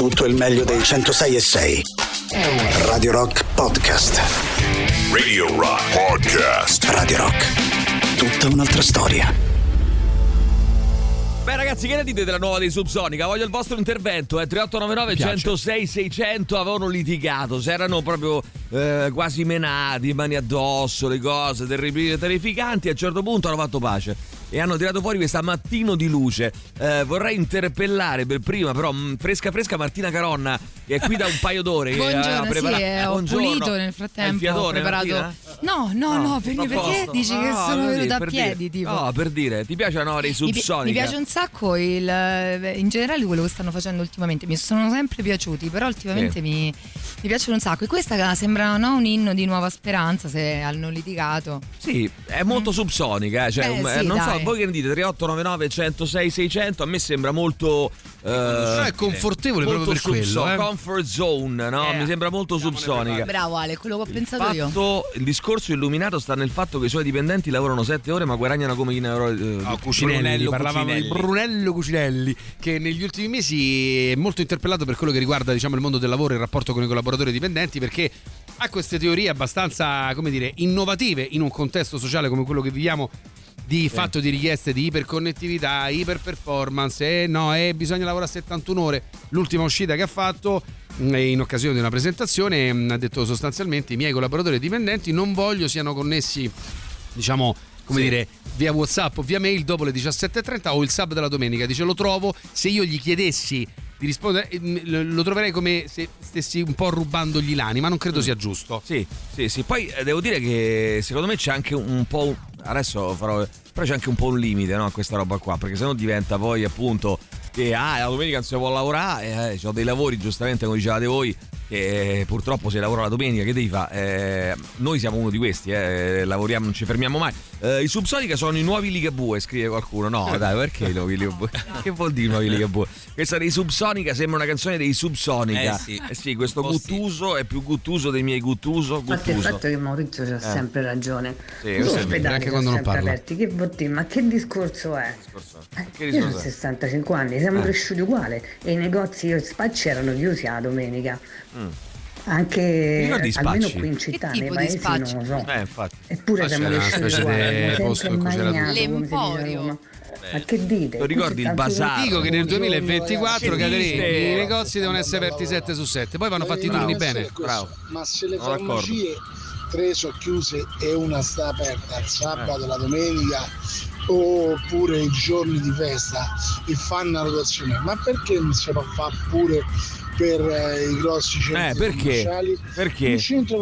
tutto il meglio dei 106.6. Radio Rock Podcast. Radio Rock Podcast. Radio Rock, tutta un'altra storia. Beh ragazzi, che ne dite della nuova dei Subsonica? Voglio il vostro intervento, 3899 106 600, avevano litigato, si erano proprio quasi menati, mani addosso, le cose terribili e terrificanti, a un certo punto hanno fatto pace e hanno tirato fuori questa Mattino di Luce. Vorrei interpellare per prima però fresca Martina Caronna, che è qui da un paio d'ore. Buongiorno, buongiorno. Pulito nel frattempo, fiatone, ho preparato. No, perché dici che sono venuta a piedi tipo? No, per dire, ti piace la nuova dei Subsonica? Mi piace un sacco in generale quello che stanno facendo ultimamente, mi sono sempre piaciuti, però ultimamente mi piacciono un sacco, e questa sembra un inno di nuova speranza, se hanno litigato. Sì, è molto Subsonica, non dai. So, voi che ne dite? 3899 106 600, a me sembra molto è confortevole, molto proprio per quello, comfort zone, no? Mi sembra molto Subsonica. Bravo Ale, quello che ho pensato io. Il discorso illuminato sta nel fatto che i suoi dipendenti lavorano 7 ore ma guadagnano come Brunello Cucinelli, che negli ultimi mesi è molto interpellato per quello che riguarda, il mondo del lavoro e il rapporto con i collaboratori dipendenti, perché ha queste teorie abbastanza, innovative in un contesto sociale come quello che viviamo, di fatto di richieste di iperconnettività, iperperformance, bisogna lavorare 71 ore. L'ultima uscita che ha fatto in occasione di una presentazione ha detto sostanzialmente: i miei collaboratori dipendenti non voglio siano connessi, via WhatsApp o via mail dopo le 17:30 o il sabato della domenica. Dice, lo trovo, se io gli chiedessi di rispondere, lo troverei come se stessi un po' rubandogli l'anima, non credo sia giusto. Sì. Poi devo dire che secondo me c'è anche un po', però c'è anche un po' un limite, no, a questa roba qua, perché sennò diventa poi appunto che la domenica non si può lavorare, ho dei lavori, giustamente, come dicevate voi, e purtroppo se lavora la domenica che devi fare? Noi siamo uno di questi, lavoriamo, non ci fermiamo mai. I Subsonica sono i nuovi Ligabue, scrive qualcuno. No dai, perché i nuovi Ligabue? Che vuol dire i nuovi Ligabue? Questa dei Subsonica sembra una canzone dei Subsonica. Sì, questo guttuso è più guttuso dei miei guttuso. Il fatto che Maurizio c'ha sempre ragione. Gli ospedali sono sempre aperti, che vuol dire? Ma che discorso è? Io ho 65 anni, siamo cresciuti uguale, e i negozi e spacci erano chiusi la domenica. Anche almeno qui in città, nei paesi non lo so. Eppure siamo riusciti l'emporio. Ma che dite? Lo ricordi il bazar? Dico che nel 2024 i negozi devono essere aperti 7 su 7, poi vanno fatti i turni bene. Bravo. Ma se le farmacie 3 sono chiuse e una sta aperta il sabato, la domenica oppure i giorni di festa e fanno una rotazione, ma perché non si può fare pure per i grossi centri commerciali? Perché? Il centro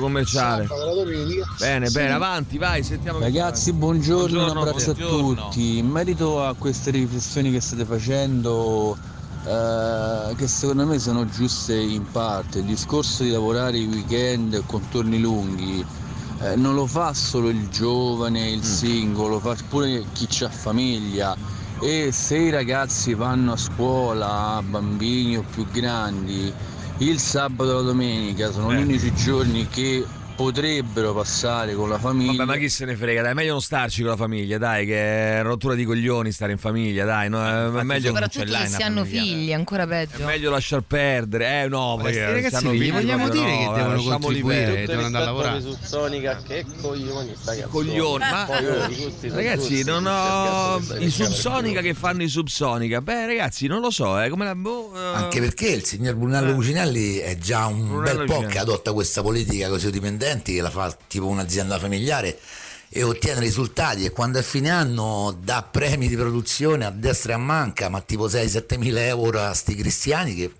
commerciale. Bene, avanti, vai, sentiamo. Ragazzi, buongiorno, un abbraccio a tutti. In merito a queste riflessioni che state facendo, che secondo me sono giuste in parte, il discorso di lavorare i weekend con turni lunghi non lo fa solo il giovane, il singolo, fa pure chi c'ha famiglia. E se i ragazzi vanno a scuola, bambini o più grandi, il sabato e la domenica sono gli unici giorni che potrebbero passare con la famiglia. Vabbè, ma chi se ne frega, dai, meglio non starci con la famiglia, dai, che è rottura di coglioni stare in famiglia, dai, no, è meglio. Soprattutto se si hanno figli, ancora peggio. È meglio lasciar perdere, perché ragazzi, gli vogliamo dire che devono contribuire, devono andare a lavorare. Subsonica, che coglioni, ragazzi, non ho i Subsonica che fanno i Subsonica. Beh, ragazzi, non lo so, come la anche perché il signor Brunello Cucinelli è già un bel po' che adotta questa politica così dipendenti, che la fa tipo un'azienda familiare e ottiene risultati, e quando è fine anno dà premi di produzione a destra e a manca, ma tipo 6-7 mila euro a sti cristiani, che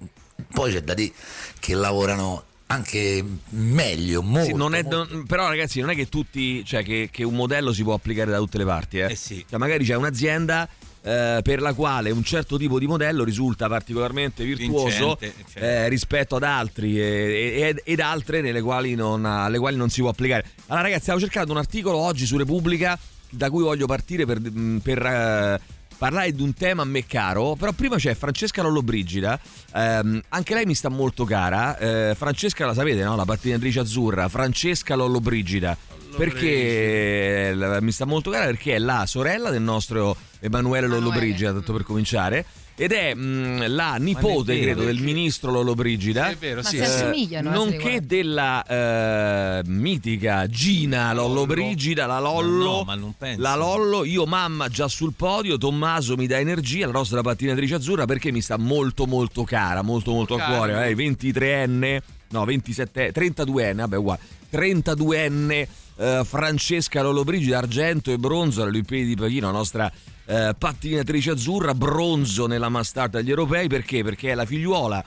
poi c'è da dire che lavorano anche meglio, molto, non, però ragazzi non è che tutti, che un modello si può applicare da tutte le parti, magari c'è un'azienda per la quale un certo tipo di modello risulta particolarmente virtuoso, rispetto ad altri ed altre alle quali non si può applicare. Allora ragazzi, stavo cercando un articolo oggi su Repubblica da cui voglio partire per parlare di un tema a me caro, però prima c'è Francesca Lollobrigida, anche lei mi sta molto cara, Francesca la sapete, no? La pattinatrice azzurra, Francesca Lollobrigida, perché mi sta molto cara, perché è la sorella del nostro Emanuele Lollobrigida, tanto per cominciare, ed è la nipote, credo, del ministro Lollobrigida. Sì, è vero, sì. Ma si assomigliano. Nonché della mitica Gina Lollobrigida, la Lollo. No, ma non penso. La Lollo, io mamma già sul podio, Tommaso mi dà energia, la nostra pattinatrice azzurra, perché mi sta molto molto cara, molto molto a cuore. 23enne, no, 27, 32enne, vabbè, uguale. 32enne Francesca Lollobrigida, argento e bronzo alle Olimpiadi di Pechino, la nostra pattinatrice azzurra, bronzo nella mastart agli europei. Perché? Perché è la figliuola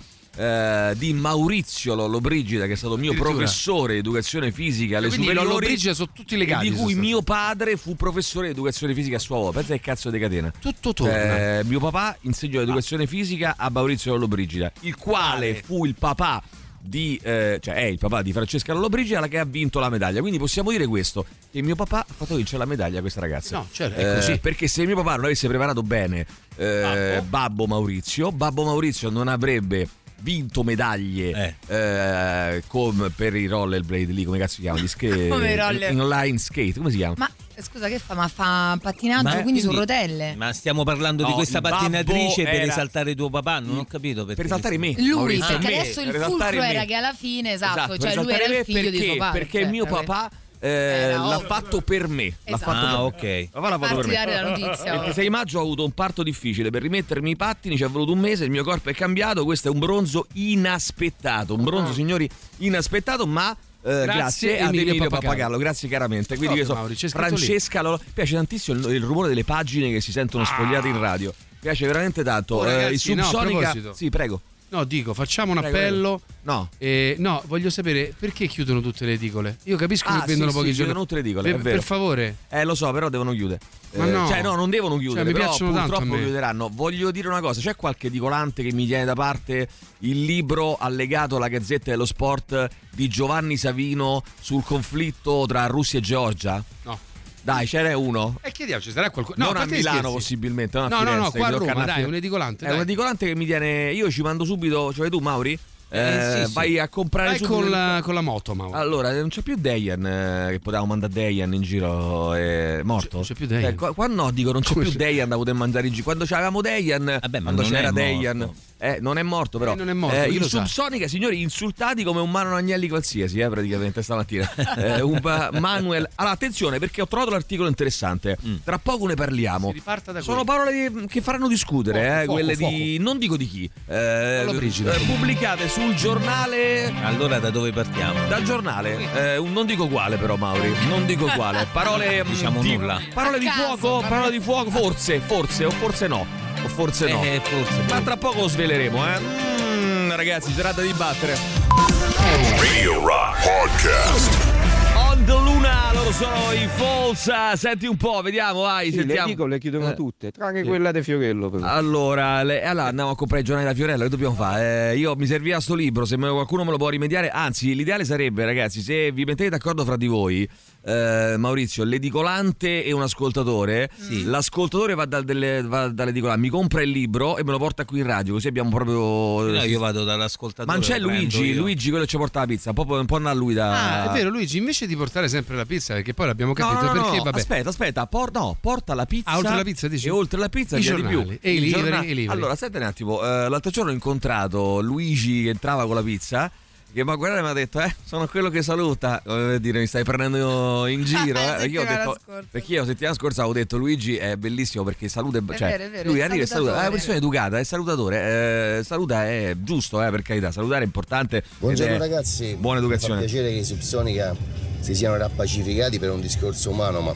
di Maurizio Lollobrigida, che è stato mio professore di educazione fisica alle superiori. Lollobrigida sono tutti legati, di cui mio padre fu professore di educazione fisica a sua volta. Pensa che cazzo di catena, tutto torna. Mio papà insegnò educazione fisica a Maurizio Lollobrigida, il quale fu il papà di cioè è il papà di Francesca Lollobrigida, che ha vinto la medaglia. Quindi possiamo dire questo, che mio papà ha fatto vincere la medaglia a questa ragazza. No, certo, è così. Perché se mio papà non avesse preparato bene Babbo Maurizio non avrebbe vinto medaglie come per i rollerblade lì, come cazzo si chiama, in line skate, come si chiama? Ma scusa, che fa? Ma fa pattinaggio, quindi su rotelle. Ma stiamo parlando di questa pattinatrice per risaltare tuo papà, non ho capito perché. Per risaltare me. Lui, perché adesso il fulcro era che alla fine, esatto, cioè lui era il figlio di suo padre. Perché mio papà l'ha fatto per me, esatto. L'ha fatto ok. L'ha fatto per me. La notizia, il 26 maggio ho avuto un parto difficile, per rimettermi i pattini ci è voluto un mese, il mio corpo è cambiato, questo è un bronzo inaspettato, un bronzo signori inaspettato, ma grazie a Emilio Pappagallo, grazie caramente. Quindi Francesca piace tantissimo il rumore delle pagine che si sentono sfogliate in radio, piace veramente tanto. Ragazzi, Subsonica, sì, prego. No, dico, facciamo un appello. No. No, voglio sapere perché chiudono tutte le edicole. Io capisco che vendono pochi giorni. Chiudono tutte le edicole, per favore. Lo so, però devono chiudere. Ma no. Cioè, no, non devono chiudere, cioè, però purtroppo chiuderanno. Voglio dire una cosa, c'è qualche edicolante che mi tiene da parte il libro allegato alla Gazzetta dello Sport di Giovanni Savino sul conflitto tra Russia e Georgia? No. Dai, ce n'è uno. E chiediamo, ci sarà qualcuno. No, non a Milano, scherzi. Possibilmente. Non a Firenze, no, qua a Roma, dai, un edicolante. È un edicolante che mi tiene. Io ci mando subito. Cioè, tu, Mauri? Sì, vai a comprare subito. Con la moto, Mauri. Allora, non c'è più Dejan. Che potevamo mandare Dejan in giro. È morto. Non c'è più Dejan. Qua no, dico, non c'è più Dejan da poter mandare in giro. Quando c'avevamo Dejan, quando c'era Dejan. Non è morto, però. Non è morto. In Subsonica, signori, insultati come un Manu Agnelli qualsiasi, praticamente stamattina. Manuel. Allora, attenzione, perché ho trovato l'articolo interessante. Tra poco ne parliamo. Sono parole che faranno discutere, quelle di. Non dico di chi. Pubblicate sul giornale. Allora, da dove partiamo? Dal giornale. Non dico quale, però, Mauri. Non dico quale. Parole. Diciamo nulla. Parole di fuoco, parole di fuoco, forse, o forse no. Forse no, ma tra poco lo sveleremo, ragazzi, serata di battere. Radio Rock Podcast On the Luna, loro sono i Falsa. Senti un po', vediamo, vai, sì, sentiamo. Le dico, le chiudono tutte, tranne quella di Fiorello. Però. Allora, andiamo a comprare i giornali da Fiorello, che dobbiamo fare? Io mi serviva sto libro, se qualcuno me lo può rimediare. Anzi, l'ideale sarebbe, ragazzi, se vi mettete d'accordo fra di voi. Maurizio, l'edicolante e un ascoltatore. Sì. L'ascoltatore va dall'edicolante, mi compra il libro e me lo porta qui in radio, così abbiamo proprio. No, io vado dall'ascoltatore. Ma c'è Luigi quello che ci porta la pizza. Un po' andare lui da. È vero, Luigi, invece di portare sempre la pizza, perché poi l'abbiamo capito perché. Vabbè. Aspetta, porta la pizza. Oltre la pizza, dici? E oltre la pizza c'è di più. E i libri. Allora, senti un attimo, l'altro giorno ho incontrato Luigi che entrava con la pizza. Che mi ha guardato e mi ha detto, sono quello che saluta. Volevo dire, mi stai prendendo in giro. Perché io settimana scorsa avevo detto, Luigi è bellissimo perché saluta. Cioè, è vero, lui arriva e saluta. È una persona educata, è salutatore. Saluta è giusto, per carità. Salutare è importante. Buongiorno ragazzi. Buona educazione. Mi fa piacere che i Subsonica si siano rappacificati per un discorso umano, ma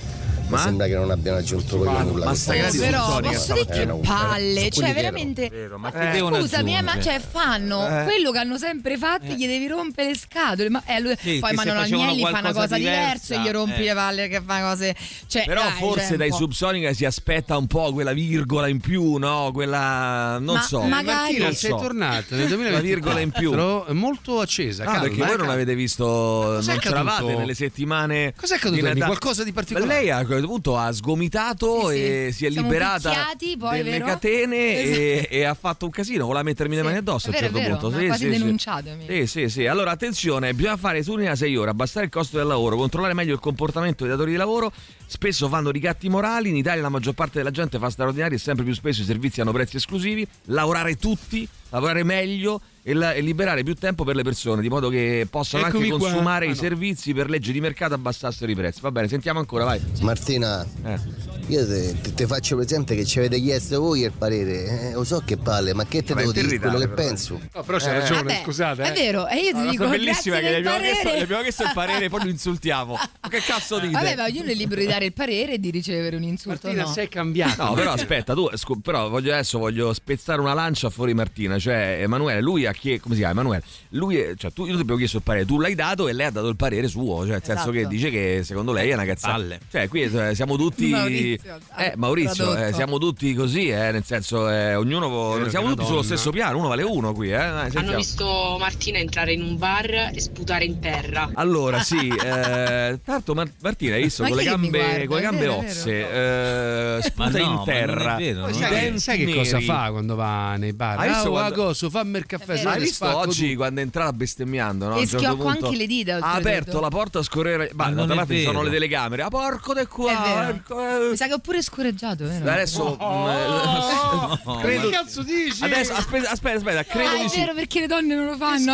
sembra che non abbiano aggiunto proprio nulla. Ma sta cazzo, però posso dire che palle, cioè veramente vero, ma che scusami, ma cioè fanno quello che hanno sempre fatto, gli devi rompere le scatole, ma lui, sì, poi Manu Agnelli fa una cosa diversa e gli rompi le palle che fa cose, cioè, però dai, forse cioè, dai Subsonica si aspetta un po' quella virgola in più, no, quella magari sei tornato nel 2020 la virgola in più molto accesa, perché voi non avete visto, non c'eravate nelle settimane. Cos'è accaduto? Qualcosa di particolare? Lei ha a un punto ha sgomitato e si è liberata poi, delle catene, esatto. e ha fatto un casino, voleva mettermi le mani addosso, vero, a un certo punto. Ma quasi denunciato. Sì. Allora attenzione, bisogna fare turni a 6 ore, abbassare il costo del lavoro, controllare meglio il comportamento dei datori di lavoro. Spesso fanno ricatti morali. In Italia la maggior parte della gente fa straordinari e sempre più spesso i servizi hanno prezzi esclusivi. Lavorare tutti, lavorare meglio e liberare più tempo per le persone, di modo che possano anche consumare i servizi, per legge di mercato abbassassero i prezzi. Va bene, sentiamo ancora, vai. Martina, io te faccio presente che ci avete chiesto voi il parere, lo so che palle, ma che te devo dire quello che penso. No, però c'è ragione, scusate. È vero, e io ti dico bellissima che gli abbiamo chiesto il parere, poi lo insultiamo. Ma che cazzo dite? Vabbè, ma io ne libero di dare il parere e di ricevere un insulto. Martina, sei cambiato. No, però aspetta, tu però adesso voglio spezzare una lancia fuori Martina, cioè Emanuele, lui ha come si chiama Emanuele? Lui, cioè tu, io ti abbiamo chiesto il parere, tu l'hai dato e lei ha dato il parere suo, cioè nel senso che dice che secondo lei è una cazzata. Cioè qui siamo tutti Maurizio, siamo tutti così, nel senso ognuno siamo tutti sullo stesso piano, uno vale uno qui, Hanno visto Martina entrare in un bar e sputare in terra. Allora sì, tanto Martina hai visto con le gambe ozze, sputa in terra. Sai che cosa fa quando va nei bar? Fammi il caffè. Hai visto oggi quando è entrata bestemmiando, no? E schiocco anche le dita. Ha aperto la porta a scorrere. Ma tra l'altro ci sono le telecamere. Ah, porco de qua! Mi sa che ho pure scorreggiato, vero? Adesso credo. Che cazzo dici? Adesso aspetta, credo di sì. È vero, perché le donne non lo fanno.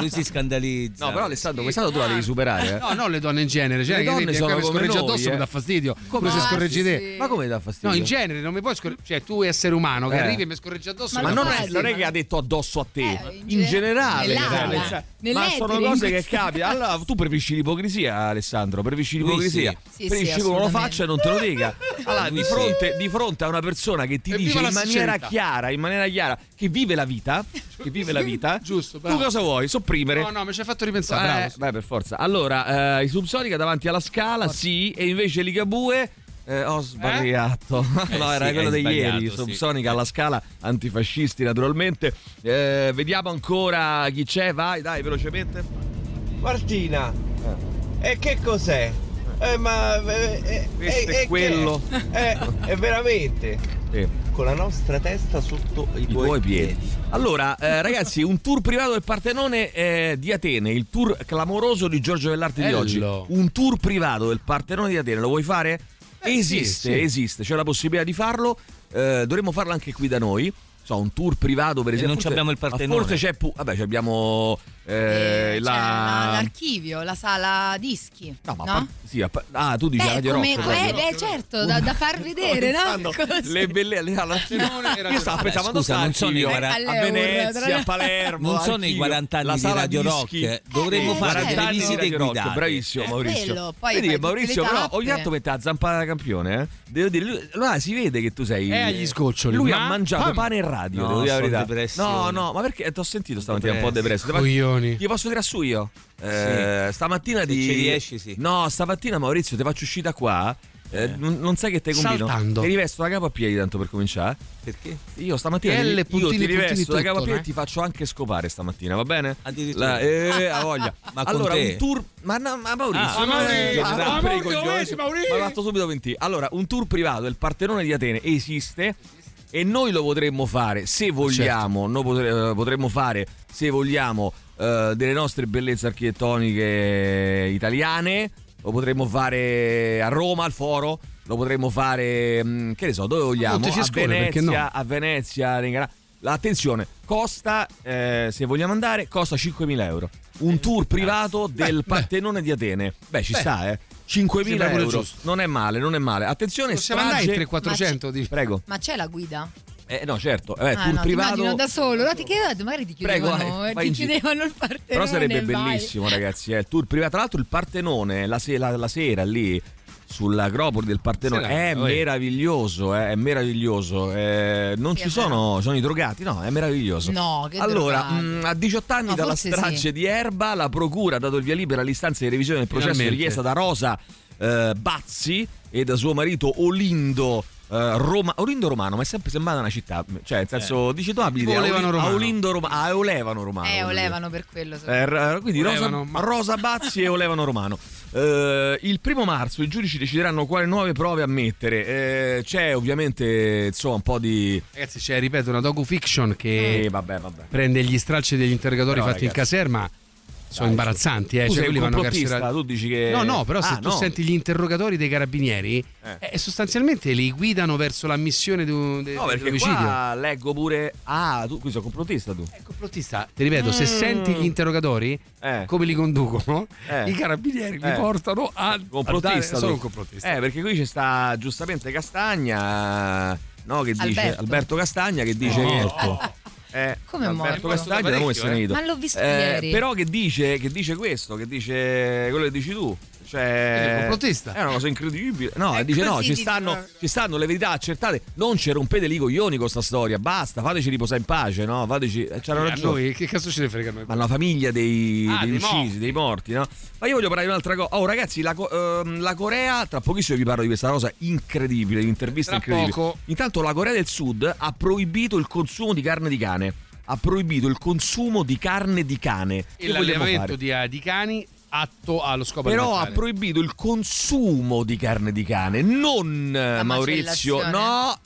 Lui si scandalizza. No, però Alessandro, quest'anno tu la devi superare. No, le donne in genere. Cioè, le donne sono scorreggia addosso, mi dà fastidio. Come se scorreggi te? Ma come dà fastidio? No, in genere non mi puoi scorreggiare. Cioè, tu essere umano che arrivi e mi scorreggi addosso. Ma non è che ha detto addosso a te, in generale, ma sono cose che capita. Allora tu preferisci l'ipocrisia, Alessandro, preferisci che uno lo faccia e non te lo dica. Allora di fronte a una persona che ti dice in maniera chiara che vive la vita, giusto, tu cosa vuoi? Sopprimere? No, mi ci hai fatto ripensare. Vai per forza. Allora i Subsonica davanti alla Scala, sì, e invece Ligabue ho sbagliato. No, era quello di ieri. Subsonica alla Scala, antifascisti naturalmente. Vediamo ancora chi c'è. Vai, dai, velocemente. Martina, e che cos'è? Questo è quello. È veramente. Con la nostra testa sotto i tuoi piedi. Allora, ragazzi, un tour privato del Partenone di Atene, il tour clamoroso di Giorgio Dell'Arte di oggi. Un tour privato del Partenone di Atene, lo vuoi fare? Esiste, c'è la possibilità di farlo. Dovremmo farlo anche qui da noi. Un tour privato, per esempio. E non forse abbiamo il Partenone. Forse c'è. Vabbè, abbiamo l'archivio, la sala dischi. No? Tu dici Radio Rock. Certo, da far vedere, no? Le belle all'Arsenone. Io stavo pensando, non sono a Venezia, a Palermo. Non sono i 40 anni di Radio Rock. Dovremmo fare delle visite guidate. Bravissimo, Maurizio. Vedi che Maurizio, però, ogni tanto mette la zampata da campione. Devo dire, si vede che tu sei agli scoccioli. Lui ha mangiato pane e radio, devo dire la verità. No, ma perché ti ho sentito stamattina un po' depresso? Ti posso tirare su io? Stamattina ci riesci, sì. No, stamattina Maurizio ti faccio uscita qua. Non sai che te combino? Saltando. Ti rivesto da capo a piedi, tanto per cominciare. Perché? Io stamattina ti rivesto da capo a piedi e ti faccio anche scopare stamattina, va bene? A voglia. Allora, un tour. Ma Maurizio. Maurizio. L'ho fatto subito mentire. Allora, un tour privato del Partenone di Atene esiste. E noi lo potremmo fare se vogliamo, noi potremmo fare se vogliamo delle nostre bellezze architettoniche italiane, lo potremmo fare a Roma al Foro, lo potremmo fare che ne so, dove vogliamo, a Venezia, attenzione, costa se vogliamo andare costa 5.000 euro, un tour privato del Partenone di Atene. Ci sta, 5.000 euro, non è male, attenzione, possiamo andare in 300-400. Prego. Ma c'è la guida? No, certo, tour privato. Immagino da solo, magari ti chiudevano. Prego, ti chiudevano il Partenone. Però sarebbe bellissimo, ragazzi, tour privato. Tra l'altro il Partenone la sera lì sull'acropoli del Partenone meraviglioso, è meraviglioso. Non ci sono i drogati, no, è meraviglioso. No, che allora, a 18 anni dalla strage di Erba, la procura ha dato il via libera all'istanza di revisione del processo richiesta da Rosa Bazzi e da suo marito Olindo. Olindo Romano, ma è sempre sembrata una città, cioè nel senso dici tu abiti a Olindo Romano, a Olevano Romano, Olevano per quello, quindi Rosa Bazzi e Olevano Romano. Il 1° marzo i giudici decideranno quali nuove prove ammettere. C'è ovviamente, insomma, un po' di... Ragazzi, c'è, ripeto, una docu-fiction che prende gli stralci degli interrogatori fatti in caserma. Sono imbarazzanti, eh. Cioè, quelli vanno carcerati. Tu dici che... No, però se tu senti gli interrogatori dei carabinieri, sostanzialmente li guidano verso l'ammissione di un omicidio. Qua leggo pure. Qui sei complottista tu. Complottista, ti ripeto, se senti gli interrogatori, come li conducono, i carabinieri li portano a complottista. Sono un complottista. Perché qui c'è sta giustamente Castagna, no? Che dice Alberto Castagna, che dice che... come Alberto Castagna da come se ne è ido. Ma l'ho visto ieri. Però che dice questo, che dice quello che dici tu, cioè è una cosa incredibile. No, dice no, ci stanno le verità accertate, non ci rompete i coglioni con sta storia, basta, fateci riposare in pace, no? Fateci, c'era ragione. Noi, che cazzo ce ne frega noi? Ma la famiglia dei uccisi, dei morti, no? Ma io voglio parlare di un'altra cosa. Oh ragazzi, la Corea, tra pochissimo vi parlo di questa cosa incredibile, un'intervista incredibile. Poco. Intanto la Corea del Sud ha proibito il consumo di carne di cane. Ha proibito il consumo di carne di cane e l'allevamento di cani atto allo scopo alimentare. Però ha proibito il consumo di carne di cane, non la Maurizio, no,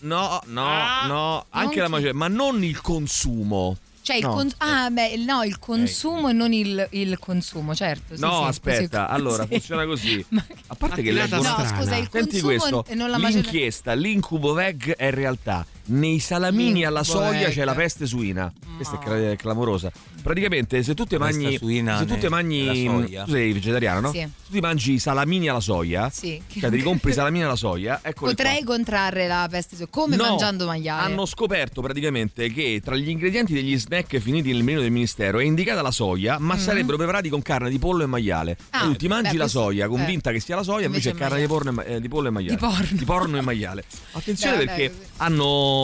anche la macellazione, ma non il consumo. Cioè il il consumo e non il consumo, certo. Sì, no, sì, aspetta, allora funziona così. A parte che leggo il senti consumo questo, non la l'inchiesta, l'incubo veg è realtà. Nei salamini alla soia c'è la peste suina. No. Questa è clamorosa. Praticamente se tu ti mangi soia. Tu sei vegetariano, no? Sì. Se tu mangi i salamini alla soia, sì, cioè ti compri i salamini alla soia, potrei contrarre la peste suina come mangiando maiale. Hanno scoperto praticamente che tra gli ingredienti degli snack finiti nel menù del ministero è indicata la soia, ma sarebbero preparati con carne di pollo e maiale. Tu ti mangi la soia convinta che sia la soia, invece è carne di pollo e maiale. Di porno e maiale. Attenzione perché hanno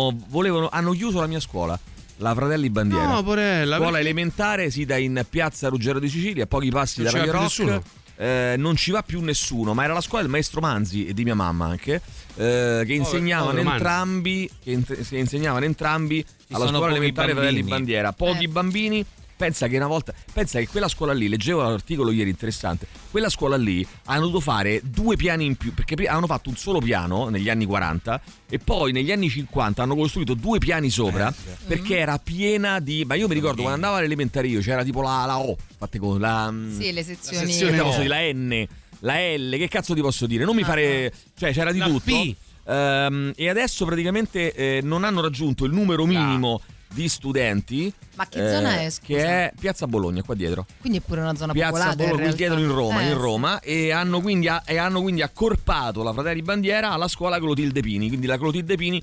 chiuso la mia scuola, la Fratelli Bandiera. No, porella, scuola elementare sita in Piazza Ruggero di Sicilia, a pochi passi da Radio Rock. Non ci va più nessuno, ma era la scuola del maestro Manzi e di mia mamma anche, che insegnavano entrambi. Che insegnavano entrambi alla scuola elementare Fratelli Bandiera. Pochi bambini. Pensa che quella scuola lì, leggevo l'articolo ieri, interessante, quella scuola lì hanno dovuto fare 2 piani in più, perché hanno fatto un solo piano negli anni 40 e poi negli anni 50 hanno costruito 2 piani sopra, perché era piena di... Ma io mi ricordo quando andavo all'elementare io c'era tipo la O, fatte con la... Sì, le sezioni... La N, la L, che cazzo ti posso dire? Non mi fare... Cioè c'era di tutto. E adesso praticamente non hanno raggiunto il numero minimo... di studenti. Ma che zona è? Scusa? Che è Piazza Bologna, qua dietro. Quindi è pure una zona popolata. Piazza Bologna, qui dietro in Roma. E hanno quindi accorpato la Fratelli Bandiera alla scuola Clotilde Pini. Quindi la Clotilde Pini.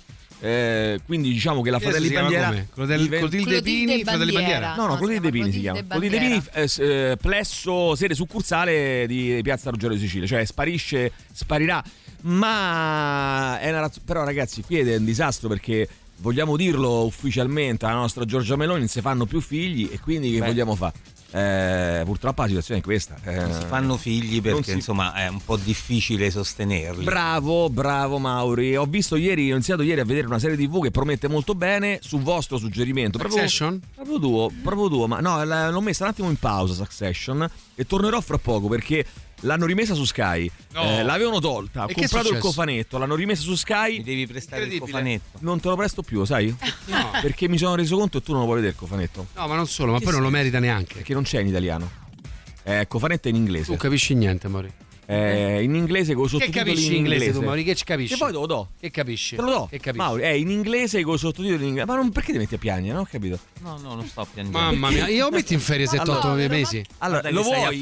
Quindi diciamo che la Fratelli Bandiera. Come? Clotilde Pini, Fratelli Bandiera. No, Clotilde Pini si chiama. Clotilde Pini, plesso sede succursale di Piazza Ruggero di Sicilia. Cioè sparirà. Ma è una però, ragazzi, qui è un disastro perché. Vogliamo dirlo ufficialmente alla nostra Giorgia Meloni, non si fanno più figli e quindi che vogliamo fare? Purtroppo la situazione è questa. Non si fanno figli perché insomma è un po' difficile sostenerli. Bravo Mauri. Ho iniziato ieri a vedere una serie TV che promette molto bene su vostro suggerimento. Proprio tuo, ma no, l'ho messa un attimo in pausa Succession e tornerò fra poco perché... L'hanno rimessa su Sky, l'avevano tolta. Ho comprato il cofanetto, l'hanno rimessa su Sky. Mi devi prestare il cofanetto. Non te lo presto più, sai? No. Perché mi sono reso conto e tu non lo puoi vedere il cofanetto. No, ma non solo, ma poi non lo merita neanche. Perché non c'è in italiano. Cofanetto è in inglese. Tu capisci niente, Mori. In inglese con i sottotitoli in inglese. Tu, Mauri, che capisci? E poi te lo do. Che capisci? Te lo do. Che capisci? Mauri, in inglese con i sottotitoli in inglese. Ma perché ti metti a piangere? Non ho capito. No, non sto piangendo. Mamma mia, io metti in ferie 7-8 mesi. Allora, lo vuoi?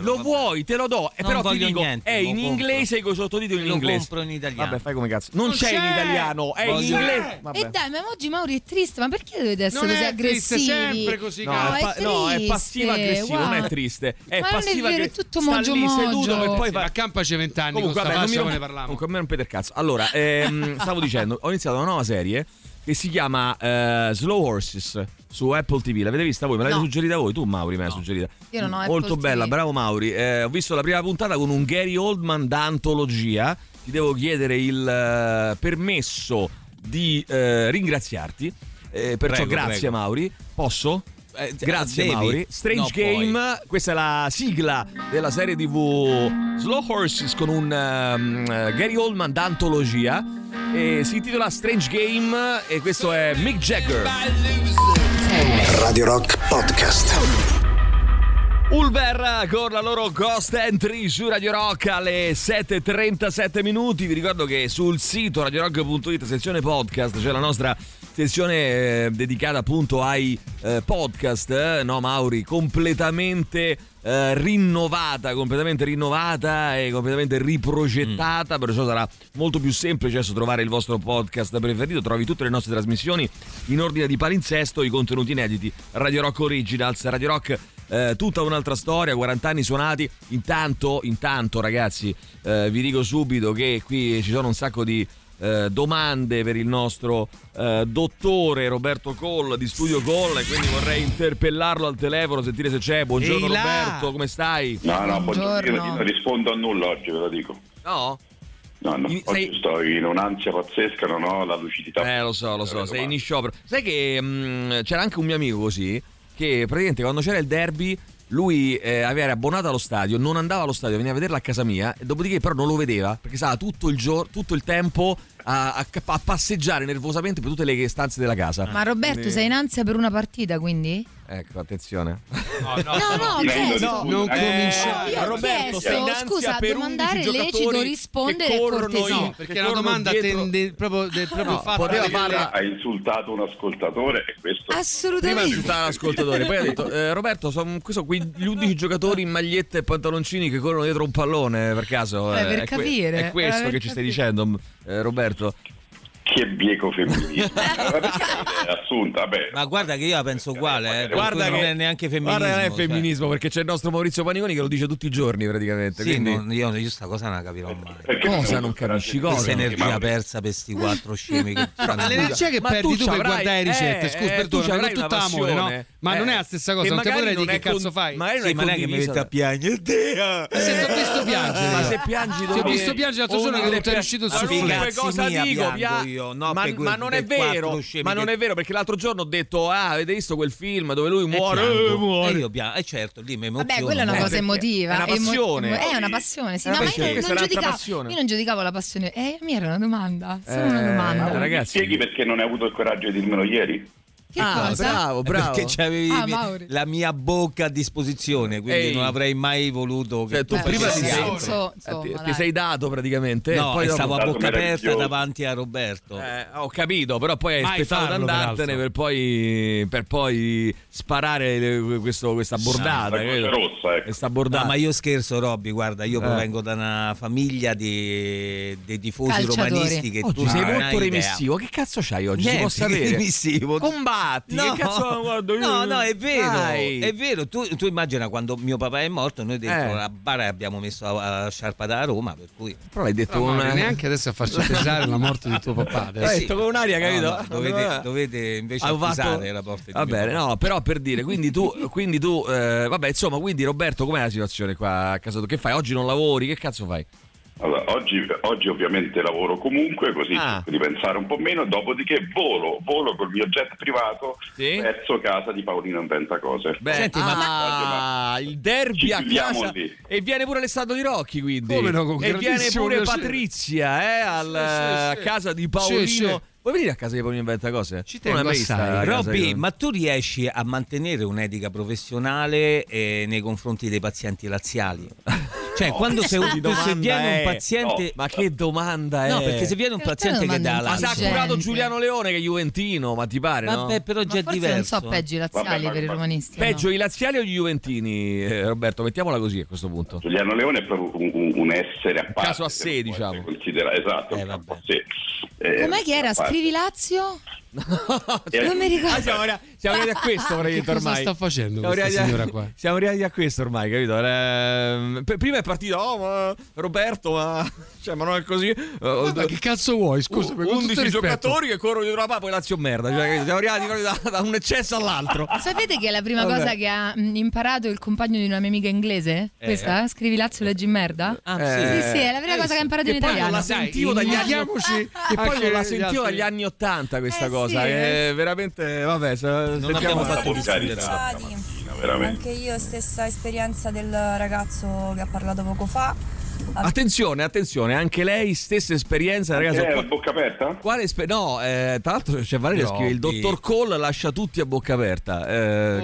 Lo vuoi, te lo do. E però ti dico niente, è in inglese con i sottotitoli in inglese. Lo compro in italiano. Vabbè, fai come cazzo. Non c'è in italiano, è in inglese. E dai, ma oggi Mauri è triste, ma perché dovete essere così aggressivi? Non è triste, sempre così. No, è passivo aggressivo, non è triste. È passivo aggressivo. Tutto mongio. E poi a campa c'è 20 anni. Comunque ne parlavamo. Comunque a me non pete il cazzo. Allora, stavo dicendo, ho iniziato una nuova serie che si chiama Slow Horses su Apple TV. L'avete vista voi? Me l'avete suggerita voi? Tu, Mauri, me l'hai suggerita. Io non ho Apple TV. Molto bella, bravo Mauri. Ho visto la prima puntata con un Gary Oldman da antologia. Ti devo chiedere il permesso di ringraziarti. Perciò grazie, Mauri. Posso? Grazie Mauri. Strange Game, questa è la sigla della serie TV Slow Horses con un Gary Oldman d'antologia, e si intitola Strange Game, e questo è Mick Jagger. Radio Rock Podcast. Ulver con la loro Ghost Entry su Radio Rock alle 7:37 minuti. Vi ricordo che sul sito radiorock.it, sezione podcast, c'è la nostra sezione dedicata appunto ai podcast, no Mauri? Completamente rinnovata e completamente riprogettata, perciò sarà molto più semplice adesso trovare il vostro podcast preferito. Trovi tutte le nostre trasmissioni in ordine di palinsesto, i contenuti inediti, Radio Rock Originals, Radio Rock tutta un'altra storia, 40 anni suonati. Intanto ragazzi, vi dico subito che qui ci sono un sacco di domande per il nostro dottore Roberto Coll di Studio Coll, e quindi vorrei interpellarlo al telefono, sentire se c'è. Buongiorno Roberto, come stai? No, buongiorno. Io non rispondo a nulla oggi, ve lo dico. No? No, oggi sto in un'ansia pazzesca, non ho la lucidità. Lo so, sei in sciopero. Sai che c'era anche un mio amico così, che praticamente quando c'era il derby lui aveva abbonato allo stadio, non andava allo stadio, veniva a vederla a casa mia, e dopodiché però non lo vedeva perché stava tutto il tempo a passeggiare nervosamente per tutte le stanze della casa. Ma Roberto, quindi... sei in ansia per una partita, quindi? Ecco, attenzione. No, non cominciare. Roberto, scusa, domandare lecito, rispondere cortesia. No, perché è una domanda proprio fatta. Poteva farla. Ha insultato un ascoltatore, e questo assolutamente. Prima ha insultato l'ascoltatore, poi ha detto Roberto, sono qui gli 11 giocatori in magliette e pantaloncini che corrono dietro un pallone, per caso. Per capire. È questo che ci stai dicendo, Roberto? Che bieco femminismo. Assunta, beh. Ma guarda che io la penso uguale, guarda che non è neanche femminismo. Guarda, non è femminismo, cioè, perché c'è il nostro Maurizio Paniconi che lo dice tutti i giorni praticamente. Sì, quindi... io sta cosa non la capirò mai. Perché cosa non capisci? Cosa? Energia persa per sti quattro scemi che l'energia che perdi tu per guardare ricette, scusa, per tu c'avrai tutta amore, no? Ma non è la stessa cosa, non te potrei dire che cazzo fai. Ma non è che mi metti a piangere. Se ti ho visto piangere. Ma se piangi, ti ho visto piangere l'altro giorno che non ti è riuscito sul flesso. Cosa dico? No, ma non è vero, perché l'altro giorno ho detto avete visto quel film dove lui muore? E certo, lì mi emoziona. Vabbè, quella è una cosa emotiva, è una passione. È una passione, sì, ma io non giudicavo la passione. Mi era una domanda, solo una domanda. Ragazzi, spieghi perché non hai avuto il coraggio di dirmelo ieri? Bravo, perché c'avevi la mia bocca a disposizione, quindi non avrei mai voluto che tu prima ti sei dato praticamente. No, poi stavo a bocca aperta davanti a Roberto. Ho capito, però poi hai aspettato ad andartene per poi sparare questa bordata rossa, ecco. Questa bordata. No, ma io scherzo, Robby, guarda, io provengo da una famiglia dei tifosi romanisti che tu sei molto remissivo. Che cazzo c'hai oggi? Si può sapere? Remissivo. No, che cazzo guardo io? No, è vero. Dai. È vero. Tu immagina quando mio papà è morto, noi dentro la bara abbiamo messo la sciarpata a Roma, per cui. Però l'hai detto con un'aria. Neanche adesso a farci pesare la morte di tuo papà. L'hai detto con un'aria, capito? No, dovete invece accusare la morte di tuo papà. Va bene, no, però per dire, quindi tu, vabbè, insomma, quindi Roberto, com'è la situazione qua a casa tua? Che fai? Oggi non lavori? Che cazzo fai? Allora, oggi ovviamente lavoro comunque, così di pensare un po' meno, dopodiché volo col mio jet privato verso casa di Paolino in Pentacose. Beh, senti, ma il derby a casa lì. E viene pure Alessandro Di Rocchi, quindi. Come no, e viene pure Patrizia a casa di Paolino. Sì. Vuoi venire a casa di Paolino in Pentacose? Ci tengo assai. Robby, ma tu riesci a mantenere un'etica professionale nei confronti dei pazienti laziali? Cioè, quando se viene un paziente. Ma che domanda è? No, perché se viene un paziente che dà la. Ma si ha curato Giuliano Leone, che è juventino, ma ti pare? Vabbè, no? Però ma già forse è diverso. Non so, peggio i laziali per i romanisti. Peggio i laziali o gli juventini, Roberto? Mettiamola così a questo punto. Giuliano Leone è proprio un essere a parte. Un caso a sé, diciamo. Esatto. Com'è che era? Scrivi Lazio? Non mi ricordo. Siamo arrivati a questo ormai. Cosa sta facendo questa signora qua? Siamo arrivati a questo ormai, capito? Prima è partito ma Roberto, ma non è così. Ma che cazzo vuoi? Scusa, 11 giocatori che corrono dietro la palla, poi Lazio merda. Cioè, siamo arrivati da un eccesso all'altro. Sapete che è la prima cosa che ha imparato il compagno di una mia amica inglese? Questa? Scrivi Lazio, leggi merda? Sì, è la prima cosa che ha imparato in italiano. La sentivo dagli anni e poi non la sentivo dagli anni 80 questa cosa. Veramente, vabbè. non abbiamo fatto distribuzione. Veramente. Anche io stessa esperienza del ragazzo che ha parlato poco fa. Attenzione, anche lei stessa esperienza, ragazzi. La bocca aperta? Tra l'altro c'è Valeria scrive il dottor Cole lascia tutti a bocca aperta.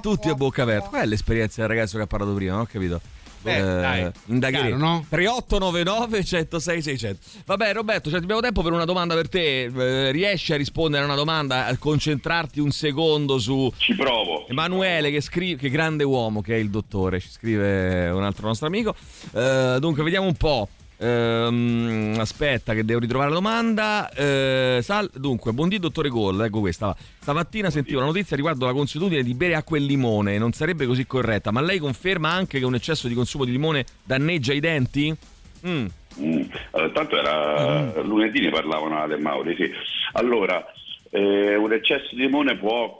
Tutti a bocca aperta. Qual è l'esperienza del ragazzo che ha parlato prima? Non ho capito. Indagheremo, no? 3899 106 600. Vabbè Roberto, abbiamo tempo per una domanda per te. Riesci a rispondere a una domanda, a concentrarti un secondo su... Ci provo. Emanuele che scrive, che grande uomo che è il dottore, ci scrive un altro nostro amico. Dunque vediamo un po'. Aspetta che devo ritrovare la domanda. Dunque, buondì dottore Cole, ecco questa va. Stamattina sentivo la notizia riguardo la consuetudine di bere acqua e limone, non sarebbe così corretta, ma lei conferma anche che un eccesso di consumo di limone danneggia i denti? Allora, tanto era lunedì, ne parlavano Ale e Mauri, sì. Allora, un eccesso di limone può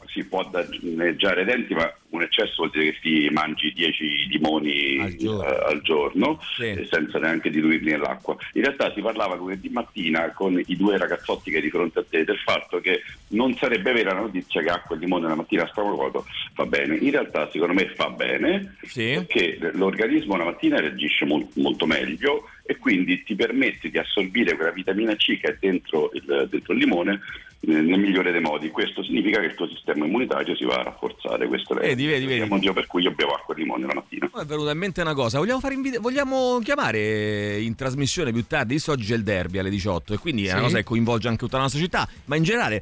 danneggiare i denti, ma un eccesso vuol dire che ti mangi 10 limoni al giorno sì, senza neanche diluirli nell'acqua. In realtà si parlava lunedì mattina con i due ragazzotti che eri di fronte a te del fatto che non sarebbe vera la notizia che acqua e limone la mattina a stomaco fa bene. In realtà secondo me fa bene, sì, perché l'organismo la mattina reagisce molto meglio e quindi ti permette di assorbire quella vitamina C che è dentro il limone nel migliore dei modi. Questo significa che il tuo sistema immunitario si va a rafforzare. Questo è il motivo per cui io bevo acqua e limone la mattina. È venuta in mente una cosa, vogliamo chiamare in trasmissione più tardi, visto oggi è il derby alle 18 e quindi è una cosa che coinvolge anche tutta la nostra città, ma in generale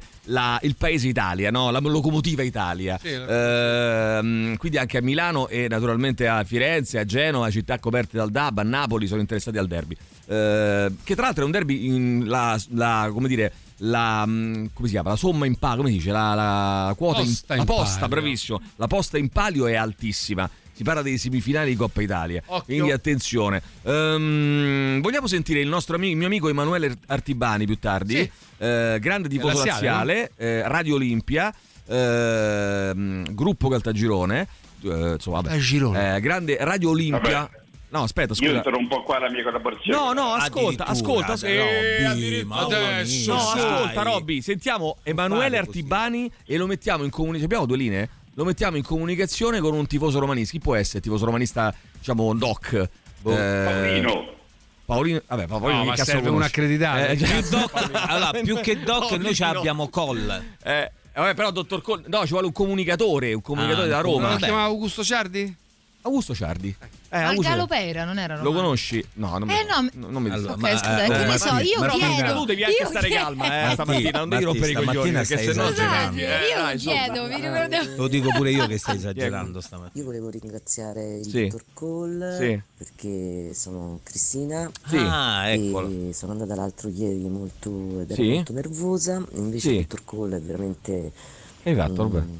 il paese Italia, no? La locomotiva Italia, sì, quindi anche a Milano e naturalmente a Firenze, a Genova, città coperte dal DAB, a Napoli sono interessati al derby, che tra l'altro è un derby la posta in palio è altissima, si parla dei semifinali di Coppa Italia. Occhio. Quindi attenzione, vogliamo sentire il mio amico Emanuele Artibani più tardi, sì, grande tifoso laziale, Radio Olimpia, gruppo Caltagirone, grande Radio Olimpia, vabbè. No, aspetta, scusa. Io interrompo qua la mia collaborazione. No, ascolta. Ascolta, Robby, sentiamo Emanuele Artibani così. E lo mettiamo in comunicazione. Abbiamo due linee? Lo mettiamo in comunicazione con un tifoso romanista. Chi può essere tifoso romanista, diciamo, doc? Paolino, vabbè, Paolino, ma serve un accreditato. Allora, più che doc, Paolino. Noi ce l'abbiamo Col. Vabbè, però, dottor Col, no, ci vuole un comunicatore da Roma. Non lo chiamava Augusto Ciardi. Galopera non era Romano. Lo conosci? No, non mi dico. Ok, scusa, che ne so, io chiedo. Tu devi anche stare calma, stamattina, non devi rompere i coglioni, perché se no io chiedo, lo dico pure io che stai esagerando stamattina. Io volevo ringraziare il dottor Cole, sì, perché sono Cristina, sì, e sono andata l'altro ieri molto nervosa, invece il dottor Cole è veramente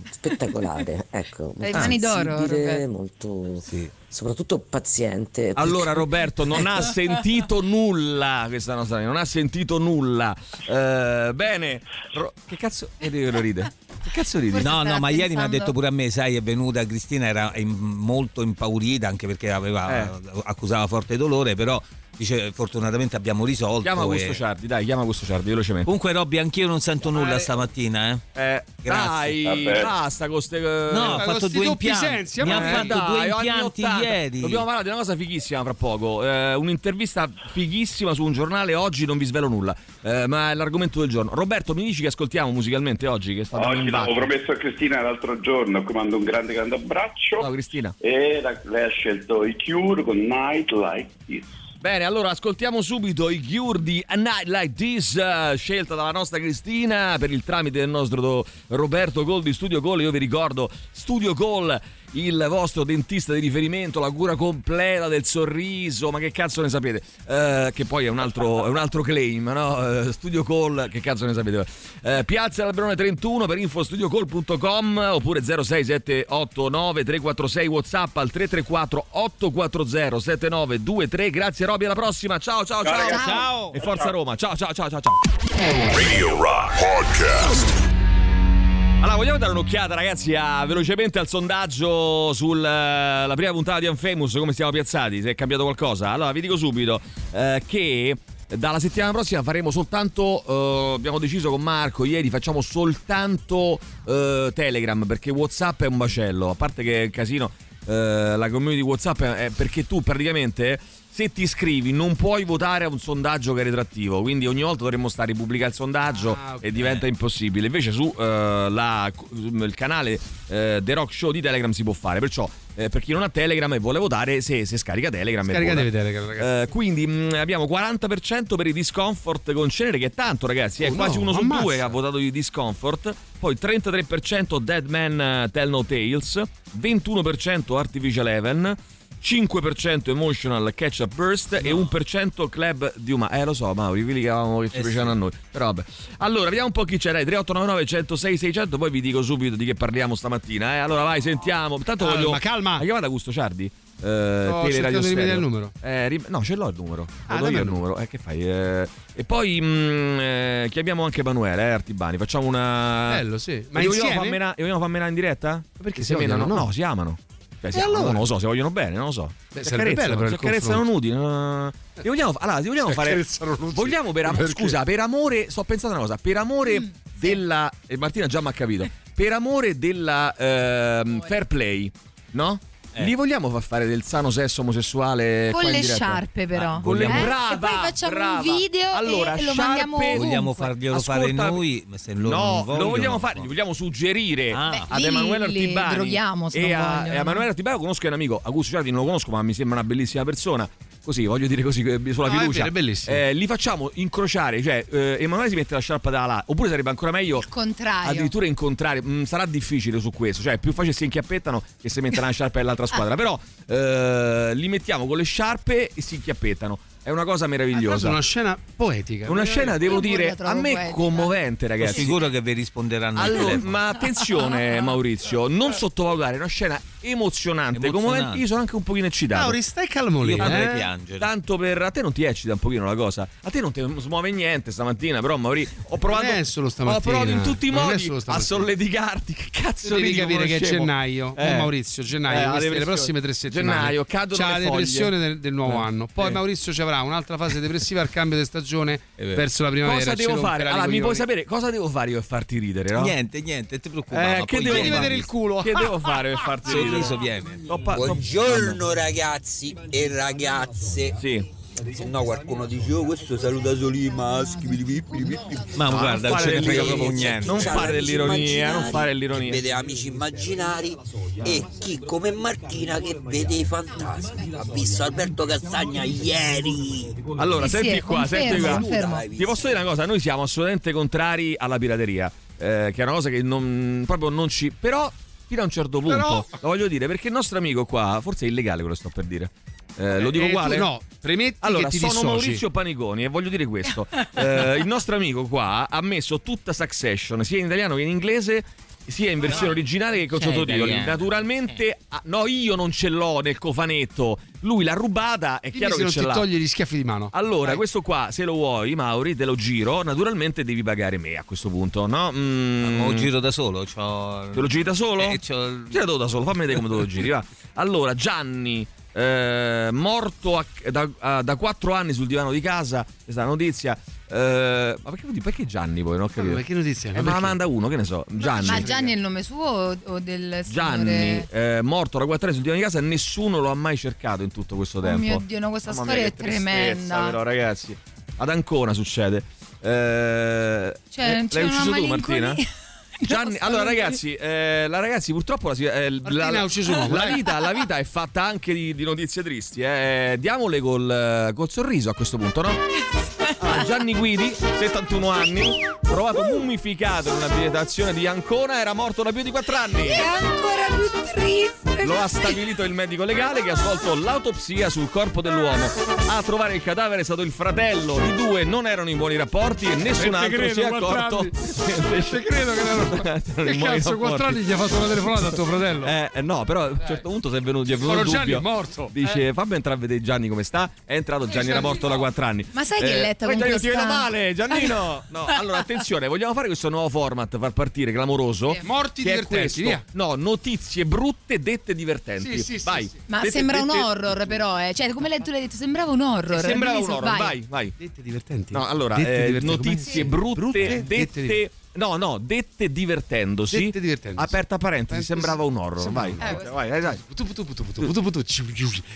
spettacolare, ecco, le mani d'oro, molto, sì, soprattutto paziente. Allora Roberto non ha sentito nulla questa nostra, bene. Che cazzo ride? Che cazzo ride? No, ma ieri mi ha detto pure a me, sai, è venuta Cristina, era molto impaurita anche perché accusava forte dolore, però dice fortunatamente abbiamo risolto. Chiama Augusto Ciardi velocemente. Comunque Robby, anch'io non sento nulla stamattina. Grazie. Dai, basta con queste... No, ha fatto due impianti. Ieri dobbiamo parlare di una cosa fighissima fra poco, un'intervista fighissima su un giornale oggi, non vi svelo nulla, ma è l'argomento del giorno. Roberto, mi dici che ascoltiamo musicalmente oggi? Che è stato oggi l'avevo promesso a Cristina l'altro giorno, comando un grande abbraccio. Ciao Cristina. E lei ha scelto i Cure con Night Like This. Bene, allora ascoltiamo subito i Cure di A Night Like This, scelta dalla nostra Cristina per il tramite del nostro Roberto Cole di Studio Cole. Io vi ricordo Studio Cole, il vostro dentista di riferimento, la cura completa del sorriso, ma che cazzo ne sapete, che poi è un altro claim, no? Studio Cole, che cazzo ne sapete, Piazza Alberone 31, per info studiocall.com oppure 06789 346, WhatsApp al 334 840 7923. Grazie Roby, alla prossima, ciao. E forza Roma, ciao. Radio Rock Podcast. Allora, vogliamo dare un'occhiata, ragazzi, velocemente al sondaggio sulla prima puntata di Unfamous, come siamo piazzati, se è cambiato qualcosa. Allora vi dico subito che dalla settimana prossima faremo soltanto, abbiamo deciso con Marco ieri, facciamo soltanto Telegram, perché WhatsApp è un bacello, a parte che è un casino. La community WhatsApp è perché tu praticamente, se ti iscrivi, non puoi votare a un sondaggio che è retrattivo, quindi ogni volta dovremmo stare a pubblicare il sondaggio, okay. E diventa impossibile. Invece su il canale The Rock Show di Telegram si può fare, perciò per chi non ha Telegram e vuole votare, se scarica Telegram, scaricatevi Telegram, ragazzi. Quindi abbiamo 40% per i discomfort con Cenere, che è tanto, ragazzi, quasi uno su due che ha votato di discomfort, poi 33% Dead Man Tell No Tales, 21% Artificial Heaven, 5% Emotional Catch Up Burst e 1% Club di Uma. Lo so, Mauri, vi dicevamo che ci piacevano a noi, però vabbè. Allora vediamo un po' chi c'è, dai. 3899 106 600, poi vi dico subito di che parliamo stamattina, Allora vai, sentiamo. Tanto voglio, ma calma, hai chiamato Augusto Ciardi? Teleradio Stereo. Il numero. No, ce l'ho il numero. Lo do io il numero. Che fai? E poi chiamiamo anche Emanuele Artibani. Facciamo una. Bello, sì. Ma vogliamo farmela in diretta? Perché si amano? No, si amano. Allora? Non lo so, se vogliono bene, non lo so. Si accarezzano nudi. Allora, vogliamo fare. Vogliamo per amore. Scusa, per amore. Sto pensando una cosa. Per amore della. E Martina già mi ha capito. Per amore della fair play, no? Li vogliamo far fare del sano sesso omosessuale con le sciarpe, però con le brava, e poi facciamo un video, allora, e lo mandiamo ovunque. Vogliamo farglielo fare noi, se loro non vogliono, lo vogliamo fare, gli vogliamo suggerire ad Emanuele Artibani e a Emanuele Artibani. Conosco un amico, Augusto Ciardi non lo conosco, ma mi sembra una bellissima persona, così voglio dire, così sulla fiducia, è bellissimo. Li facciamo incrociare, cioè Emanuele si mette la sciarpa da là, oppure sarebbe ancora meglio il contrario, addirittura in contrario. Sarà difficile su questo, cioè è più facile si inchiappettano che se mettono la sciarpa dell'altra squadra, però li mettiamo con le sciarpe e si inchiappettano. È una cosa meravigliosa. È una scena poetica. Una scena, devo dire, a me poetica. Commovente, ragazzi. Sono sicuro che vi risponderanno. Allora, ma attenzione, Maurizio, non sottovalutare, è una scena emozionante. Commovente. Io sono anche un pochino eccitato. Mauri, stai calmo lì. Io potrei piangere. Tanto per a te non ti eccita un pochino la cosa? A te non ti muove niente stamattina, però, Mauri, ho provato in tutti i modi a solleticarti. Che cazzo, devi capire che è gennaio. Maurizio, gennaio, le prossime 3 settimane. Gennaio, cadono le foglie. C'ha la depressione del nuovo anno. Poi Maurizio ci avrà un'altra fase depressiva al cambio di stagione verso la primavera. Cosa devo fare? Allora, mi puoi sapere cosa devo fare io per farti ridere? No? Niente, ti preoccupare. Che devo vedere il culo? Che devo fare per farti ridere? Buongiorno, ragazzi e ragazze. Sì. Se no qualcuno dice, questo saluta solo i maschi. Ma guarda, non ce ne frega proprio niente. Non fare dell'ironia, vede amici immaginari e chi come Martina che vede i fantasmi. Ha visto Alberto Castagna ieri. Allora, senti qua. Ti posso dire una cosa, noi siamo assolutamente contrari alla pirateria, che è una cosa che proprio non ci. Però fino a un certo punto, lo voglio dire, perché il nostro amico qua, forse è illegale quello che sto per dire. Lo dico uguale? No, premetti. Allora, che ti dissoci. Maurizio Paniconi e voglio dire questo. Il nostro amico qua ha messo tutta Succession, sia in italiano che in inglese, sia in versione originale che con sottotitoli. Naturalmente, no, io non ce l'ho nel cofanetto. Lui l'ha rubata, è chiaro che ce l'ha. Se non ti toglie gli schiaffi di mano. Allora, questo qua, se lo vuoi, Mauri, te lo giro. Naturalmente devi pagare me a questo punto, no? Ma lo giro da solo. Te lo giri da solo? Girato da solo, fammi vedere come te lo giri, va. Allora, Gianni. Morto da 4 anni sul divano di casa, questa è la notizia. Ma perché Gianni poi? Non ho capito. Ma che notizia? Ma la manda uno, che ne so. Gianni. Ma Gianni è il nome suo o del signore? Gianni, morto da 4 anni sul divano di casa, nessuno lo ha mai cercato in tutto questo tempo. Mio Dio, questa storia è tremenda. Però, ragazzi, ad Ancona succede. L'hai ucciso tu, Martina? Gianni, allora ragazzi, purtroppo la vita è fatta anche di notizie tristi, diamole col sorriso a questo punto, no? Gianni Guidi, 71 anni, trovato mummificato in un'abitazione di Ancona, era morto da più di 4 anni. È ancora più triste. Lo ha stabilito il medico legale che ha svolto l'autopsia sul corpo dell'uomo. A trovare il cadavere è stato il fratello, i due non erano in buoni rapporti e nessun altro si è accorto. Invece credo che che cazzo, 4 anni gli ha fatto una telefonata a tuo fratello? No, però a un certo punto gli è venuto il dubbio. Gianni è morto. Dice, fammi entrare a vedere Gianni come sta. È entrato, Gianni era morto da 4 anni. Ma sai che hai letto con Giannino, ti vedo male, Giannino. No, allora attenzione, vogliamo fare questo nuovo format, far partire clamoroso. Morti divertenti, via. No, notizie brutte dette divertenti. Sì, sì, vai. Sì, sì. Ma dette, sembra dette... un horror però, eh. Cioè, come tu l'hai detto, sembrava un horror. Sembrava un horror, vai. Dette divertenti. No, allora, notizie brutte dette... No, no, dette divertendosi. Dette divertendosi. Aperta parentesi, sembrava un horror. Vai, vai.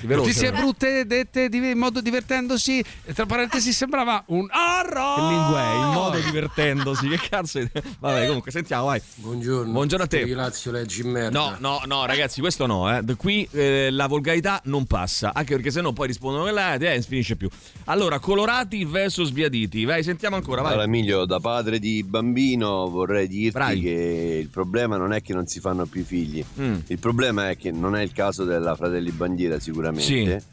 Notizie brutte dette in modo divertendosi. Tra parentesi, sembrava un horror. Che lingua è? In modo divertendosi. Che cazzo è? Vabbè, comunque, sentiamo, vai. Buongiorno. Buongiorno a te. Lazio leggi merda. No, no, no, ragazzi, questo no, eh. Qui la volgarità non passa. Anche perché sennò poi rispondono là e finisce più. Allora, Colorati versus Sbiaditi. Vai, sentiamo ancora, vai. Allora, Emilio, da padre di bambino, vorrei dirti che il problema non è che non si fanno più figli, il problema è che non è il caso della Fratelli Bandiera sicuramente,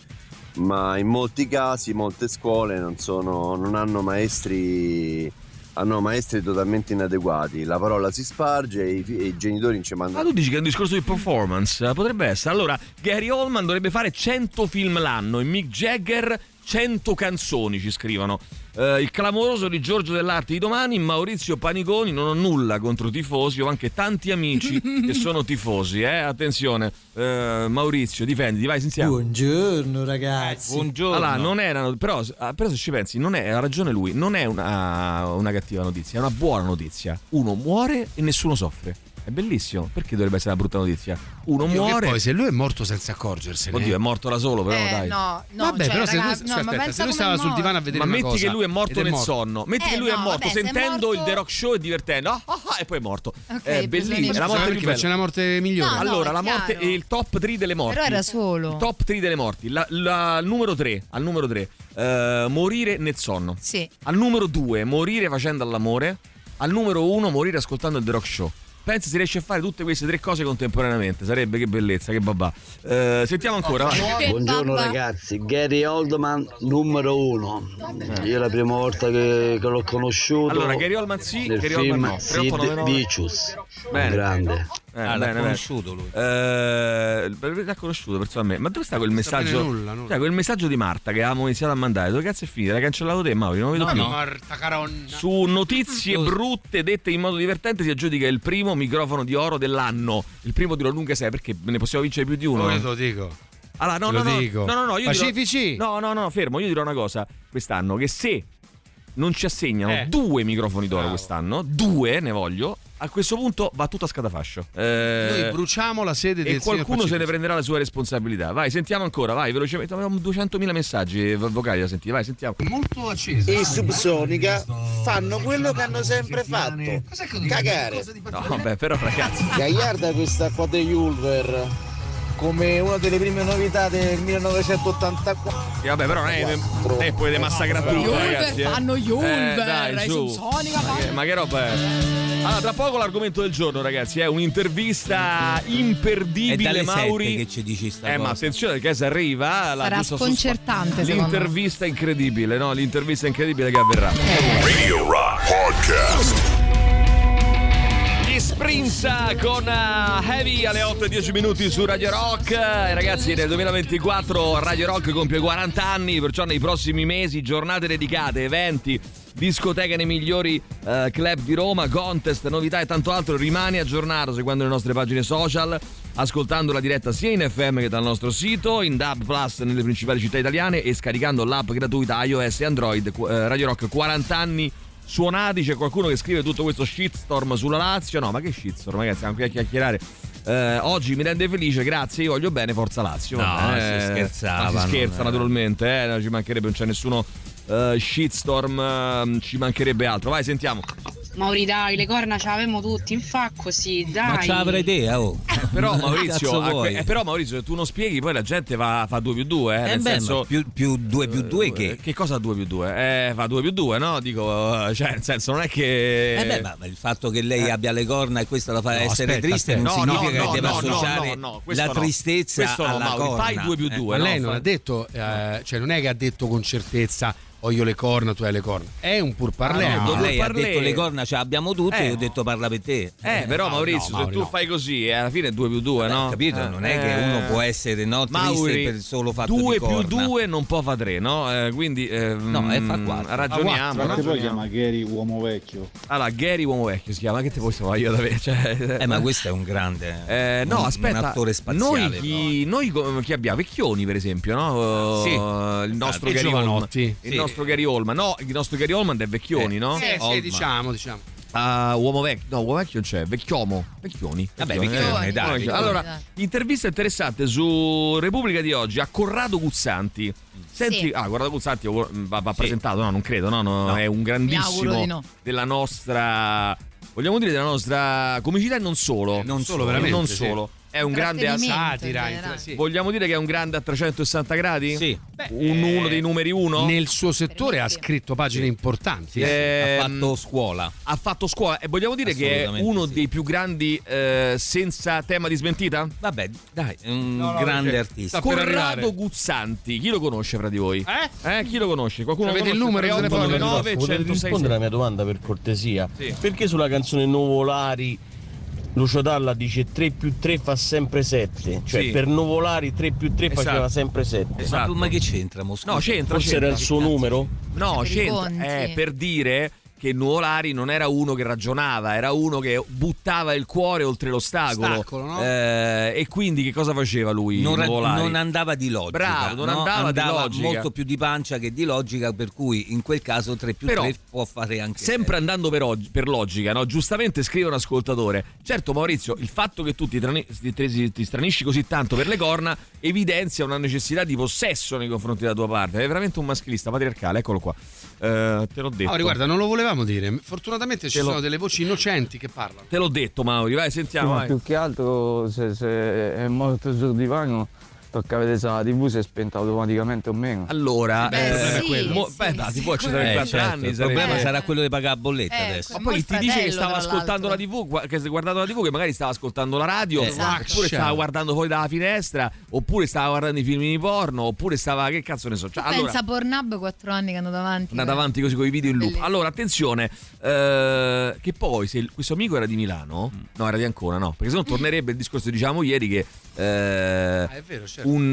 sì, ma in molti casi molte scuole non hanno maestri, hanno maestri totalmente inadeguati, la parola si sparge e i genitori non ci mandano. Ma tu dici che è un discorso di performance? Potrebbe essere. Allora, Gary Oldman dovrebbe fare 100 film l'anno e Mick Jagger 100 canzoni, ci scrivono. Il clamoroso di Giorgio dell'Arte di domani, Maurizio Panigoni, non ho nulla contro i tifosi, ho anche tanti amici che sono tifosi, eh? Attenzione, Maurizio, difenditi, vai, sentiamo. Buongiorno ragazzi. Buongiorno. Allora, non erano, però se ci pensi, non è, ha ragione lui, non è una cattiva notizia, è una buona notizia. Uno muore e nessuno soffre. È bellissimo, perché dovrebbe essere una brutta notizia? Uno muore. E poi se lui è morto senza accorgersene. Oddio, è morto da solo, però dai. No, vabbè, cioè, però se lui stava sul divano a vedere una cosa. Ma metti che lui è morto nel sonno. Metti che lui è morto sentendo il The Rock Show e divertendo. E poi è morto. Okay, è bellissimo. È la morte più bella. C'è una morte migliore. Allora, la morte è il top 3 delle morti. Però era solo. Il top 3 delle morti. Al numero 3, morire nel sonno. Sì. Al numero 2, morire facendo l'amore. Al numero 1, morire ascoltando il The Rock Show. Pensa si riesce a fare tutte queste tre cose contemporaneamente. Sarebbe, che bellezza, che babà. Sentiamo ancora, vai. Buongiorno ragazzi, Gary Oldman numero 1. Io è la prima volta che l'ho conosciuto. Allora, Gary Oldman sì, Gary Oldman no. Sid Vicious, grande. L'ha conosciuto lui. L'ha conosciuto personalmente. Ma dove sta quel messaggio? Nulla. Cioè, quel messaggio di Marta che avevamo iniziato a mandare. Dove cazzo è finita? L'ha cancellato te, Mauri? Non vedo più. Marta Caronna. Su notizie brutte dette in modo divertente si aggiudica il primo microfono di oro dell'anno. Il primo di una lunga serie, perché ne possiamo vincere più di uno. Io te lo dico. Allora, no, io Pacifici. Dirò, no, fermo, io dirò una cosa quest'anno, che se non ci assegnano 2 microfoni d'oro quest'anno, 2 ne voglio. A questo punto va tutto a scatafascio. Noi bruciamo la sede del signor Pacifici. E qualcuno se ne prenderà la sua responsabilità. Vai, sentiamo ancora, vai, velocemente. Abbiamo 200.000 messaggi vocali da sentire, vai, sentiamo. Molto acceso. I Subsonica fanno quello che hanno sempre fatto. Cagare. No, vabbè, però ragazzi. Gagliarda questa qua degli Ulver come una delle prime novità del 1984. E vabbè, però non è poi le massacra tutti, ragazzi. Fanno gli Ulver, dai, Subsonica. Ma che roba è? Allora, tra poco l'argomento del giorno, ragazzi, è un'intervista imperdibile, è dalle Mauri. Che ci dici sta cosa. Ma attenzione, perché se arriva la sarà sconcertante, l'intervista incredibile, no? L'intervista incredibile che avverrà. Radio Rock Podcast. Sprinza con Heavy alle 8:10 su Radio Rock. Ragazzi, nel 2024 Radio Rock compie 40 anni, perciò nei prossimi mesi giornate dedicate, eventi, discoteche nei migliori club di Roma, contest, novità e tanto altro. Rimani aggiornato seguendo le nostre pagine social, ascoltando la diretta sia in FM che dal nostro sito, in DAB Plus nelle principali città italiane e scaricando l'app gratuita iOS e Android. Radio Rock 40 anni suonati. C'è qualcuno che scrive tutto questo shitstorm sulla Lazio. No, ma che shitstorm, ragazzi, stiamo qui a chiacchierare. Oggi mi rende felice, grazie, io voglio bene, forza Lazio. No, si scherzava. Si scherza naturalmente, ci mancherebbe, non c'è nessuno shitstorm, ci mancherebbe altro. Vai, sentiamo. Mauri, dai, le corna ce l'avemmo tutti in facco, sì, dai. Ma ce l'avrei idea, oh. Però Maurizio, però Maurizio, se tu non spieghi poi la gente fa 2+2, nel senso più 2+2 che? Che cosa 2+2? Fa 2+2, no? Dico, cioè, nel senso non è che ma il fatto che lei abbia le corna e questo la fa essere triste non significa che deve associare la tristezza alla corna. Fai 2+2, lei non ha detto, cioè non è che ha detto con certezza ho io le corna, tu hai le corna. È un pur parlando. No, lei ha detto le corna, cioè abbiamo tutte, io ho detto parla per te. Però no, Maurizio, no, se tu fai così, alla fine 2 più 2, no? Capito? Non è che uno può essere triste per solo fatto 2 di corna. 2 più 2 non può fa 3, no? Quindi no, è fa 4. Ragioniamo. Ma che poi chiama Gary uomo vecchio? Allora, Gary uomo vecchio si chiama, che te puoi stare io da me? Cioè, ma questo è un grande no, aspetta, un attore spaziale. Noi chi abbiamo? Vecchioni, per esempio, no? Sì. Il nostro Gary Giovanotti. Il nostro Gary Oldman, no, il nostro Gary Oldman è Vecchioni, no? Sì, diciamo. Uomo vecchio, no, uomo vecchio non c'è, Vecchiomo. Vecchioni. Vabbè, Vecchioni, dai. Allora, intervista interessante su Repubblica di oggi a Corrado Guzzanti. Senti, Corrado Guzzanti va presentato, no, non credo, no, è un grandissimo della nostra, vogliamo dire della nostra comicità e non solo, veramente, non solo. È un grande satira, vogliamo dire che è un grande a 360 gradi? Sì. Beh, uno dei numeri uno? Nel suo settore ha scritto pagine importanti. Ha fatto scuola. E vogliamo dire che è uno dei più grandi senza tema di smentita? Vabbè, dai, è un grande artista. Corrado Guzzanti, chi lo conosce fra di voi? Chi lo conosce? Qualcuno avete il numero? 9 potete rispondere alla mia domanda per cortesia? Sì. Perché sulla canzone Nuvolari Lucio Dalla dice 3 più 3 fa sempre 7, cioè per Nuvolari 3 più 3 faceva sempre 7. Esatto. Ma che c'entra Mosca? No, c'entra. Forse c'entra. Era il suo numero? No, c'entra. Per dire che Nuvolari non era uno che ragionava, era uno che buttava il cuore oltre l'ostacolo. Ostacolo, no? E quindi che cosa faceva lui? Non andava di logica. Bravo, andava di logica. Molto più di pancia che di logica, per cui in quel caso 3 più 3 può fare anche sempre andando per logica, no? Giustamente scrive un ascoltatore. Certo Maurizio, il fatto che tu ti stranisci così tanto per le corna evidenzia una necessità di possesso nei confronti della tua parte. È veramente un maschilista patriarcale, eccolo qua. Te l'ho detto. Allora, guarda, non lo volevo dire, fortunatamente sono delle voci innocenti che parlano. Te l'ho detto, Mauri, vai, sentiamo. Vai. Più che altro, se è morto sul divano, tocca vedere se la TV si è spenta automaticamente o meno. Allora, il problema è quello. Ti può accedere 4 anni. Il problema sarà quello di pagare la bolletta adesso. Ma poi ti dice che stava ascoltando la TV, che guardando la TV, che magari stava ascoltando la radio, oppure stava guardando fuori dalla finestra, oppure stava guardando i film di porno, oppure stava, che cazzo ne so. Cioè, pensa Pornhub 4 anni che andò avanti. Andò avanti così con i video in loop. Allora, attenzione, che poi se questo amico era di Milano, no, era di Ancona, no, perché se no tornerebbe il discorso che dicevamo ieri che è vero, certo. Un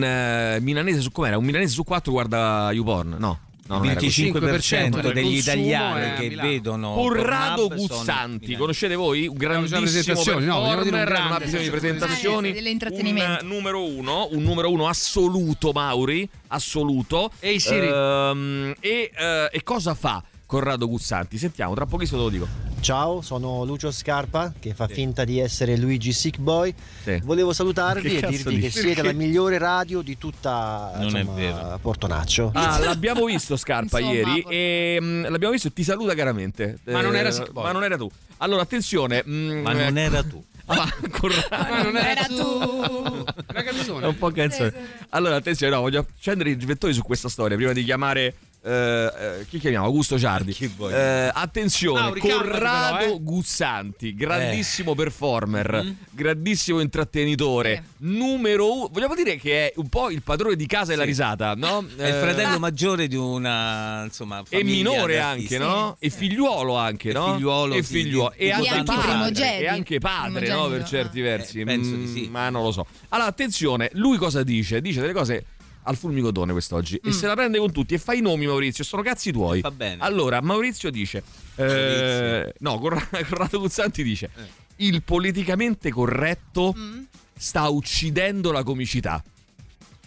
milanese su com'era? Un milanese su 4 guarda YouPorn, no? No, il 25% degli italiani che vedono Corrado Guzzanti, conoscete voi? Un grandissimo performer, non ha bisogno di presentazioni, un numero uno assoluto, Mauri, assoluto. Ehi Siri. E cosa fa Corrado Guzzanti? Sentiamo, tra pochissimo te lo dico. Ciao, sono Lucio Scarpa che fa finta di essere Luigi Sick Boy. Volevo salutarvi e dirvi che siete la migliore radio di tutta Portonaccio. L'abbiamo visto Scarpa ieri e l'abbiamo visto e ti saluta caramente. Ma non era Sick Boy. Ma non era tu. Allora, attenzione, ma non era tu. Ma non era tu. Una canzone. È un po' canzone. Allora, attenzione, voglio accendere i riflettori su questa storia prima di chiamare chi chiamiamo? Augusto Ciardi. Attenzione, Corrado Guzzanti, grandissimo performer, grandissimo intrattenitore, numero uno. Vogliamo dire che è un po' il padrone di casa e la risata, no? È il fratello maggiore di una, insomma, famiglia, e minore anche, no? E figliuolo anche, no? E figliuolo. E anche padre, no? Per certi versi. Penso di sì. Ma non lo so. Allora, attenzione, lui cosa dice? Dice delle cose al fulmicotone quest'oggi e se la prende con tutti e fa i nomi, Maurizio, sono cazzi tuoi. Va bene. Allora Maurizio dice Corrado Guzzanti dice il politicamente corretto sta uccidendo la comicità.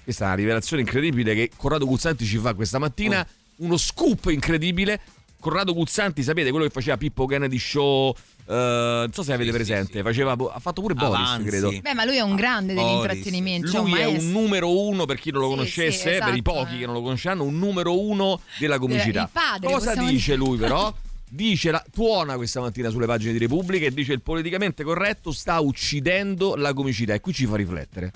Questa è una rivelazione incredibile che Corrado Guzzanti ci fa questa mattina, uno scoop incredibile. Corrado Guzzanti, sapete quello che faceva Pippo Ganedi Show, non so se avete presente, ha fatto pure Boris, credo. Beh, ma lui è un grande dell'intrattenimento. Lui è un numero uno, per chi non lo conoscesse, per i pochi che non lo conosceranno, un numero uno della comicità. Il padre, cosa dice lui però? Dice la tuona questa mattina sulle pagine di Repubblica e dice il politicamente corretto sta uccidendo la comicità, e qui ci fa riflettere.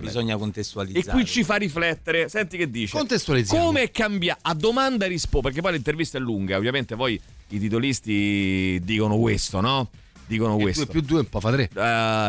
Bisogna contestualizzare. E qui ci fa riflettere. Senti che dice. Contestualizziamo. Come è cambiato? A domanda risponde, perché poi l'intervista è lunga, ovviamente poi i titolisti dicono questo, no? dicono questo. 2 più 2 un po' fa 3.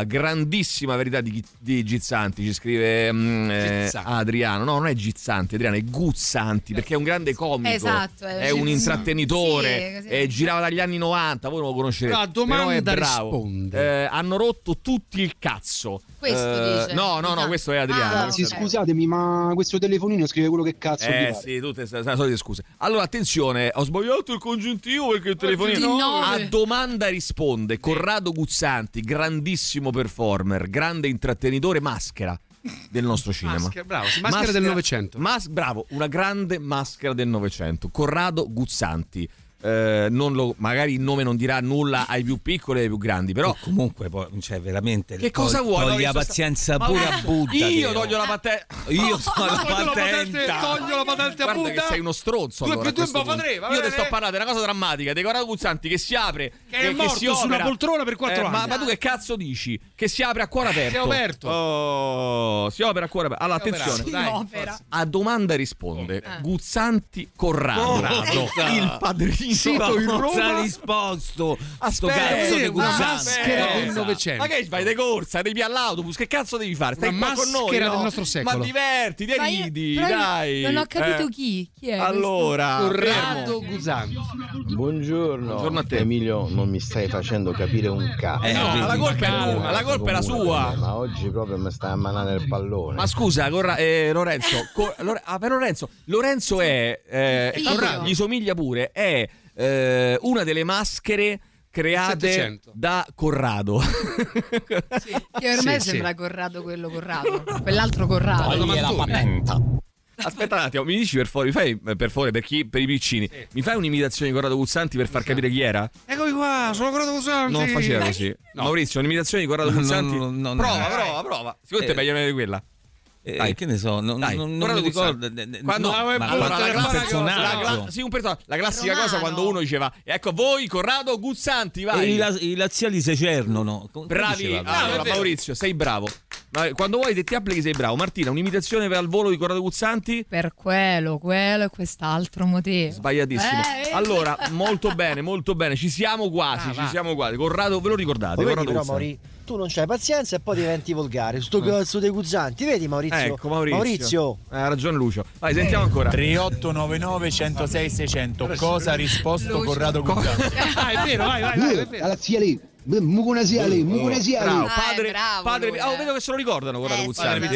Grandissima verità di Gizzanti, ci scrive Adriano. No, non è Gizzanti, Adriano è Guzzanti, perché è un grande comico, esatto, è un intrattenitore, sì, girava dagli anni 90, voi non lo conoscerete. La domanda risponde. Hanno rotto tutti il cazzo. Questo dice. No, questo è Adriano. Anzi, okay. Scusatemi, ma questo telefonino scrive quello che cazzo gli pare. Sì, tutte sono solite scuse. Allora, attenzione, ho sbagliato il congiuntivo perché il telefonino... No. A domanda risponde Corrado Guzzanti, grandissimo performer, grande intrattenitore, maschera del nostro cinema. Maschera del Novecento. Bravo, una grande maschera del Novecento. Corrado Guzzanti. Non lo, magari il nome non dirà nulla ai più piccoli e ai più grandi, però e comunque poi cioè, veramente che cosa vuoi? Togli la pazienza pure a Buddha. Io toglio la patente. Io sono la patente. Toglio la patente a Buddha. Sei uno stronzo. Allora, io ti sto parlando è una cosa drammatica. Dei Corrado Guzzanti che si apre, che è morto sulla poltrona per 4 anni. Ma tu che cazzo dici? Che si apre a cuore aperto. Si è aperto. Oh, si opera a cuore aperto. Allora attenzione. A domanda risponde Guzzanti Corrado, il padrino. Sito in Roma ha risposto a sto cazzo di maschera del Novecento. Ma che fai di corsa? Devi all'autobus? Che cazzo devi fare? Stai qua con noi, no? Del nostro secolo. Ma divertiti, ridi, dai. Non ho capito chi è. Allora, Corrado Guzzanti. Buongiorno. Buongiorno a te. Emilio, non mi stai facendo capire un cazzo. No, la colpa è la sua. Ma oggi proprio mi stai ammanando il pallone. Ma scusa, Lorenzo gli somiglia pure, è una delle maschere create 700. Da Corrado, sì, che ormai sembra Corrado quello Corrado, quell'altro Corrado. Togli la patenta. Aspetta un attimo, mi dici per favore per i piccini, sì. Mi fai un'imitazione di Corrado Guzzanti per far capire chi era? Eccomi qua, sono Corrado Guzzanti. Non faceva così, no. Maurizio, un'imitazione di Corrado Guzzanti. No, prova. Secondo te è meglio di quella? Che ne so, non lo ricordo quando la classica Romano. Cosa quando uno diceva ecco voi Corrado Guzzanti vai. I laziali se cernono. Bravi, allora, Maurizio sei bravo. Ma quando vuoi ti applichi, sei bravo. Martina, un'imitazione per al volo di Corrado Guzzanti? Per quello e quest'altro motivo. Sbagliatissimo. Allora, molto bene, ci siamo quasi. Corrado, ve lo ricordate? Corrado Guzzanti. Tu non c'hai pazienza e poi diventi volgare. Sto cazzo dei Guzzanti, vedi Maurizio? Ecco, Maurizio. Ha ragione Lucio. Vai, sentiamo ancora. 3899 106 600. Cosa ha risposto Lucio. Corrado Guzzanti? È vero, vai. Alla zia lì. Mugunasia padre, vedo che se lo ricordano Corrado Guzzanti,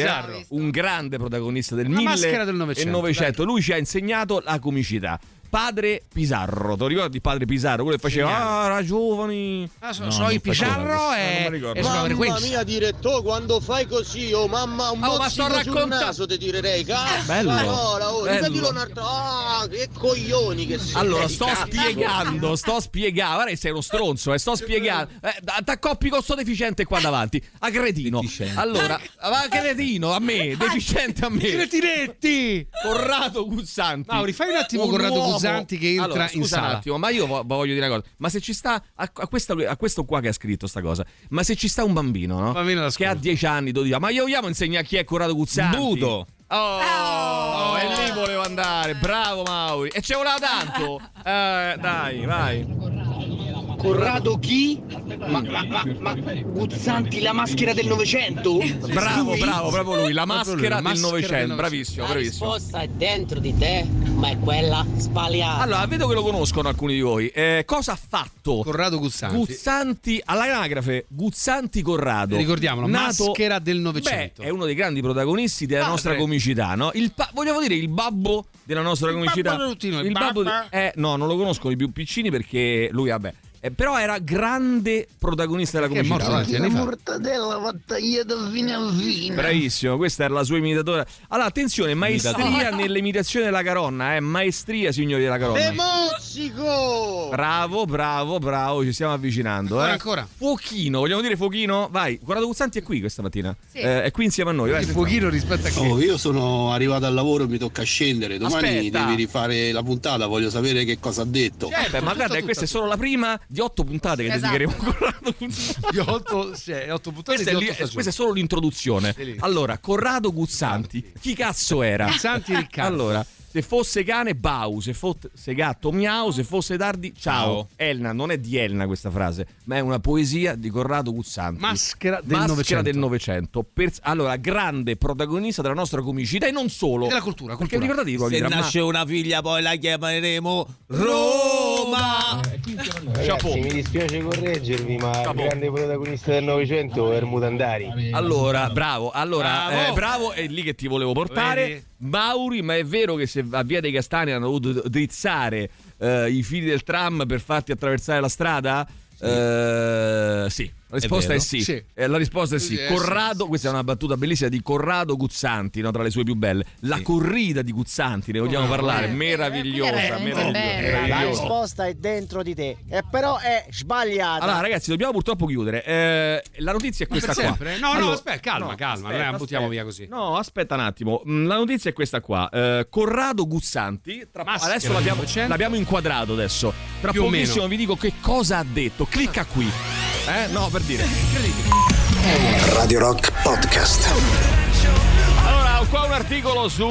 un grande protagonista del 1900. Lui ci ha insegnato la comicità. Padre Pisarro, te lo ricordi Padre Pisarro? Quello che faceva giovani. Sono i Pisarro e mamma mia direttore, quando fai così, mamma un bozzino sul naso ti tirerei. Bello. Ripetillo un'altra. Che coglioni che sei. Allora sto spiegando, guarda sei uno stronzo, sto spiegando. T'accoppi con sto deficiente qua davanti, a cretino. Allora, a cretino, a me, deficiente a me. Cretinetti! Corrado Guzzanti. Mauri, fai un attimo Corrado Guzzanti. Che entra in sala. Un attimo, ma io voglio dire una cosa. Ma se ci sta a questo qua che ha scritto sta cosa, ma se ci sta un bambino, no? Bambino che ha 10 anni, 12 anni, ma io vogliamo insegnare chi è Corrado Guzzanti? Nudo. Oh, e lì volevo andare. Bravo Mauri. E ci voleva tanto. Dai, vai. Corrado chi? Ma Guzzanti la maschera del Novecento? Bravo, proprio lui, la maschera del Novecento, bravissimo. La risposta è dentro di te, ma è quella sbagliata. Allora, vedo che lo conoscono alcuni di voi. Cosa ha fatto Corrado Guzzanti? Guzzanti all'anagrafe, Guzzanti Corrado. Ricordiamolo, nato, maschera del Novecento. È uno dei grandi protagonisti della nostra comicità, no? Vogliamo dire il babbo della nostra comicità. Il babbo no, non lo conoscono i più piccini perché lui però era grande protagonista della comicità. La mortadella fatta io da fine a fine. Bravissimo, questa era la sua imitatora. Allora, attenzione, maestria nell'imitazione della caronna, maestria signori della caronna. De Mozzico! Bravo, ci stiamo avvicinando. Ancora. Fuochino, vogliamo dire Fuochino? Vai, Corrado Guzzanti è qui questa mattina. Sì. È qui insieme a noi. Vai, Fuochino rispetto a chi? Oh, io sono arrivato al lavoro, mi tocca scendere. Domani devi rifare la puntata, voglio sapere che cosa ha detto. Certo, ma guarda, questa è solo la prima di 8 puntate che dedicheremo Corrado Guzzanti. Di 8, sì, 8 puntate. Questa, di 8 stagioni. Questa è solo l'introduzione. Allora, Corrado Guzzanti, chi cazzo era? Guzzanti Riccardo. Allora, se fosse cane, bau, se fosse gatto, miau, se fosse tardi, ciao. Elna, non è di Elna questa frase, ma è una poesia di Corrado Guzzanti. Maschera del Novecento. Allora, grande protagonista della nostra comicità e non solo. E della cultura, perché ricordate se nasce una figlia poi la chiameremo Roma. Ragazzi, mi dispiace correggervi, ma il grande protagonista del Novecento è Mutandari. Allora, bravo, allora, bravo, è lì che ti volevo portare. Vedi? Mauri, ma è vero che se a Via dei Castani hanno dovuto drizzare i fili del tram per farti attraversare la strada? Sì. Sì. La risposta è sì. Sì. La risposta è sì. Corrado, questa è una battuta bellissima di Corrado Guzzanti, no, tra le sue più belle. La corrida di Guzzanti, ne vogliamo parlare, meravigliosa, meravigliosa. La risposta è dentro di te, però è sbagliata. Allora ragazzi, dobbiamo purtroppo chiudere. La notizia è questa qua. No, allora, no, aspetta, calma, no, calma, aspetta, non buttiamo via così. No, aspetta un attimo. La notizia è questa qua. Corrado Guzzanti, adesso l'abbiamo inquadrato adesso. Tra pochissimo vi dico che cosa ha detto. Clicca qui. No, per dire Radio Rock Podcast. Allora, ho qua un articolo su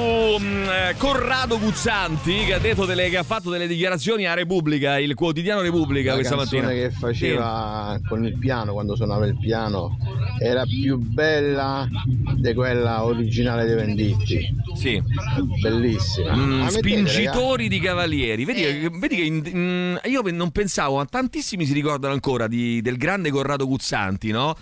Corrado Guzzanti che ha detto che ha fatto delle dichiarazioni a Repubblica, il quotidiano Repubblica, la questa mattina. La canzone che faceva con il piano, quando suonava il piano, era più bella di quella originale dei Venditti. Sì. Bellissima. Spingitori di cavalieri. Vedi che io non pensavo, ma tantissimi si ricordano ancora del grande Corrado Guzzanti, no?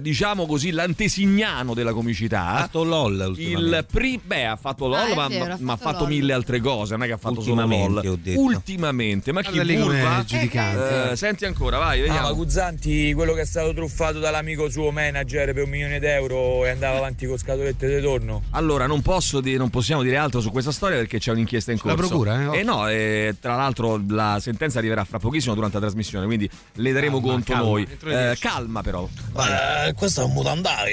Diciamo così, l'antesignano della comicità. Ha fatto LOL ha fatto LOL, ma ha fatto mille altre cose. Non è che ha fatto solo LOL ultimamente. Ma chi curva senti ancora, vai, vediamo. Guzzanti, quello che è stato truffato dall'amico suo manager per 1 milione d'euro e andava avanti con scatolette di torno. Allora non possiamo dire altro su questa storia perché c'è un'inchiesta in corso. La procura tra l'altro la sentenza arriverà fra pochissimo durante la trasmissione, quindi le daremo conto noi. Calma però. Questo è un Mutandari,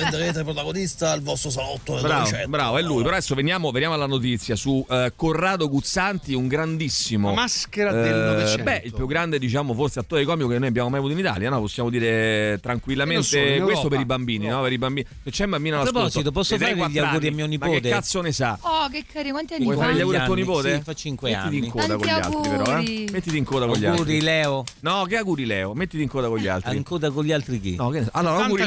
vedrete protagonista al vostro salotto del Novecento. Bravo, è lui. Però adesso veniamo alla notizia su Corrado Guzzanti, un grandissimo maschera del Novecento. Il più grande, diciamo, forse attore comico che noi abbiamo mai avuto in Italia, no? Possiamo dire tranquillamente questo per i bambini, no? Per i bambini. Se c'è un bambino all'ascolto. A proposito, posso fare gli auguri a mio nipote? Ma che cazzo ne sa? Oh, che carino, quanti anni? Vuoi fare gli auguri a tuo nipote? Sì, fa 5 anni. Mettiti in coda con gli altri, però, mettiti in coda con gli altri. Auguri Leo. No, che auguri Leo, mettiti in coda con gli altri. Ancora con gli altri chi? No, che... Allora, auguri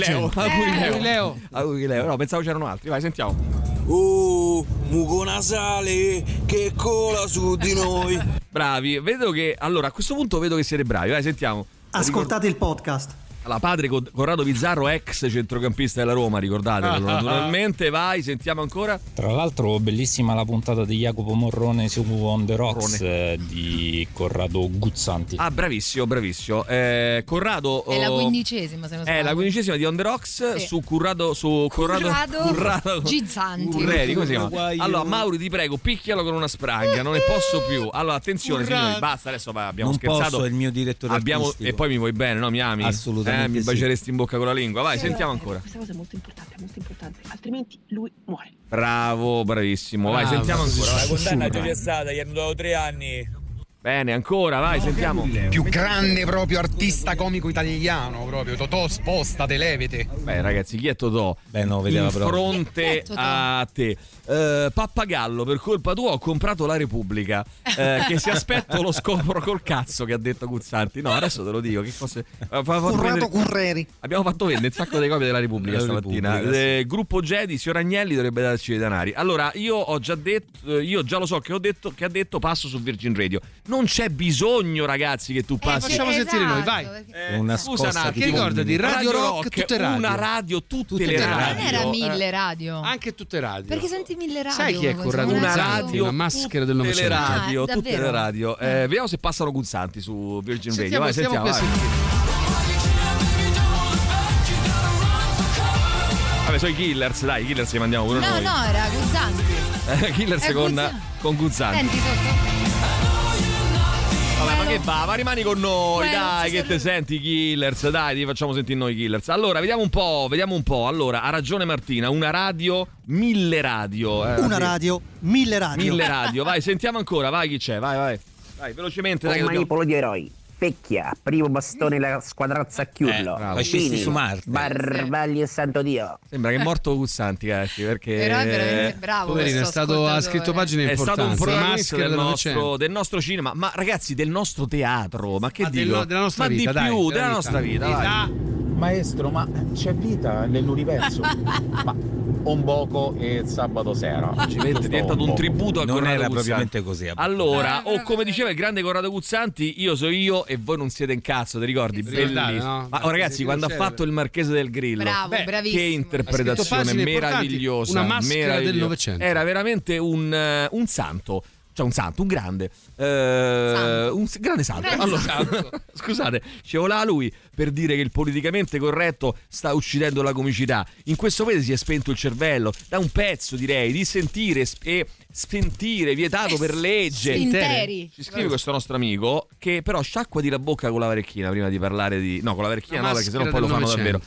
Leo. Auguri Leo. No, pensavo c'erano altri. Vai, sentiamo. Muco nasale che cola su di noi. Bravi. Vedo che allora a questo punto vedo che siete bravi. Vai, sentiamo. Ascoltate il podcast. Allora, padre Corrado Pizzarro, ex centrocampista della Roma, ricordatelo naturalmente. Vai, sentiamo ancora. Tra l'altro bellissima la puntata di Jacopo Morrone su On The Rocks di Corrado Guzzanti. Bravissimo, bravissimo. Corrado è la 15ª, se non sbaglio. È la 15ª di On The Rocks su Corrado Guzzanti. Come si chiama? Allora, Mauri, ti prego, picchialo con una spranga, non ne posso più. Allora, attenzione, signori, basta, adesso abbiamo non scherzato. Posso, è il mio direttore artistico. E poi mi vuoi bene, no? Mi ami? Assolutamente. Mi baceresti in bocca con la lingua. Vai, sentiamo ancora. Questa cosa è molto importante, altrimenti lui muore. Bravo, bravissimo. Vai, sentiamo ancora. La condanna già c'è stata, gli hanno dato 3 anni. Bene, ancora, vai, sentiamo. Più grande proprio artista comico italiano, proprio Totò, spostate, levete. Beh, ragazzi, chi è Totò? Beh, no, vedeva proprio. Fronte a te. Pappagallo, per colpa tua ho comprato la Repubblica. Che si aspetta lo scopro col cazzo che ha detto Guzzanti. No, adesso te lo dico, che fosse abbiamo fatto vendere un sacco di copie della Repubblica stamattina. Gruppo Jedi, signor Agnelli dovrebbe darci i denari. Allora, io già lo so che ha detto, passo su Virgin Radio. Non c'è bisogno, ragazzi, che tu passi. Facciamo sentire noi, vai. Una scusa, ricordati, Radio Rock, tutte radio. Una radio, tutte le radio. Non era 1000 radio. Anche tutte radio. Perché senti 1000 radio? Sai chi è Corrado Guzzanti? Una maschera del Novecento. Tutte le radio. Vediamo se passano Guzzanti su Virgin Radio. Vai, sentiamo. Vabbè, sono i Killers, dai, li mandiamo pure noi. No, era Guzzanti. Killers con Guzzanti. Senti, che rimani con noi, dai, che te senti Killers, dai, ti facciamo sentire noi Killers. Allora, vediamo un po'. Allora, ha ragione Martina, una radio, 1000 radio. Una radio, 1000 radio. 1000 radio, vai, sentiamo ancora, vai chi c'è, vai. Vai, velocemente. Un manipolo di eroi. Specchia, Primo Bastone, La Squadrazza a Chiurlo, Cini, Barbaglio e Santo Dio. Sembra che è morto Guzzanti, ragazzi, perché però è veramente bravo, poverino, ha scritto pagine importanti. È stato un protagonista del nostro cinema, ma ragazzi, del nostro teatro, ma che della nostra vita, ma di più, della nostra vita. Maestro, ma c'è vita nell'universo? Ma un poco e sabato sera ci mette, è diventato un tributo a non Corrado era Guzzanti. Propriamente così. Allora, o come diceva il grande Corrado Guzzanti, io so io e voi non siete in cazzo, ti ricordi? Bellissimo. No? Ma oh, ragazzi, quando ha fatto il Marchese del Grillo, bravissimo, che interpretazione meravigliosa, una maschera del Novecento. Era veramente un santo. Cioè un grande santo. Allora, scusate, ci voleva lui per dire che il politicamente corretto sta uccidendo la comicità. In questo paese si è spento il cervello da un pezzo, direi, di sentire e spentire, vietato per legge. Interi. Ci scrive questo nostro amico che però sciacquati la bocca con la varecchina prima di parlare di... No, con la varecchina no, perché sennò poi lo fanno davvero.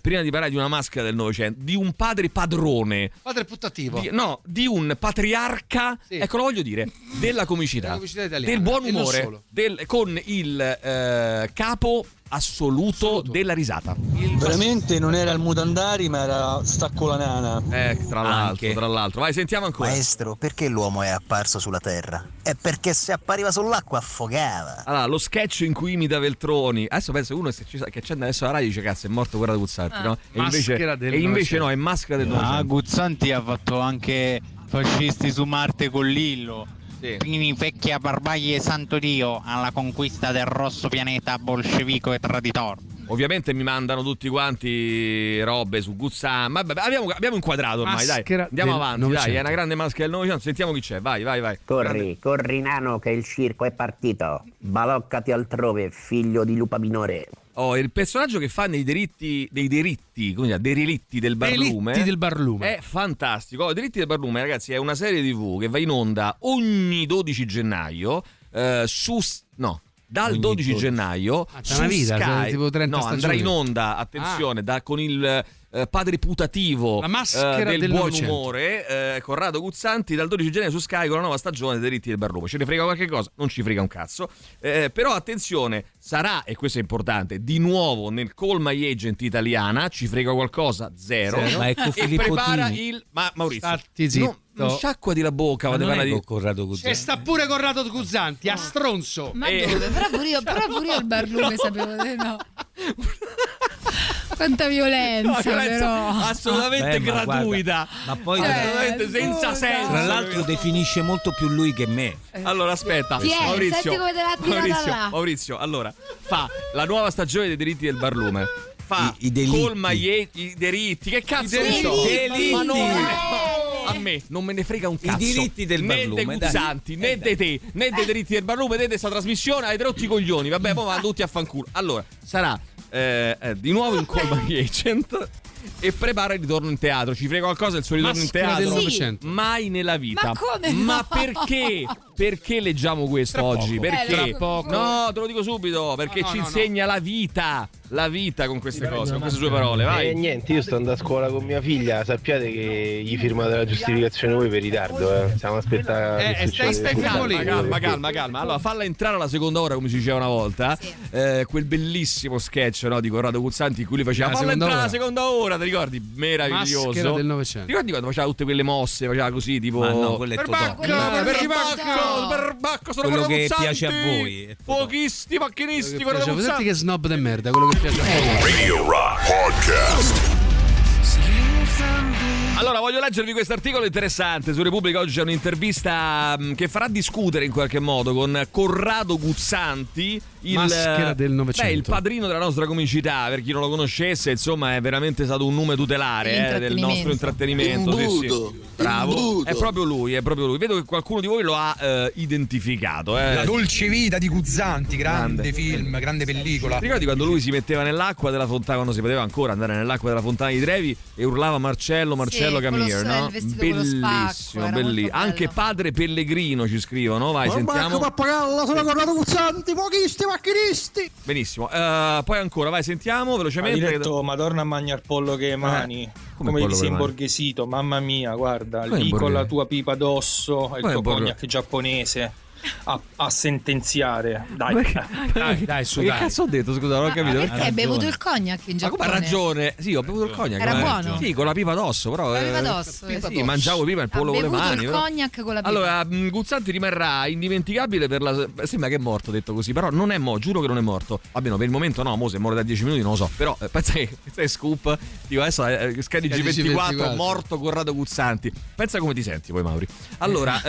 Prima di parlare di una maschera del Novecento, di un padre padrone. Padre puttativo. Di un patriarca. Sì. Ecco, lo voglio dire, della comicità, italiana, del buon umore, con il capo assoluto della risata. Veramente non era il Mutandari, ma era Staccola Nana. Tra l'altro. Vai, sentiamo ancora. Maestro, perché l'uomo è apparso sulla terra? È perché se appariva sull'acqua affogava. Allora, lo sketch in cui imita Veltroni. Adesso penso uno che accende adesso la radio dice cazzo, è morto Corrado Guzzanti, no? E invece no, è maschera del Novecento. Ah, Guzzanti ha fatto anche Fascisti su Marte con Lillo. Pini, Pecchia, Barbagli e Santo Dio alla conquista del rosso pianeta bolscevico e traditor. Ovviamente mi mandano tutti quanti robe su Guzzanti. Ma abbiamo inquadrato ormai, maschera, dai. Andiamo avanti, 900. Dai, è una grande maschera del Novecento. Sentiamo chi c'è, vai. Corri nano che il circo è partito. Baloccati altrove, figlio di lupa minore. Oh, il personaggio che fa dei relitti del barlume è fantastico. I Relitti del Barlume, ragazzi, è una serie TV che va in onda ogni 12 gennaio dal 12 gennaio su vita, Sky. Tipo 30 stagioni. Andrà in onda, attenzione, con il padre putativo del buon umore Corrado Guzzanti dal 12 gennaio su Sky con la nuova stagione dei Diritti del Barlume. Ce ne frega qualche cosa? Non ci frega un cazzo, però attenzione, sarà, e questo è importante, di nuovo nel Call My Agent italiana. Ci frega qualcosa? Zero. Ma ecco, e prepara il Maurizio, non sciacquati la bocca, ma Corrado Guzzanti. E sta pure Corrado Guzzanti a stronzo. Ma dove? Però pure io il Barlume sapevo di no. Quanta violenza, però assolutamente gratuita, ma poi assolutamente senza senso. Tra l'altro definisce molto più lui che me. Allora aspetta, Maurizio, allora fa la nuova stagione dei Diritti del Barlume. Fa i diritti, che cazzo ne so? A me non me ne frega un cazzo. I diritti del Barlume, né dei Guzzanti, né dei te, né dei Diritti del Barlume, né di questa trasmissione. Hai rotti i coglioni, vabbè, poi vanno tutti a fanculo. Allora sarà di nuovo in Call My Agent e prepara il ritorno in teatro. Ci frega qualcosa il suo ritorno in teatro? Sì. Mai nella vita. Ma come? Ma perché? Perché leggiamo questo oggi? Perché? No, te lo dico subito, perché ci insegna la vita. La vita con queste cose, con queste sue parole, vai. Niente, io sto andando a scuola con mia figlia, sappiate che gli firmate la giustificazione voi per ritardo. Stiamo aspettando. Calma. Allora, falla entrare alla seconda ora, come si diceva una volta. Sì. Quel bellissimo sketch di Corrado Guzzanti in cui lui faceva falla entrare alla seconda ora, ti ricordi? Meraviglioso. Maschera del Novecento. Ti ricordi quando faceva tutte quelle mosse, faceva così, tipo perbacco, sono quello che piace a voi. Pochisti macchinisti, Corrado Guzzanti. Senti che snob de merda, quello che piace a voi. Radio Rock Podcast. Allora, voglio leggervi questo articolo interessante su Repubblica. Oggi c'è un'intervista che farà discutere in qualche modo con Corrado Guzzanti, maschera del Novecento. Il padrino della nostra comicità, per chi non lo conoscesse, insomma, è veramente stato un nome tutelare del nostro intrattenimento. Sì. Bravo, è proprio lui. Vedo che qualcuno di voi lo ha identificato. La dolce vita di Guzzanti, grande film, grande pellicola. Ti ricordi quando lui si metteva nell'acqua della fontana, quando si poteva ancora andare nell'acqua della fontana di Trevi, e urlava Marcello Camir, no? Bellissimo. Anche padre Pellegrino, ci scrivono, vai, sentiamo. Pappagalla, sono Corrado Guzzanti, pochisti macchinisti. Benissimo. Poi ancora, vai, sentiamo velocemente. Hai detto Madonna mangiar pollo che mani. Come sei imborghesito, mamma mia, guarda, lì con la tua pipa d'osso e il tuo cognac giapponese. a sentenziare. Dai, dai, su, dai. Che cazzo ho detto? Scusa, non ho capito. Perché hai bevuto il cognac in Giappone? Ha ragione. Sì, ho bevuto il cognac. Era buono? Sì, con la pipa d'osso, però. La pipa d'osso. Sì, mangiavo prima il pollo con le mani. Ho bevuto il cognac con la pipa. Allora, Guzzanti rimarrà indimenticabile per la... Sembra che è morto, detto così, però non è morto, giuro che non è morto. Almeno per il momento no, mo se muore da 10 minuti non lo so, però pensa che sei scoop, tipo adesso Sky G24, morto Corrado Guzzanti. Pensa come ti senti poi, Mauri. Allora,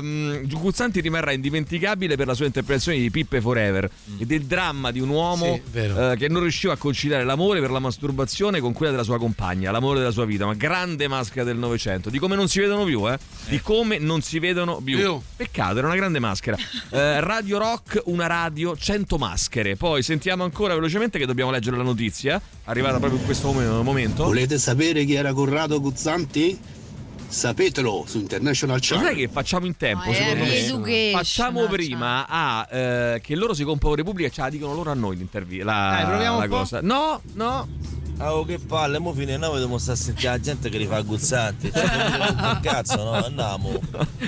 Guzzanti rimarrà indimenticabile per la sua interpretazione di Pippe Forever e del dramma di un uomo che non riusciva a conciliare l'amore per la masturbazione con quella della sua compagna, l'amore della sua vita, ma grande maschera del Novecento, di come non si vedono più, di come non si vedono più. Peccato, era una grande maschera. Radio Rock, una radio, 100 maschere. Poi sentiamo ancora velocemente che dobbiamo leggere la notizia, arrivata proprio in questo momento. Volete sapere chi era Corrado Guzzanti? Sapetelo su International Channel. Non è che facciamo in tempo, no, secondo me. Facciamo prima che loro si compone Repubblica e ce la dicono loro a noi l'intervista. Proviamo la cosa. No, no. Oh, che palle, mo fine noi dobbiamo stare a sentire la gente che li fa Guzzanti. Cazzo, no, andiamo.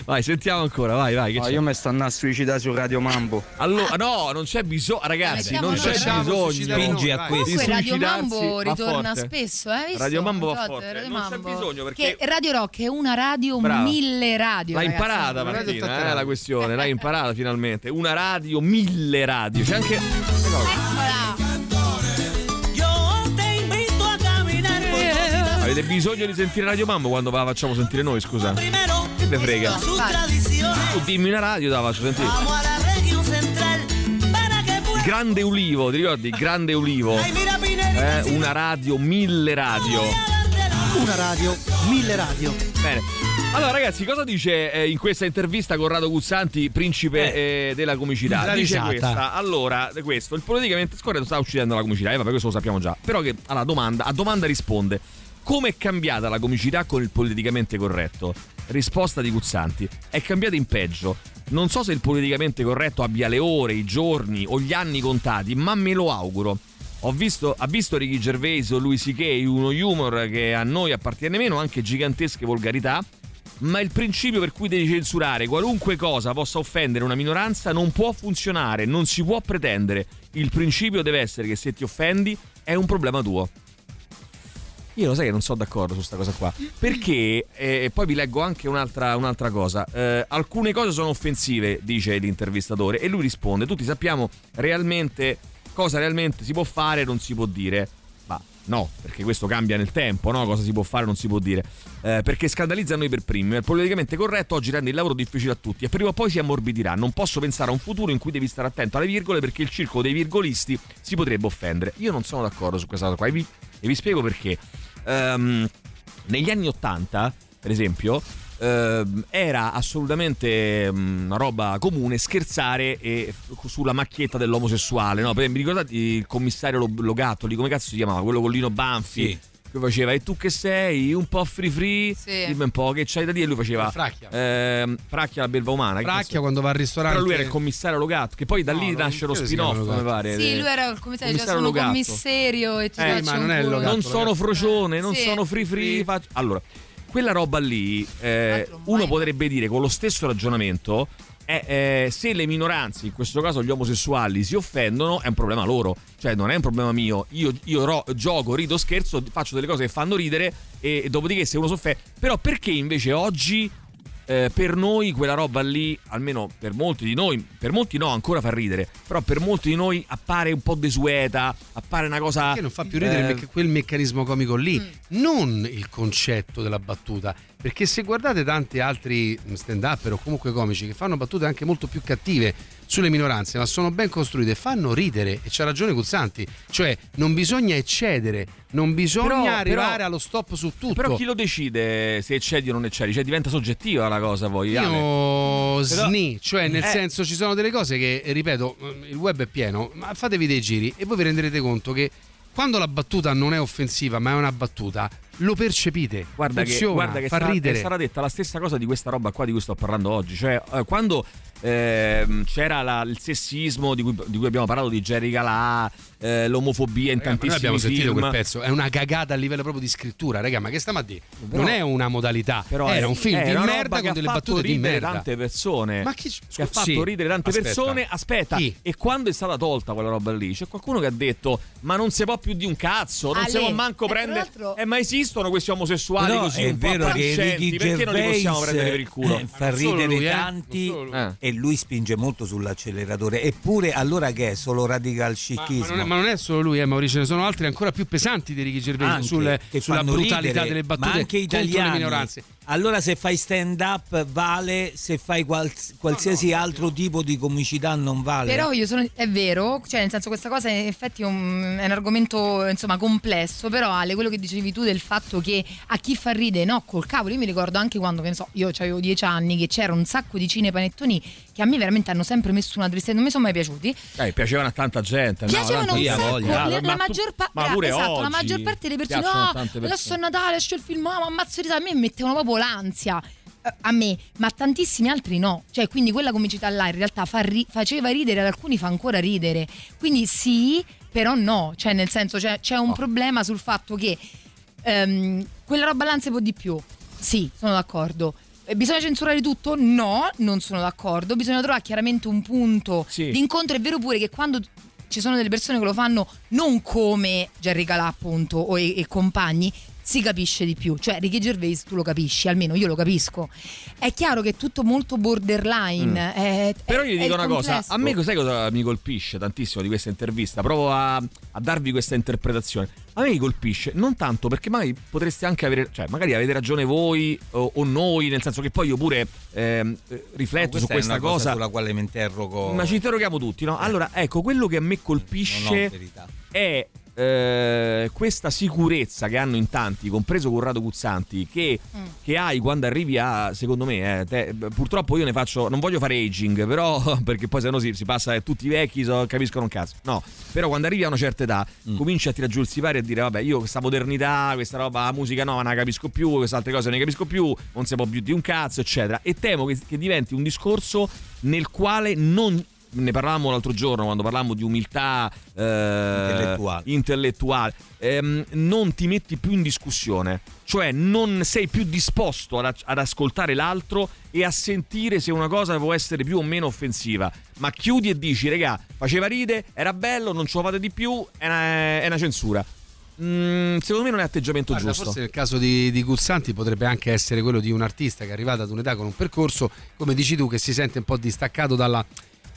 Vai, sentiamo ancora, vai. Che io mi sto andando a suicidare su Radio Mambo. Allora, no, non c'è bisogno, ragazzi, non c'è bisogno. Spingi a questo. Radio Mambo ritorna spesso, visto? Radio Mambo va forte. Radio non Mambo. C'è bisogno perché che Radio Rock è una radio, bravo. 1000 radio. L'hai imparata, Martina, la questione, l'hai imparata finalmente. Una radio, 1000 radio. C'è anche eccola. Avete bisogno di sentire Radio Mambo quando la facciamo sentire noi, scusa? Che te frega? Tu dimmi una radio, te la faccio sentire. Grande Ulivo, ti ricordi? Grande Ulivo. Una radio, 1000 radio. Una radio, 1000 radio. Bene. Allora ragazzi, cosa dice in questa intervista Corrado Guzzanti, principe della comicità? Dice questa. Allora, questo, il politicamente scorretto sta uccidendo la comicità, vabbè, questo lo sappiamo già. Però che alla domanda, a domanda risponde: come è cambiata la comicità con il politicamente corretto? Risposta di Guzzanti: è cambiata in peggio. Non so se il politicamente corretto abbia le ore, i giorni o gli anni contati, ma me lo auguro. Ha visto Ricky Gervais o Louis C.K. uno humor che a noi appartiene meno, anche gigantesche volgarità. Ma il principio per cui devi censurare qualunque cosa possa offendere una minoranza non può funzionare, non si può pretendere. Il principio deve essere che se ti offendi è un problema tuo. Io lo sai che non sono d'accordo su sta cosa qua, perché poi vi leggo anche un'altra cosa. Alcune cose sono offensive, dice l'intervistatore, e lui risponde: tutti sappiamo realmente cosa realmente si può fare e non si può dire. No, perché questo cambia nel tempo, no? Cosa si può fare non si può dire, perché scandalizza noi per primi. Il politicamente corretto oggi rende il lavoro difficile a tutti e prima o poi si ammorbidirà. Non posso pensare a un futuro in cui devi stare attento alle virgole, perché il circolo dei virgolisti si potrebbe offendere. Io non sono d'accordo su questa cosa qua e vi spiego perché. Negli anni 80, per esempio, era assolutamente una roba comune scherzare sulla macchietta dell'omosessuale, no? Mi ricordate il commissario Logattoli, come cazzo si chiamava? Quello con Lino Banfi, sì. Che faceva: e tu che sei? Un po' free free, sì. Dimmi un po' che c'hai da dire. E lui faceva Fracchia la belva umana. Fracchia quando va al ristorante. Però lui era il commissario Logattoli, che poi da lì nasce lo spin-off, come pare. Sì, lui era il commissario Logattoli. Commissario e ti ma non è il Logattoli. Non sono frocione, non sono free free. Allora, quella roba lì, uno potrebbe dire con lo stesso ragionamento, se le minoranze, in questo caso gli omosessuali, si offendono, è un problema loro. Cioè non è un problema mio. Io gioco, rido, scherzo, faccio delle cose che fanno ridere e dopodiché se uno si offende. Però perché invece oggi per noi quella roba lì, almeno per molti di noi, per molti no, ancora fa ridere, però per molti di noi appare un po' desueta, appare una cosa che non fa più ridere, perché quel meccanismo comico lì, non il concetto della battuta, perché se guardate tanti altri stand-up o comunque comici che fanno battute anche molto più cattive sulle minoranze, ma sono ben costruite, fanno ridere. E c'ha ragione Guzzanti, cioè non bisogna eccedere, non bisogna arrivare allo stop su tutto. Però chi lo decide se eccedi o non eccedi? Cioè diventa soggettiva la cosa poi. Io cioè nel senso, ci sono delle cose che, ripeto, il web è pieno, ma fatevi dei giri e voi vi renderete conto che quando la battuta non è offensiva ma è una battuta, lo percepite. Guarda, funziona, fa ridere. Sarà detta la stessa cosa di questa roba qua di cui sto parlando oggi. Cioè quando c'era il sessismo di cui abbiamo parlato, di Jerry Calà, l'omofobia in tantissimi film. Noi abbiamo sentito quel pezzo, è una cagata a livello proprio di scrittura, raga, ma che stiamo a dire? Però, non è una modalità, però era un film di merda con delle battute di merda. Tante persone. Ma chi che ha fatto ridere tante persone? Aspetta, chi? E quando è stata tolta quella roba lì, c'è qualcuno che ha detto "Ma non si può più di un cazzo, non si può manco prendere". Ma esistono questi omosessuali così è un vero po' che perché non li possiamo prendere per il culo? Fa ridere lui, tanti e lui spinge molto sull'acceleratore. Eppure allora che è solo radical chicchismo? Ma non è solo lui, Maurizio, ne sono altri ancora più pesanti di Ricky Gervais sulla brutalità ridere, delle battute, ma anche italiane, le minoranze. Allora se fai stand up vale, se fai qualsiasi altro tipo di comicità non vale. Però è vero, cioè nel senso questa cosa in effetti è un argomento insomma complesso, però Ale, quello che dicevi tu del fatto che a chi fa ridere, no, col cavolo, io mi ricordo anche quando, che ne so, io avevo 10 anni, che c'era un sacco di cinepanettoni che a me veramente hanno sempre messo una tristezza, non mi sono mai piaciuti. Piacevano a tanta gente, piacevano un sacco, la maggior parte delle persone, adesso è Natale, esce il film, ammazzo di me, mettevano proprio l'ansia a me, ma tantissimi altri no, cioè quindi quella comicità là in realtà faceva ridere, ad alcuni fa ancora ridere, quindi sì, però no, cioè nel senso c'è un problema sul fatto che quella roba là si può di più, sì, sono d'accordo. Bisogna censurare tutto? No, non sono d'accordo, bisogna trovare chiaramente un punto d'incontro. È vero pure che quando ci sono delle persone che lo fanno non come Jerry Calà appunto o e compagni, si capisce di più, cioè Ricky Gervais tu lo capisci, almeno io lo capisco. È chiaro che è tutto molto borderline. Però io dico una cosa, a me sai cosa mi colpisce tantissimo di questa intervista? Provo a darvi questa interpretazione. A me mi colpisce non tanto perché magari potreste anche avere, cioè magari avete ragione voi o noi, nel senso che poi io pure rifletto su questa cosa sulla quale mi interrogo. Ma ci interroghiamo tutti, no? Allora, ecco, quello che a me colpisce è questa sicurezza che hanno in tanti, compreso Corrado Guzzanti, che hai quando arrivi a, secondo me, purtroppo io ne faccio, non voglio fare aging, però perché poi se no si passa, tutti i vecchi capiscono un cazzo, no, però quando arrivi a una certa età cominci a tirar giù il sipario e a dire vabbè, io questa modernità, questa roba, la musica no, non la capisco più, queste altre cose non ne capisco più, non si può più di un cazzo, eccetera, e temo che diventi un discorso nel quale non... Ne parlavamo l'altro giorno quando parlavamo di umiltà intellettuale. Non ti metti più in discussione, cioè non sei più disposto ad ascoltare l'altro e a sentire se una cosa può essere più o meno offensiva, ma chiudi e dici regà, faceva ride, era bello, non ce lo fate di più, è una censura. Secondo me non è atteggiamento giusto. Forse nel caso di Guzzanti potrebbe anche essere quello di un artista che è arrivato ad un'età con un percorso, come dici tu, che si sente un po' distaccato dalla...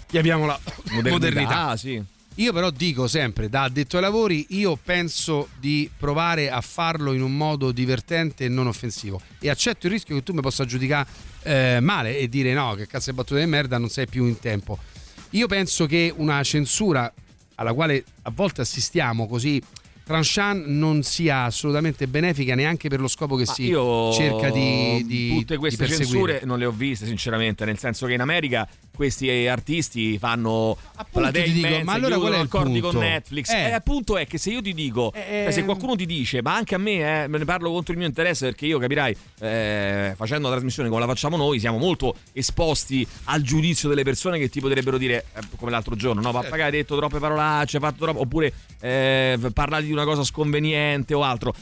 Gli abbiamo la modernità. Sì. Io però dico sempre, da addetto ai lavori, io penso di provare a farlo in un modo divertente e non offensivo, e accetto il rischio che tu mi possa giudicare male e dire no, che cazzo è battuta di merda, non sei più in tempo. Io penso che una censura alla quale a volte assistiamo così tranchant non sia assolutamente benefica neanche per lo scopo che si cerca di tutte queste di censure non le ho viste sinceramente, nel senso che in America questi artisti fanno platea immensa, ma allora qual è accordi con Netflix. Il punto è che se io ti dico se qualcuno ti dice, ma anche a me me ne parlo contro il mio interesse, perché io capirai facendo la trasmissione come la facciamo noi siamo molto esposti al giudizio delle persone che ti potrebbero dire come l'altro giorno, no, papà hai detto troppe parolacce, hai fatto troppo, oppure parla di una cosa sconveniente o altro.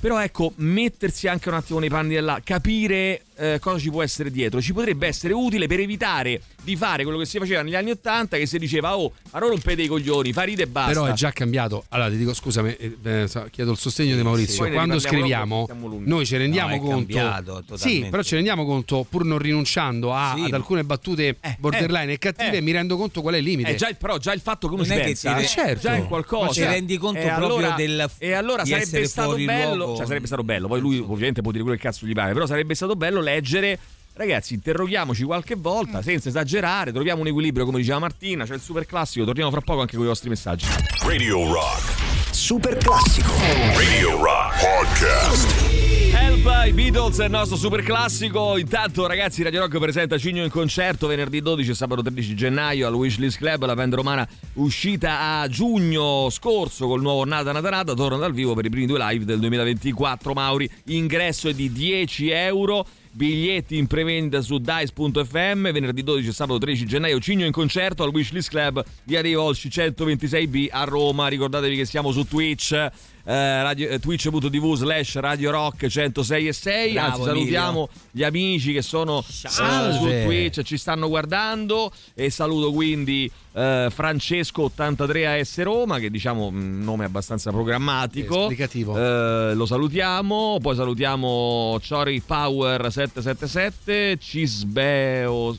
Però ecco, mettersi anche un attimo nei panni della, capire cosa ci può essere dietro, ci potrebbe essere utile per evitare di fare quello che si faceva negli anni 80, che si diceva allora rompete i coglioni, farite e basta. Però è già cambiato. Allora ti dico, scusami, chiedo il sostegno di Maurizio. Quando scriviamo noi ci rendiamo conto cambiato, sì, però ci rendiamo conto, pur non rinunciando ad alcune battute borderline e cattive, mi rendo conto qual è il limite. Però già il fatto che uno si pensa certo, già è qualcosa. Ma ci rendi conto proprio del e allora sarebbe stato bello luogo. Cioè sarebbe stato bello, poi lui ovviamente può dire quello che cazzo gli pare, però sarebbe stato bello leggere, ragazzi, interroghiamoci qualche volta senza esagerare, troviamo un equilibrio, come diceva Martina, c'è il super classico, torniamo fra poco anche con i vostri messaggi. Radio Rock Super Classico. Radio Rock Podcast. Help i Beatles è il nostro super classico. Intanto, ragazzi, Radio Rock presenta Cigno in concerto venerdì 12 e sabato 13 gennaio al Wishlist Club, la band romana uscita a giugno scorso col nuovo Nada Nada Nada torna dal vivo per i primi 2 live del 2024. Mauri, ingresso è di €10. biglietti in prevendita su Dice.fm. venerdì 12 e sabato 13 gennaio Cigno in concerto al Wishlist Club di Areia Olci 126B a Roma. Ricordatevi che siamo su Twitch, twitch.tv/Radio Rock 106 e 6. Anzi, salutiamo gli amici che sono su Twitch, ci stanno guardando, e saluto quindi Francesco 83 AS Roma, che diciamo nome abbastanza programmatico, lo salutiamo. Poi salutiamo Chori Power 777, Cisbeo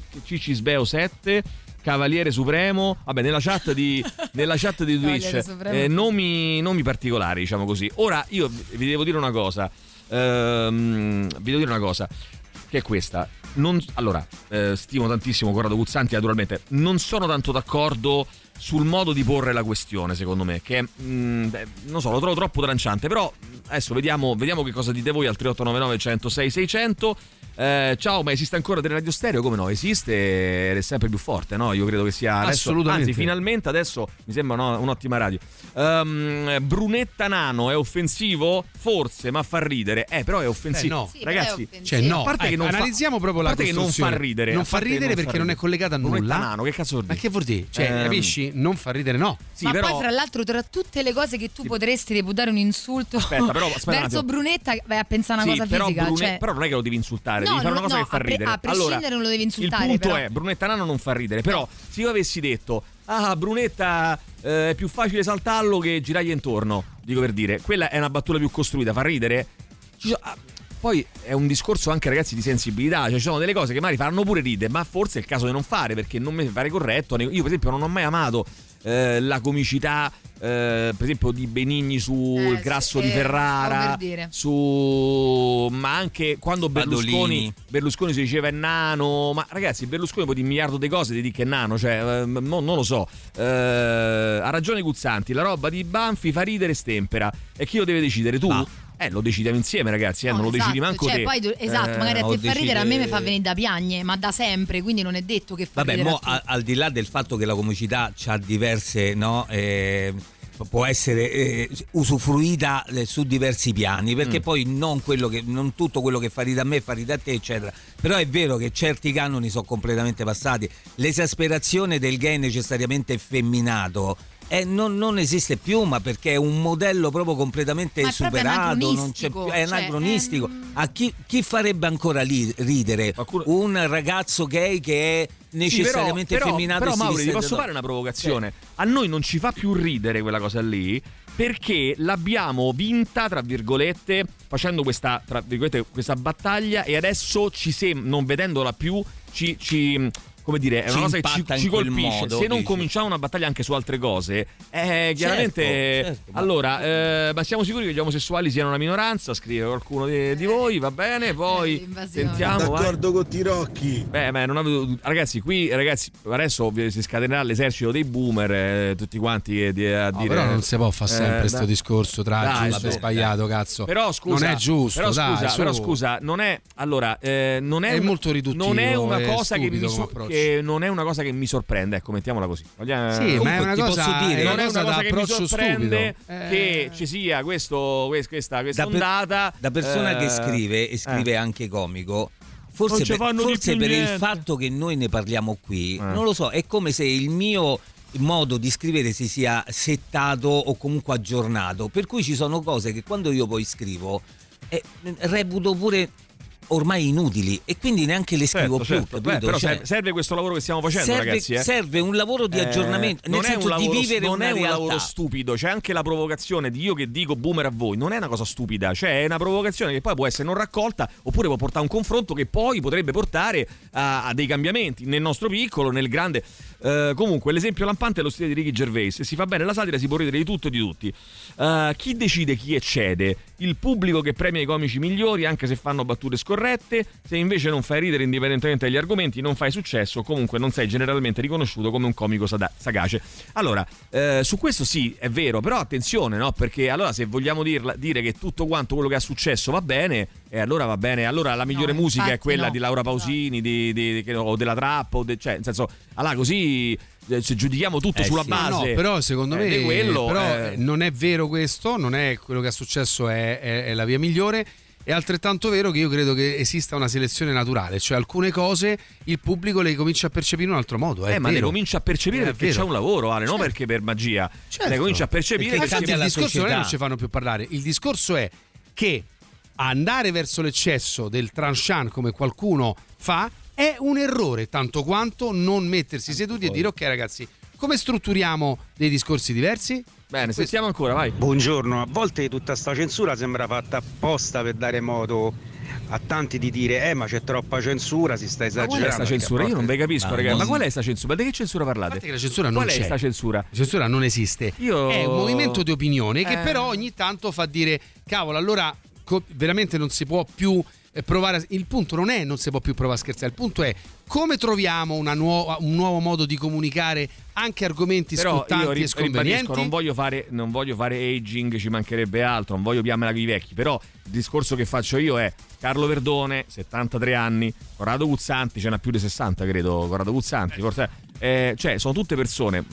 7, Cavaliere Supremo. Vabbè, nella chat di Twitch nomi particolari, diciamo così. Ora io vi devo dire una cosa, che è questa. Stimo tantissimo Corrado Guzzanti, naturalmente non sono tanto d'accordo sul modo di porre la questione, secondo me, che lo trovo troppo tranciante. Però adesso vediamo che cosa dite voi al 3899 106 600. Ciao, ma esiste ancora Teleradio Stereo? Come no, esiste ed è sempre più forte, no? Io credo che sia adesso, assolutamente. Anzi, finalmente adesso mi sembra un'ottima radio. Brunetta Nano è offensivo? Forse, ma fa ridere. Però è offensivo. No. Sì, ragazzi, è offensivo. Cioè, no. A parte che non analizziamo proprio la parte costruzione. Che non fa ridere. Non fa ridere perché non è collegata a nulla. Brunetta Nano, che cazzo vuol dire? Ma che vuol dire? Cioè, capisci? Non fa ridere, no. Sì, ma però... poi, fra l'altro, tra tutte le cose che tu potresti reputare un insulto verso Brunetta, vai a pensare una cosa fisica. Però non è che lo devi insultare. Devi fare una cosa che fa ridere. A prescindere non lo devi insultare. Il punto è, Brunetta Nano non fa ridere. Però se io avessi detto Brunetta è più facile saltarlo che girargli intorno, dico per dire, quella è una battuta più costruita, fa ridere. Poi è un discorso anche, ragazzi, di sensibilità. Cioè, ci sono delle cose che magari faranno pure ridere, ma forse è il caso di non fare, perché non mi pare corretto. Io per esempio non ho mai amato la comicità per esempio di Benigni sul grasso di Ferrara, ma anche quando Berlusconi si diceva è nano. Ma ragazzi, Berlusconi può dire un miliardo di cose, ti dico che è nano, cioè non lo so. Ha ragione Guzzanti, la roba di Banfi fa ridere e stempera, e chi lo deve decidere? Tu? No. Lo decidiamo insieme, ragazzi, non lo decidi manco te. Poi, magari a te fa ridere, a me mi fa venire da piagne, ma da sempre, quindi non è detto che fa ridere. Vabbè, al di là del fatto che la comicità c'ha diverse, no? Può essere usufruita su diversi piani, perché poi non tutto quello che fa ridere a me fa ridere a te, eccetera. Però è vero che certi canoni sono completamente passati. L'esasperazione del gay necessariamente effeminato non esiste più, ma perché è un modello proprio completamente superato, proprio non c'è più, è anacronistico. A chi farebbe ancora ridere un ragazzo gay che è necessariamente femminato? Però Mauri, ti posso fare una provocazione? Sì. A noi non ci fa più ridere quella cosa lì, perché l'abbiamo vinta, tra virgolette, facendo questa, tra virgolette, questa battaglia, e adesso non vedendola più ci come dire, è una cosa che ci colpisce. Se non cominciamo una battaglia anche su altre cose, chiaramente certo. Allora, ma siamo sicuri che gli omosessuali siano una minoranza? Scrive qualcuno di voi, va bene. Poi sentiamo, d'accordo con Tirocchi. Non avevo, ragazzi, adesso si scatenerà l'esercito dei boomer, tutti quanti a dire. Però non si può fare sempre questo discorso tra giusto e sbagliato, cazzo. Però scusa, non è giusto. Non è, allora, non è molto riduttivo. Non è una cosa che non è una cosa che mi sorprende, ecco, mettiamola così. Ma è una cosa, posso dire, non è una cosa che mi sorprende che ci sia questa ondata. Da persona che scrive anche comico, forse per il fatto che noi ne parliamo qui, non lo so, è come se il mio modo di scrivere si sia settato o comunque aggiornato, per cui ci sono cose che quando io poi scrivo reputo pure ormai inutili, e quindi neanche le scrivo più. Però serve questo lavoro che stiamo facendo, ragazzi. Serve un lavoro di aggiornamento, nel senso di vivere una realtà. Non è un lavoro stupido, c'è anche la provocazione di io che dico boomer a voi, non è una cosa stupida, cioè è una provocazione che poi può essere non raccolta, oppure può portare a un confronto che poi potrebbe portare a dei cambiamenti nel nostro piccolo, nel grande. Comunque l'esempio lampante è lo stile di Ricky Gervais: se si fa bene la satira si può ridere di tutto e di tutti. Chi decide chi eccede? Il pubblico, che premia i comici migliori anche se fanno battute scorrette. Se invece non fai ridere indipendentemente dagli argomenti non fai successo, comunque non sei generalmente riconosciuto come un comico sagace. Allora, su questo sì, è vero, però attenzione, no? Perché allora se vogliamo dire che tutto quanto quello che ha successo va bene, allora va bene, allora la migliore musica è quella di Laura Pausini, o della trap, cioè nel senso, allora così se giudichiamo tutto sulla base. No, però secondo me non è vero questo, non è quello che è successo, è la via migliore. È altrettanto vero che io credo che esista una selezione naturale, cioè alcune cose il pubblico le comincia a percepire in un altro modo. Ma le comincia a percepire perché c'è un lavoro, Ale, certo. Non perché per magia, certo. Le comincia a percepire perché il discorso non è che ci fanno più parlare, il discorso è che andare verso l'eccesso del tranchant come qualcuno fa è un errore, tanto quanto non mettersi seduti e dire ok ragazzi, come strutturiamo dei discorsi diversi? Bene, sentiamo ancora, vai. Buongiorno, a volte tutta sta censura sembra fatta apposta per dare modo a tanti di dire ma c'è troppa censura, si sta esagerando. Ma qual è sta censura? Io non ve capisco, ragazzi. Ma qual è sta censura? Di che censura parlate? Infatti che la censura non c'è. Qual è sta censura? La censura non esiste. È un movimento di opinione che però ogni tanto fa dire cavolo, allora veramente non si può più provare il punto non è non si può più provare a scherzare, il punto è come troviamo un nuovo modo di comunicare anche argomenti scontanti e sconvenienti. Non voglio fare aging, ci mancherebbe altro, non voglio piarmela con i vecchi, però il discorso che faccio io è Carlo Verdone 73 anni, Corrado Guzzanti ce n'ha più di 60 credo, Corrado Guzzanti cioè sono tutte persone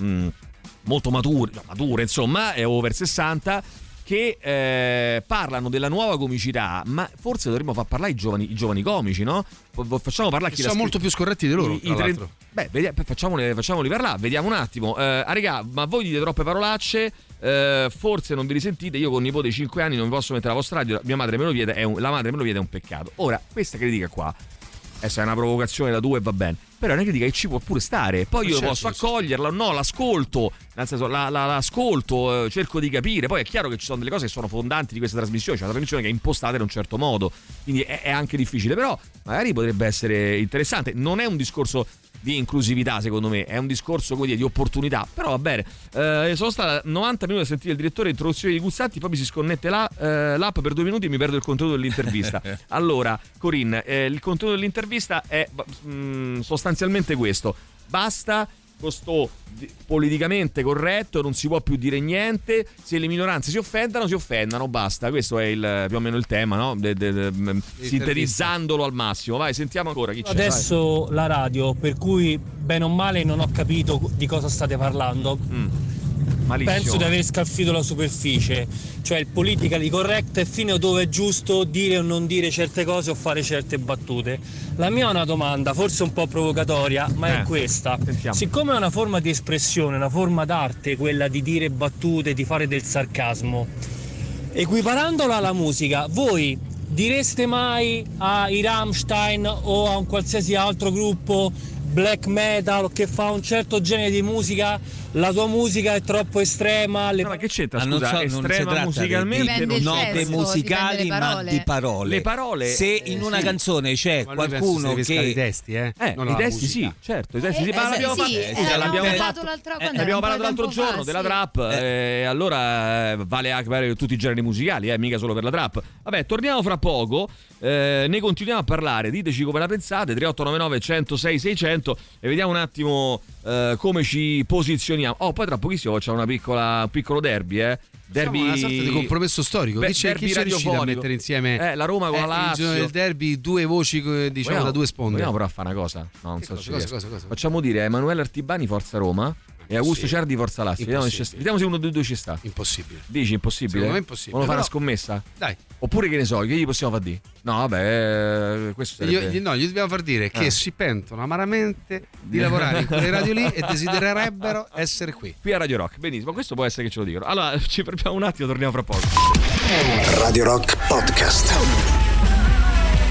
molto mature insomma, over 60 che parlano della nuova comicità, ma forse dovremmo far parlare i giovani comici, no? Facciamo parlare chi sono molto più scorretti di loro. Facciamoli parlare, vediamo un attimo. Raga, ma voi dite troppe parolacce, forse non vi risentite. Io con nipote di 5 anni non vi posso mettere la vostra radio, mia madre me lo vieta, la madre me lo vieta, è un peccato. Ora, questa critica qua adesso è una provocazione da due, va bene, però è una critica che ci può pure stare, poi io posso accoglierla o no, l'ascolto, nel senso l'ascolto, cerco di capire. Poi è chiaro che ci sono delle cose che sono fondanti di questa trasmissione, c'è una trasmissione che è impostata in un certo modo, quindi è anche difficile, però magari potrebbe essere interessante. Non è un discorso di inclusività, secondo me è un discorso, come dire, di opportunità, però va bene. Sono stata 90 minuti a sentire il direttore, introduzione di Guzzanti, poi mi si sconnette l'app per 2 minuti e mi perdo il contenuto dell'intervista. Allora Corinne, il contenuto dell'intervista è sostanzialmente questo: basta questo politicamente corretto, non si può più dire niente, se le minoranze si offendano, basta. Questo è più o meno il tema, no? Sintetizzandolo al massimo. Vai, sentiamo ancora chi c'è. Adesso vai. La radio, per cui bene o male non ho capito di cosa state parlando. Malissimo. Penso di aver scalfito la superficie, cioè il politically correct è fino a dove è giusto dire o non dire certe cose o fare certe battute. La mia è una domanda, forse un po' provocatoria, ma è questa. Sentiamo. Siccome è una forma di espressione, una forma d'arte quella di dire battute, di fare del sarcasmo, equiparandola alla musica, voi direste mai ai Rammstein o a un qualsiasi altro gruppo black metal che fa un certo genere di musica la tua musica è troppo estrema? Ma che c'entra, scusa? Estrema musicalmente, non note musicali ma di parole. Le parole, se in una canzone c'è qualcuno che i testi i testi sì, certo, i testi si parlano, l'abbiamo parlato l'altro giorno della trap, allora vale anche per tutti i generi musicali, mica solo per la trap. Vabbè, torniamo fra poco, ne continuiamo a parlare, diteci come la pensate, 3899 106 600 e vediamo un attimo come ci posizioniamo. Poi tra pochissimo facciamo un piccolo derby, derby, una sorta di compromesso storico. Chi c'è riuscito a mettere insieme la Roma con la Lazio nel derby, due voci, diciamo, da due sponde. Andiamo però a fare una cosa, no, non so cosa. Facciamo dire a Emanuele Artibani forza Roma e Augusto Ciardi forza Lazio. Vediamo se uno dei due ci sta. Impossibile. Dici impossibile? Secondo me è impossibile. Volevo fare una scommessa? Dai. Oppure che ne so, che gli possiamo far dire? No, vabbè, questo sarebbe... No, gli dobbiamo far dire che si pentono amaramente di lavorare in quelle radio lì e desidererebbero essere qui a Radio Rock. Benissimo, questo può essere che ce lo dicono. Allora, ci fermiamo un attimo, torniamo fra poco. Radio Rock Podcast.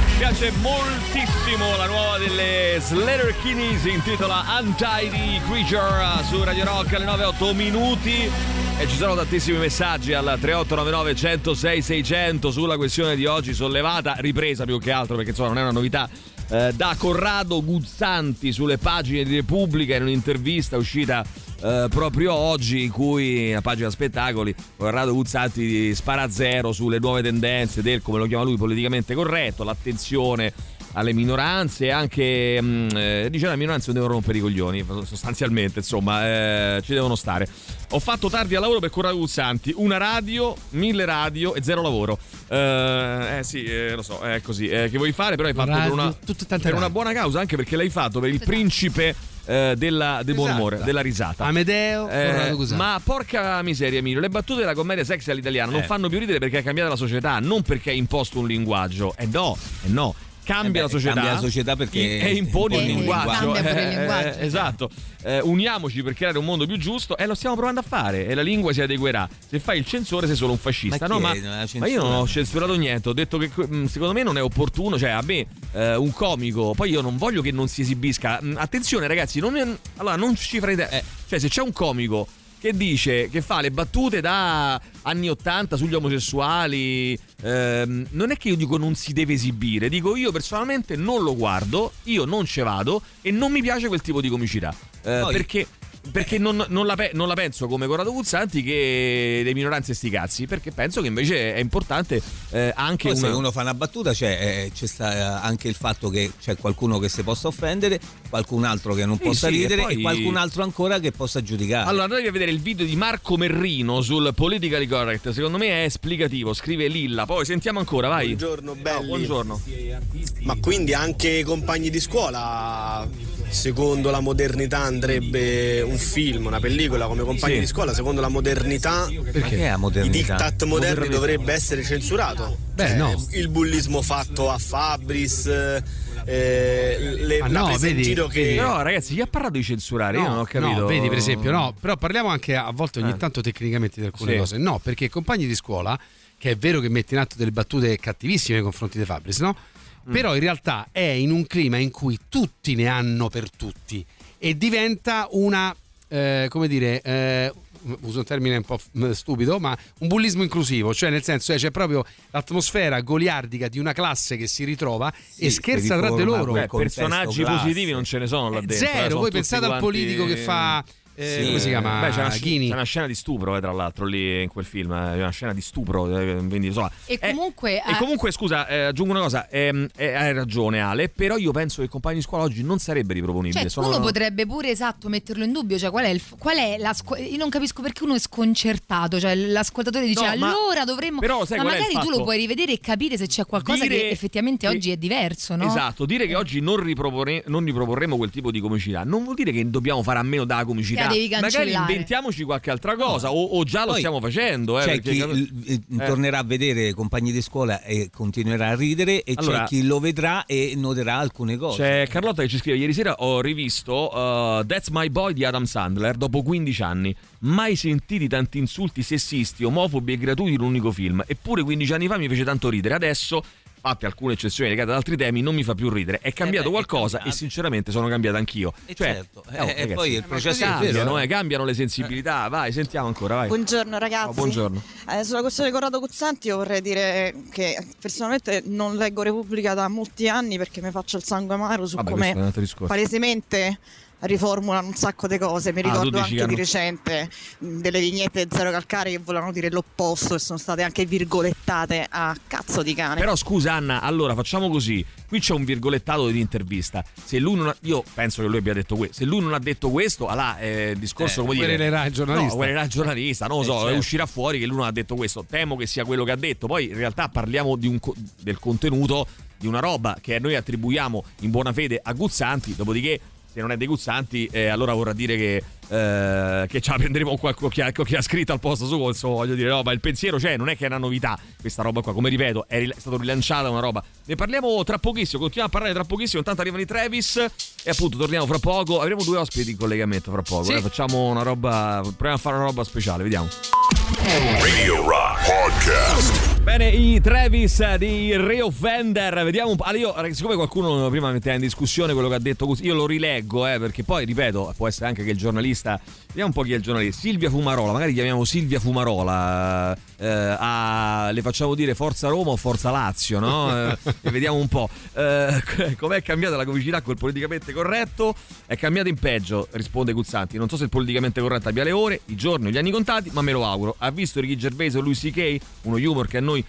Mi piace moltissimo la nuova delle Slater Kinney, si intitola Untidy Creature, su Radio Rock alle 9:08. E ci sono tantissimi messaggi al 3899 106 600 sulla questione di oggi sollevata, ripresa più che altro perché insomma non è una novità, da Corrado Guzzanti sulle pagine di Repubblica, in un'intervista uscita proprio oggi, in cui la pagina spettacoli Corrado Guzzanti spara a zero sulle nuove tendenze del, come lo chiama lui, politicamente corretto, l'attenzione alle minoranze, anche dice le minoranze non devono rompere i coglioni sostanzialmente, insomma, ci devono stare. Ho fatto tardi al lavoro per Corrado Guzzanti, una radio, 1000 radio e zero lavoro. Lo so, è così, che vuoi fare, però hai fatto radio, per una buona causa, anche perché l'hai fatto per il principe del buon umore, della risata, Amedeo, ma porca miseria, Emilio, le battute della commedia sexy all'italiana non fanno più ridere perché ha cambiato la società, non perché hai imposto un linguaggio. No, cambia la società, perché e impone un linguaggio. Esatto. Uniamoci per creare un mondo più giusto, e lo stiamo provando a fare, e la lingua si adeguerà. Se fai il censore sei solo un fascista. Ma io non ho censurato niente, ho detto che secondo me non è opportuno, cioè a me un comico, poi io non voglio che non si esibisca. Attenzione ragazzi, non ci farete cioè se c'è un comico che dice che fa le battute da anni 80 sugli omosessuali, non è che io dico non si deve esibire, dico io personalmente non lo guardo, io non ci vado e non mi piace quel tipo di comicità, perché non la penso come Corrado Guzzanti, che le minoranze sti cazzi, perché penso che invece è importante anche se uno fa una battuta c'è sta anche il fatto che c'è qualcuno che si possa offendere, qualcun altro che non possa ridere e qualcun altro ancora che possa giudicare. Allora andatevi a vedere il video di Marco Merrino sul Politically Correct, secondo me è esplicativo, scrive Lilla, poi sentiamo ancora, vai. Buongiorno belli. Buongiorno. Ma quindi anche i compagni di scuola secondo la modernità andrebbe un film, una pellicola come compagni di scuola, secondo la modernità. Perché la modernità? I diktat moderni dovrebbe essere censurato. No. Il bullismo fatto a Fabris, la presa in giro che. No, ragazzi, chi ha parlato di censurare? Io non ho capito. No, vedi, per esempio, però parliamo anche a volte ogni tanto tecnicamente di alcune cose. No, perché compagni di scuola, che è vero che mette in atto delle battute cattivissime nei confronti di Fabris, no? Però in realtà è in un clima in cui tutti ne hanno per tutti e diventa una, uso un termine un po' stupido, ma un bullismo inclusivo, cioè nel senso c'è proprio l'atmosfera goliardica di una classe che si ritrova e scherza tra di loro. Personaggi positivi non ce ne sono là dentro. Zero, voi pensate al politico che fa... come si chiama? C'è una scena di stupro, tra l'altro, lì in quel film. È una scena di stupro. Quindi, insomma, e comunque scusa, aggiungo una cosa, hai ragione, Ale. Però io penso che i compagni di scuola oggi non sarebbe riproponibile. Cioè, uno potrebbe pure metterlo in dubbio. Cioè, qual è la scuola? Io non capisco perché uno è sconcertato. Cioè, l'ascoltatore dice: allora dovremmo. Però, ma magari tu lo puoi rivedere e capire se c'è qualcosa che effettivamente oggi è diverso, no? Esatto, dire che oggi non riproporremo quel tipo di comicità non vuol dire che dobbiamo fare a meno della comicità. Magari inventiamoci qualche altra cosa o già lo stiamo facendo. C'è chi tornerà a vedere compagni di scuola e continuerà a ridere, e allora, c'è chi lo vedrà e noterà alcune cose. C'è Carlotta che ci scrive: ieri sera ho rivisto That's My Boy di Adam Sandler dopo 15 anni. Mai sentiti tanti insulti sessisti, omofobi e gratuiti in un unico film. Eppure 15 anni fa mi fece tanto ridere. Adesso, fatte alcune eccezioni legate ad altri temi, non mi fa più ridere. È cambiato qualcosa e sinceramente sono cambiato anch'io. E poi il processo cambiano, cambiano le sensibilità. Vai, sentiamo ancora, vai. Buongiorno ragazzi. Buongiorno. Sulla questione di Corrado Guzzanti io vorrei dire che personalmente non leggo Repubblica da molti anni perché mi faccio il sangue amaro su come palesemente riformulano un sacco di cose. Mi ricordo anche di recente delle vignette Zero Calcare che volevano dire l'opposto e sono state anche virgolettate a cazzo di cane. Però scusa Anna, allora facciamo così: qui c'è un virgolettato di intervista. Se lui non ha, io penso che lui abbia detto questo. Se lui non ha detto questo, allora il discorso come dire guerrerà il giornalista. No, guerrerà il giornalista, non lo so, certo. Uscirà fuori che lui non ha detto questo. Temo che sia quello che ha detto. Poi in realtà parliamo di del contenuto di una roba che noi attribuiamo in buona fede a Guzzanti, dopodiché se non è dei Guzzanti, allora vorrà dire che ce la prenderemo qualcuno che ha scritto al posto suo, voglio dire, no, ma il pensiero c'è, non è che è una novità questa roba qua, come ripeto, è stata rilanciata una roba. Ne parliamo tra pochissimo, continuiamo a parlare tra pochissimo, intanto arrivano i Travis e appunto torniamo fra poco, avremo 2 ospiti in collegamento fra poco, sì. Facciamo una roba, proviamo a fare una roba speciale, vediamo. Radio Rock Podcast. Bene, i Travis di Reoffender, vediamo un po'. Allora, siccome qualcuno prima metteva in discussione quello che ha detto così, io lo rileggo, perché poi, ripeto, può essere anche che il giornalista, vediamo un po' chi è il giornalista, Silvia Fumarola, magari chiamiamo Silvia Fumarola, le facciamo dire Forza Roma o Forza Lazio, no? E vediamo un po', com'è cambiata la comicità col politicamente corretto? È cambiata in peggio, risponde Guzzanti, non so se il politicamente corretto abbia le ore, i giorni, gli anni contati, ma me lo auguro. Ha visto Ricky Gervais o Louis C.K., uno humor che a noi noi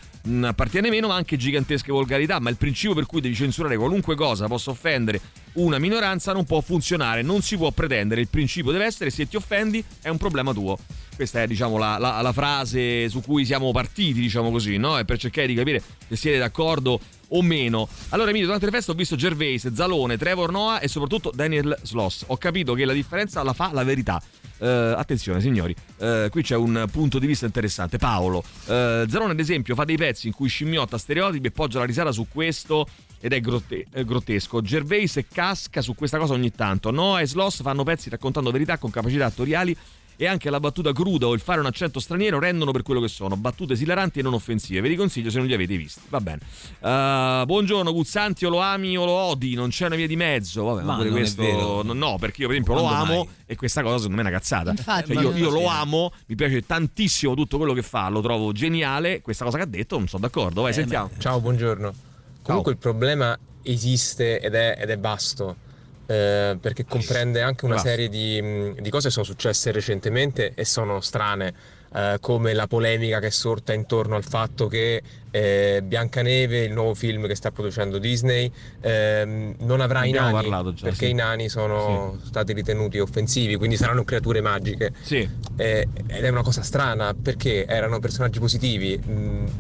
appartiene meno, ma anche gigantesche volgarità. Ma il principio per cui devi censurare qualunque cosa possa offendere una minoranza non può funzionare, non si può pretendere. Il principio deve essere: se ti offendi è un problema tuo. Questa è, diciamo, la frase su cui siamo partiti, diciamo così, no? È per cercare di capire se siete d'accordo o meno. Allora, Emilio, durante le feste ho visto Gervais, Zalone, Trevor Noah e soprattutto Daniel Sloss. Ho capito che la differenza la fa la verità. Attenzione signori, qui c'è un punto di vista interessante. Paolo, Zalone ad esempio fa dei pezzi in cui scimmiotta stereotipi e poggia la risata su questo ed è grottesco. Gervais casca su questa cosa ogni tanto. Noah e Sloss fanno pezzi raccontando verità con capacità attoriali, e anche la battuta cruda o il fare un accento straniero rendono per quello che sono, battute esilaranti e non offensive. Ve li consiglio se non li avete visti, va bene. Buongiorno Guzzanti, o lo ami o lo odi, non c'è una via di mezzo. Vabbè, ma non questo è vero. No, perché io per esempio lo amo mai. E questa cosa secondo me è una cazzata. Infatti, cioè, io lo amo, mi piace tantissimo tutto quello che fa, lo trovo geniale. Questa cosa che ha detto non sono d'accordo. Vai, sentiamo. Ciao, buongiorno. Ciao. Comunque il problema esiste ed è vasto. Perché comprende anche una serie di cose che sono successe recentemente e sono strane, come la polemica che è sorta intorno al fatto che Biancaneve, il nuovo film che sta producendo Disney, non avrà i nani, perché i nani sono stati ritenuti offensivi, quindi saranno creature magiche. Sì. Ed è una cosa strana, perché erano personaggi positivi.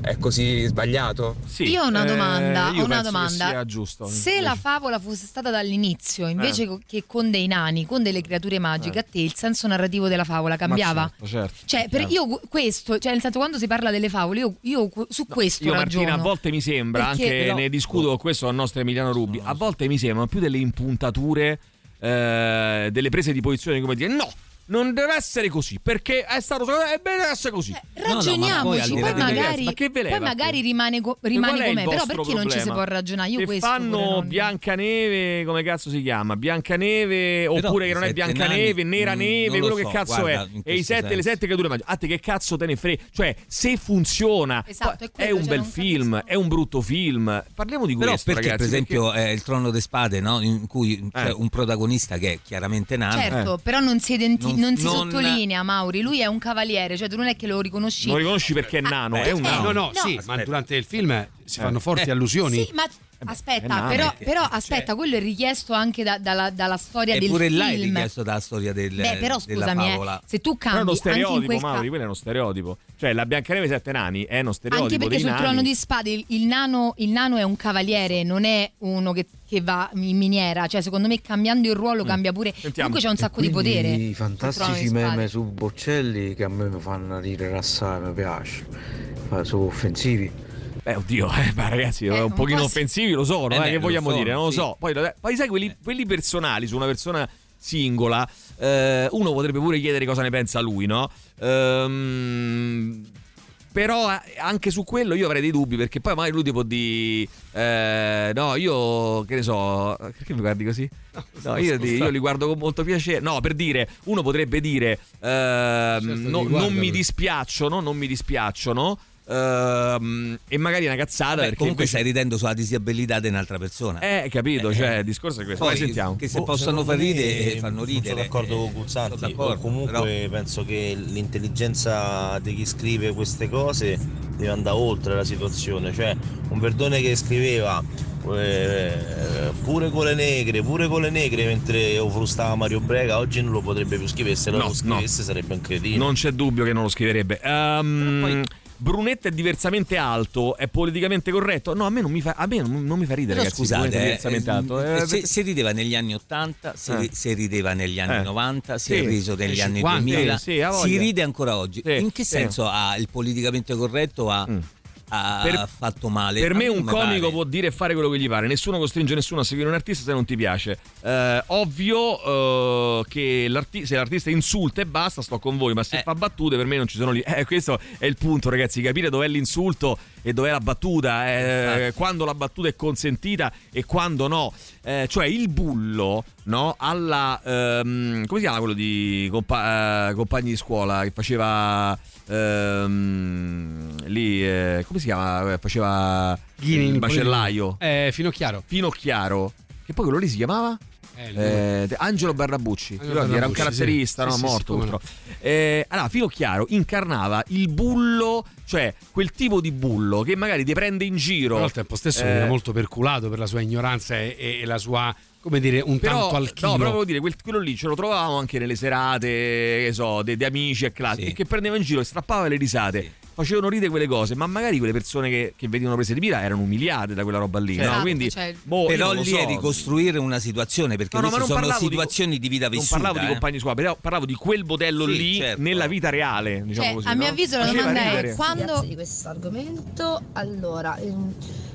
È così sbagliato? Sì. Io ho una domanda. Io ho una domanda. Che sia giusto. Se la favola fosse stata dall'inizio, invece che con dei nani, con delle creature magiche, a te il senso narrativo della favola cambiava? Certo. Cioè, per io questo, cioè nel senso, quando si parla delle favole, io su questo. Io, Martina, a volte mi sembra, perché, anche però, ne discuto con questo al nostro Emiliano Rubbi, a volte mi sembrano più delle impuntature, delle prese di posizione, come dire no, non deve essere così, perché è stato, è bene essere così. Ragioniamoci, no, ma poi magari rimane com'è, però perché problema? Non ci si può ragionare? Io questo fanno Biancaneve, come cazzo si chiama? Biancaneve, però, oppure che non è Biancaneve, nani, Nera Neve, quello so, che cazzo guarda, è. E le sette creature magiche. A te che cazzo te ne frega? Cioè, se funziona, esatto, è un bel film, capisco. È un brutto film. Parliamo di questo. Però perché, ragazzi, per esempio, Il Trono delle Spade, no? In cui c'è un protagonista che è chiaramente nano. Certo, però non si identifica. Non si sottolinea, Mauri, lui è un cavaliere, cioè tu non è che lo riconosci. Lo riconosci perché è nano, è un nano. No, sì, ma durante il film si fanno forti allusioni. Sì, ma aspetta, però, quello è richiesto anche dalla storia del film. Eppure là è richiesto dalla storia della favola. Se tu cambi, però è uno stereotipo, anche Mauri, quello è uno stereotipo. Cioè la Biancaneve e sette nani è uno stereotipo. Anche perché sul Trono di Spade il nano è un cavaliere, non è uno che va in miniera. Cioè secondo me cambiando il ruolo cambia pure. Sentiamo. Comunque c'è un sacco di potere. I fantastici meme su Boccelli che a me mi fanno ridere assai, mi piace. Sono offensivi. Oddio, ma ragazzi, un pochino offensivi lo sono, che vogliamo dire? Non lo so. Poi sai quelli personali su una persona singola, uno potrebbe pure chiedere cosa ne pensa lui, no? Però anche su quello io avrei dei dubbi, perché poi magari lui ti può dire no, io che ne so, perché mi guardi così? No, io li guardo con molto piacere. No, per dire, uno potrebbe dire non mi dispiacciono. E magari è una cazzata. Beh, perché comunque stai ridendo sulla disabilità di un'altra persona. Capito, cioè il discorso è questo. Poi sentiamo. Che se possono far ridere, fanno ridere. Sono d'accordo con Guzzanti. Comunque penso che l'intelligenza di chi scrive queste cose deve andare oltre la situazione. Cioè un Verdone che scriveva pure con le negre mentre frustava Mario Brega, oggi non lo potrebbe più scrivere. Se lo scrivesse sarebbe un cretino. Non c'è dubbio che non lo scriverebbe. Poi Brunetta è diversamente alto, è politicamente corretto? No, a me non mi fa ridere, ragazzi. Scusate, diversamente alto. Se rideva negli anni 80, se rideva negli anni 90, si è riso negli anni 2000, si ride ancora oggi. In che senso ha il politicamente corretto ha fatto male? Per me un comico può dire e fare quello che gli pare, nessuno costringe nessuno a seguire un artista se non ti piace. Ovvio che se l'artista insulta e basta, sto con voi, ma se fa battute per me non ci sono lì. Questo è il punto, ragazzi, capire dov'è l'insulto e dov'è la battuta, quando la battuta è consentita e quando no. Cioè il bullo, no, alla come si chiama quello di compagni di scuola che faceva lì, come si chiama? Faceva il macellaio. Finocchiaro. Che poi quello lì si chiamava? Angelo Barrabucci, era un caratterista, sì, no? Sì, morto. Sì, allora, Finocchiaro incarnava il bullo, cioè quel tipo di bullo che magari ti prende in giro. Però al tempo stesso era molto perculato per la sua ignoranza e la sua, come dire, un tanto al chilo. No, però volevo dire, quello lì ce lo trovavamo anche nelle serate, che so, dei amici e classici, sì, che prendeva in giro e strappava le risate. Sì. Facevano ridere quelle cose, ma magari quelle persone che venivano prese di mira erano umiliate da quella roba lì. Cioè, no? Esatto, quindi, cioè, però lì è ricostruire una situazione, perché no, sono situazioni di vita vissuta. Non parlavo di compagni squadra, però parlavo di quel modello, sì, lì, certo, nella vita reale, diciamo così. A mio avviso la domanda è quando di questo argomento. Allora,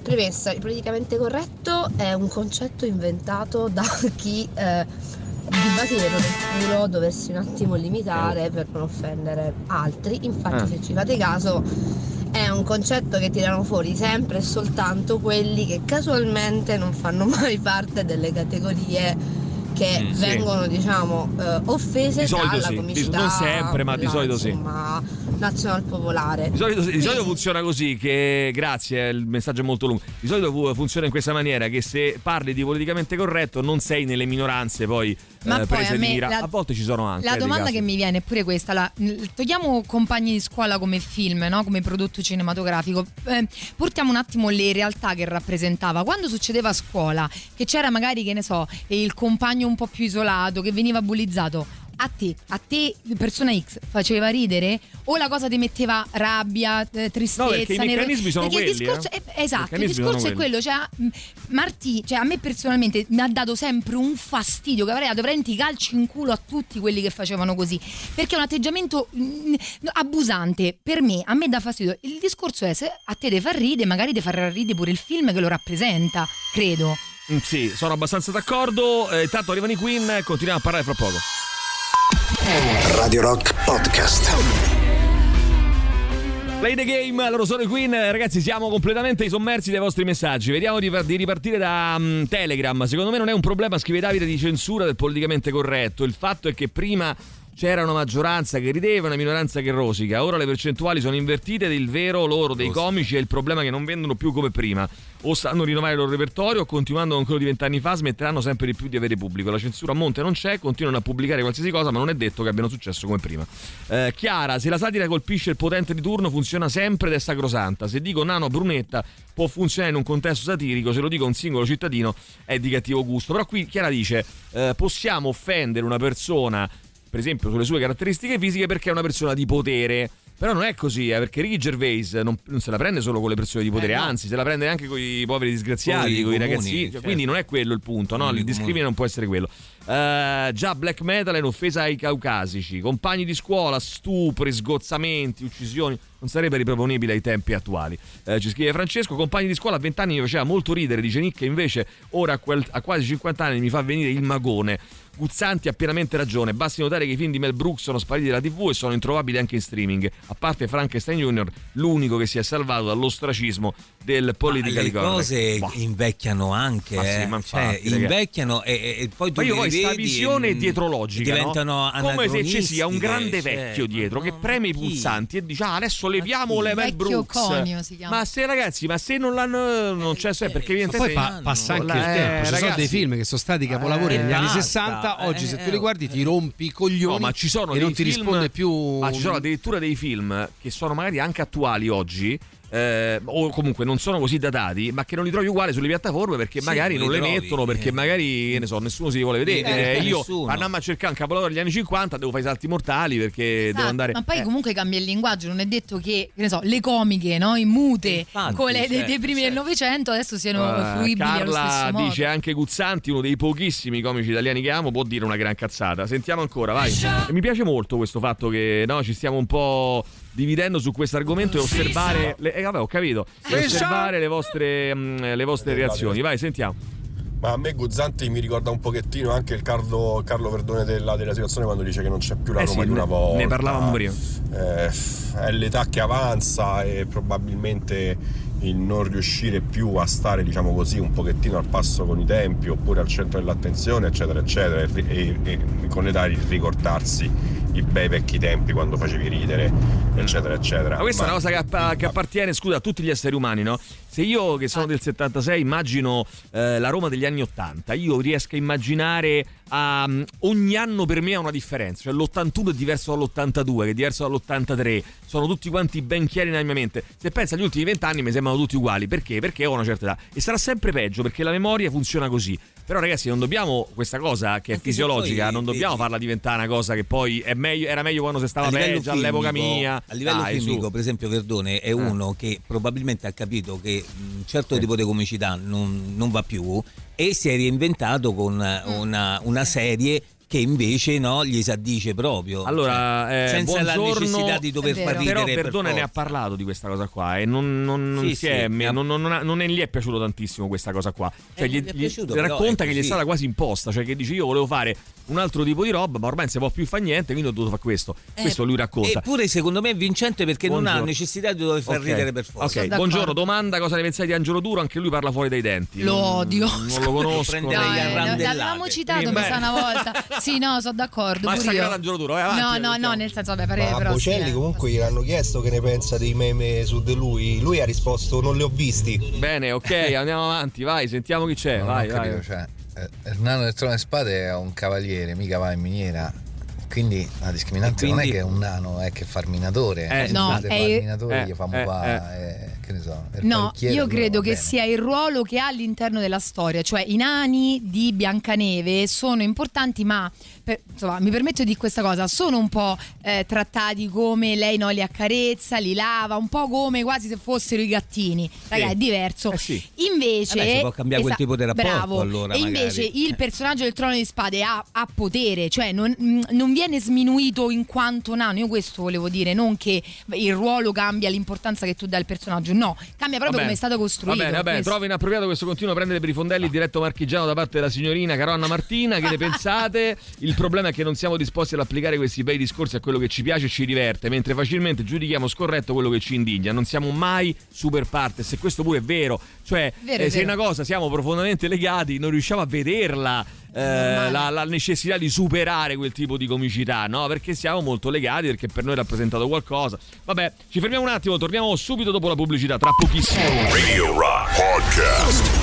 premessa, il politicamente corretto è un concetto inventato da chi dibattere nel culo doversi un attimo limitare per non offendere altri. Infatti se ci fate caso è un concetto che tirano fuori sempre e soltanto quelli che casualmente non fanno mai parte delle categorie che vengono, diciamo, offese dalla comicità, non sempre, ma di solito insomma, sì, nazional popolare. Di solito funziona così, che grazie, il messaggio è molto lungo. Di solito funziona in questa maniera, che se parli di politicamente corretto non sei nelle minoranze poi, ma poi prese di mira. A volte ci sono anche la domanda che mi viene è pure questa. La, togliamo Compagni di scuola come film, no? Come prodotto cinematografico, portiamo un attimo le realtà che rappresentava. Quando succedeva a scuola, che c'era magari, che ne so, il compagno un po' più isolato che veniva bullizzato, a te persona X faceva ridere, o la cosa ti metteva rabbia, tristezza? No, perché i meccanismi sono quelli, esatto, il discorso è quello, cioè Martì, cioè a me personalmente mi ha dato sempre un fastidio che avrei dato veramente i calci in culo a tutti quelli che facevano così, perché è un atteggiamento abusante. Per me, a me dà fastidio. Il discorso è, se a te te fa ridere, magari te farà ridere pure il film che lo rappresenta, credo. Sì, sono abbastanza d'accordo. Intanto arrivano i Queen, continuiamo a parlare fra poco. Radio Rock Podcast. Play the game, loro sono i Queen. Ragazzi, siamo completamente sommersi dai vostri messaggi. Vediamo di ripartire da Telegram. Secondo me non è un problema, scrive Davide, di censura del politicamente corretto. Il fatto è che prima c'era una maggioranza che rideva, una minoranza che rosica. Ora le percentuali sono invertite ed il vero loro dei comici è il problema, che non vendono più come prima. O sanno rinnovare il loro repertorio, o continuando con quello di 20 anni fa smetteranno sempre di più di avere pubblico. La censura a monte non c'è, continuano a pubblicare qualsiasi cosa, ma non è detto che abbiano successo come prima. Chiara, se la satira colpisce il potente di turno funziona sempre ed è sacrosanta. Se dico Nano Brunetta può funzionare in un contesto satirico, se lo dico a un singolo cittadino è di cattivo gusto. Però qui Chiara dice, possiamo offendere una persona per esempio sulle sue caratteristiche fisiche perché è una persona di potere. Però non è così, perché Ricky Gervais non se la prende solo con le persone di potere, no, anzi se la prende anche con i poveri disgraziati, con i ragazzini, certo. Quindi non è quello il punto, no? Il discrimine non può essere quello. Già black metal è un'offesa ai caucasici, compagni di scuola, stupri, sgozzamenti, uccisioni, non sarebbe riproponibile ai tempi attuali. Ci scrive Francesco, compagni di scuola a 20 anni mi faceva molto ridere, dice Nick, invece ora a quasi 50 anni mi fa venire il magone. Guzzanti ha pienamente ragione, basti notare che i film di Mel Brooks sono spariti dalla TV e sono introvabili anche in streaming. A parte Frankenstein Junior, l'unico che si è salvato dall'ostracismo del politically correct. Le cose invecchiano anche, invecchiano e poi tu questa visione dietrologica, diventano, no? Come se ci sia un grande vecchio dietro che preme i pulsanti e dice adesso leviamo le Mel Brooks. Conio, si chiama. Ma se ragazzi, ma se non l'hanno, non c'è, perché evidentemente poi passa anche il tempo. Ci sono dei film che sono stati capolavori negli anni 60, oggi se tu li guardi ti rompi i coglioni, ma ci sono e non ti risponde più. Ma ci sono addirittura dei film che sono magari anche attuali oggi, o comunque non sono così datati, ma che non li trovi uguali sulle piattaforme perché magari non le mettono, perché magari nessuno si li vuole vedere. Io andammo a cercare un capolavoro degli anni 50, devo fare i salti mortali perché devo andare. Ma poi comunque cambia il linguaggio, non è detto che ne so, le comiche, no? In mute, infatti, con le dei primi del Novecento adesso siano fruibili allo stesso modo. Dice anche Guzzanti, uno dei pochissimi comici italiani che amo, può dire una gran cazzata. Sentiamo ancora, vai. Mi piace molto questo fatto che ci stiamo un po' dividendo su questo argomento e osservare ho capito, osservare le vostre reazioni. Vai, sentiamo. Ma a me Guzzanti mi ricorda un pochettino anche il Carlo Verdone della situazione, quando dice che non c'è più la Roma di una volta. Ne parlavamo prima. È l'età che avanza e probabilmente il non riuscire più a stare, diciamo così, un pochettino al passo con i tempi, oppure al centro dell'attenzione, eccetera eccetera, e con l'età di ricordarsi i bei vecchi tempi quando facevi ridere, eccetera eccetera. Ma questa è una cosa che appartiene a tutti gli esseri umani, no? se io che sono del 76 immagino la Roma degli anni 80, io riesco a immaginare ogni anno per me ha una differenza, cioè l'81 è diverso dall'82, che è diverso dall'83, sono tutti quanti ben chiari nella mia mente. Se penso agli ultimi 20 anni mi sembrano tutti uguali, perché? Perché ho una certa età, e sarà sempre peggio perché la memoria funziona così. Però ragazzi, non dobbiamo, questa cosa che è anche fisiologica, poi, non dobbiamo farla diventare una cosa che poi è meglio, era meglio quando si stava peggio all'epoca mia. A livello filmico, per esempio Verdone è uno che probabilmente ha capito che un certo tipo di comicità non va più, e si è reinventato con una serie che invece no, gli s'addice proprio, allora, cioè, senza la necessità di dover far ridere. Però Verdone ne ha parlato di questa cosa qua e non gli è piaciuto tantissimo questa cosa qua, cioè, gli racconta che gli è stata quasi imposta, cioè che dice io volevo fare un altro tipo di roba ma ormai non si può più fare niente, quindi ho dovuto fare questo lui racconta. Eppure secondo me è vincente perché non ha necessità di dover far ridere per forza. Ok, buongiorno, domanda: cosa ne pensate di Angelo Duro? Anche lui parla fuori dai denti, lo odio, non lo conosco, l'avevamo citato questa una volta. Sì, no, sono d'accordo. Ma sta Angelo Duro, avanti. No, nel senso, vabbè, parere. Ma Bocelli comunque gli hanno chiesto che ne pensa dei meme su di lui. Lui ha risposto: non li ho visti. Bene, ok, andiamo avanti, vai, sentiamo chi c'è. No, vai. Cioè, Hernando del Trono e Spade è un cavaliere, mica va in miniera. Quindi la discriminante non è che è un nano, è che fa il minatore. Gli fa che ne so. No, io credo che sia il ruolo che ha all'interno della storia. Cioè i nani di Biancaneve sono importanti, ma mi permetto di dire questa cosa, sono un po' trattati come lei, no, li accarezza, li lava, un po' come quasi se fossero i gattini. Raga, sì, è diverso. Sì. Invece si può cambiare quel tipo di rapporto. Bravo. Allora, e invece il personaggio del Trono di Spade ha potere, cioè non viene sminuito in quanto nano. Io questo volevo dire, non che il ruolo cambia l'importanza che tu dai al personaggio, no, cambia proprio come è stato costruito. Va bene. Trovo inappropriato questo continuo a prendere per i fondelli diretto marchigiano da parte della signorina Caroanna Martina. Che ne pensate? Il problema è che non siamo disposti ad applicare questi bei discorsi a quello che ci piace e ci diverte, mentre facilmente giudichiamo scorretto quello che ci indigna. Non siamo mai super partes, e questo pure è vero, cioè se una cosa siamo profondamente legati non riusciamo a vederla, la necessità di superare quel tipo di comicità, no? Perché siamo molto legati, perché per noi è rappresentato qualcosa. Vabbè, ci fermiamo un attimo, torniamo subito dopo la pubblicità, tra pochissimo. Radio Rock Podcast.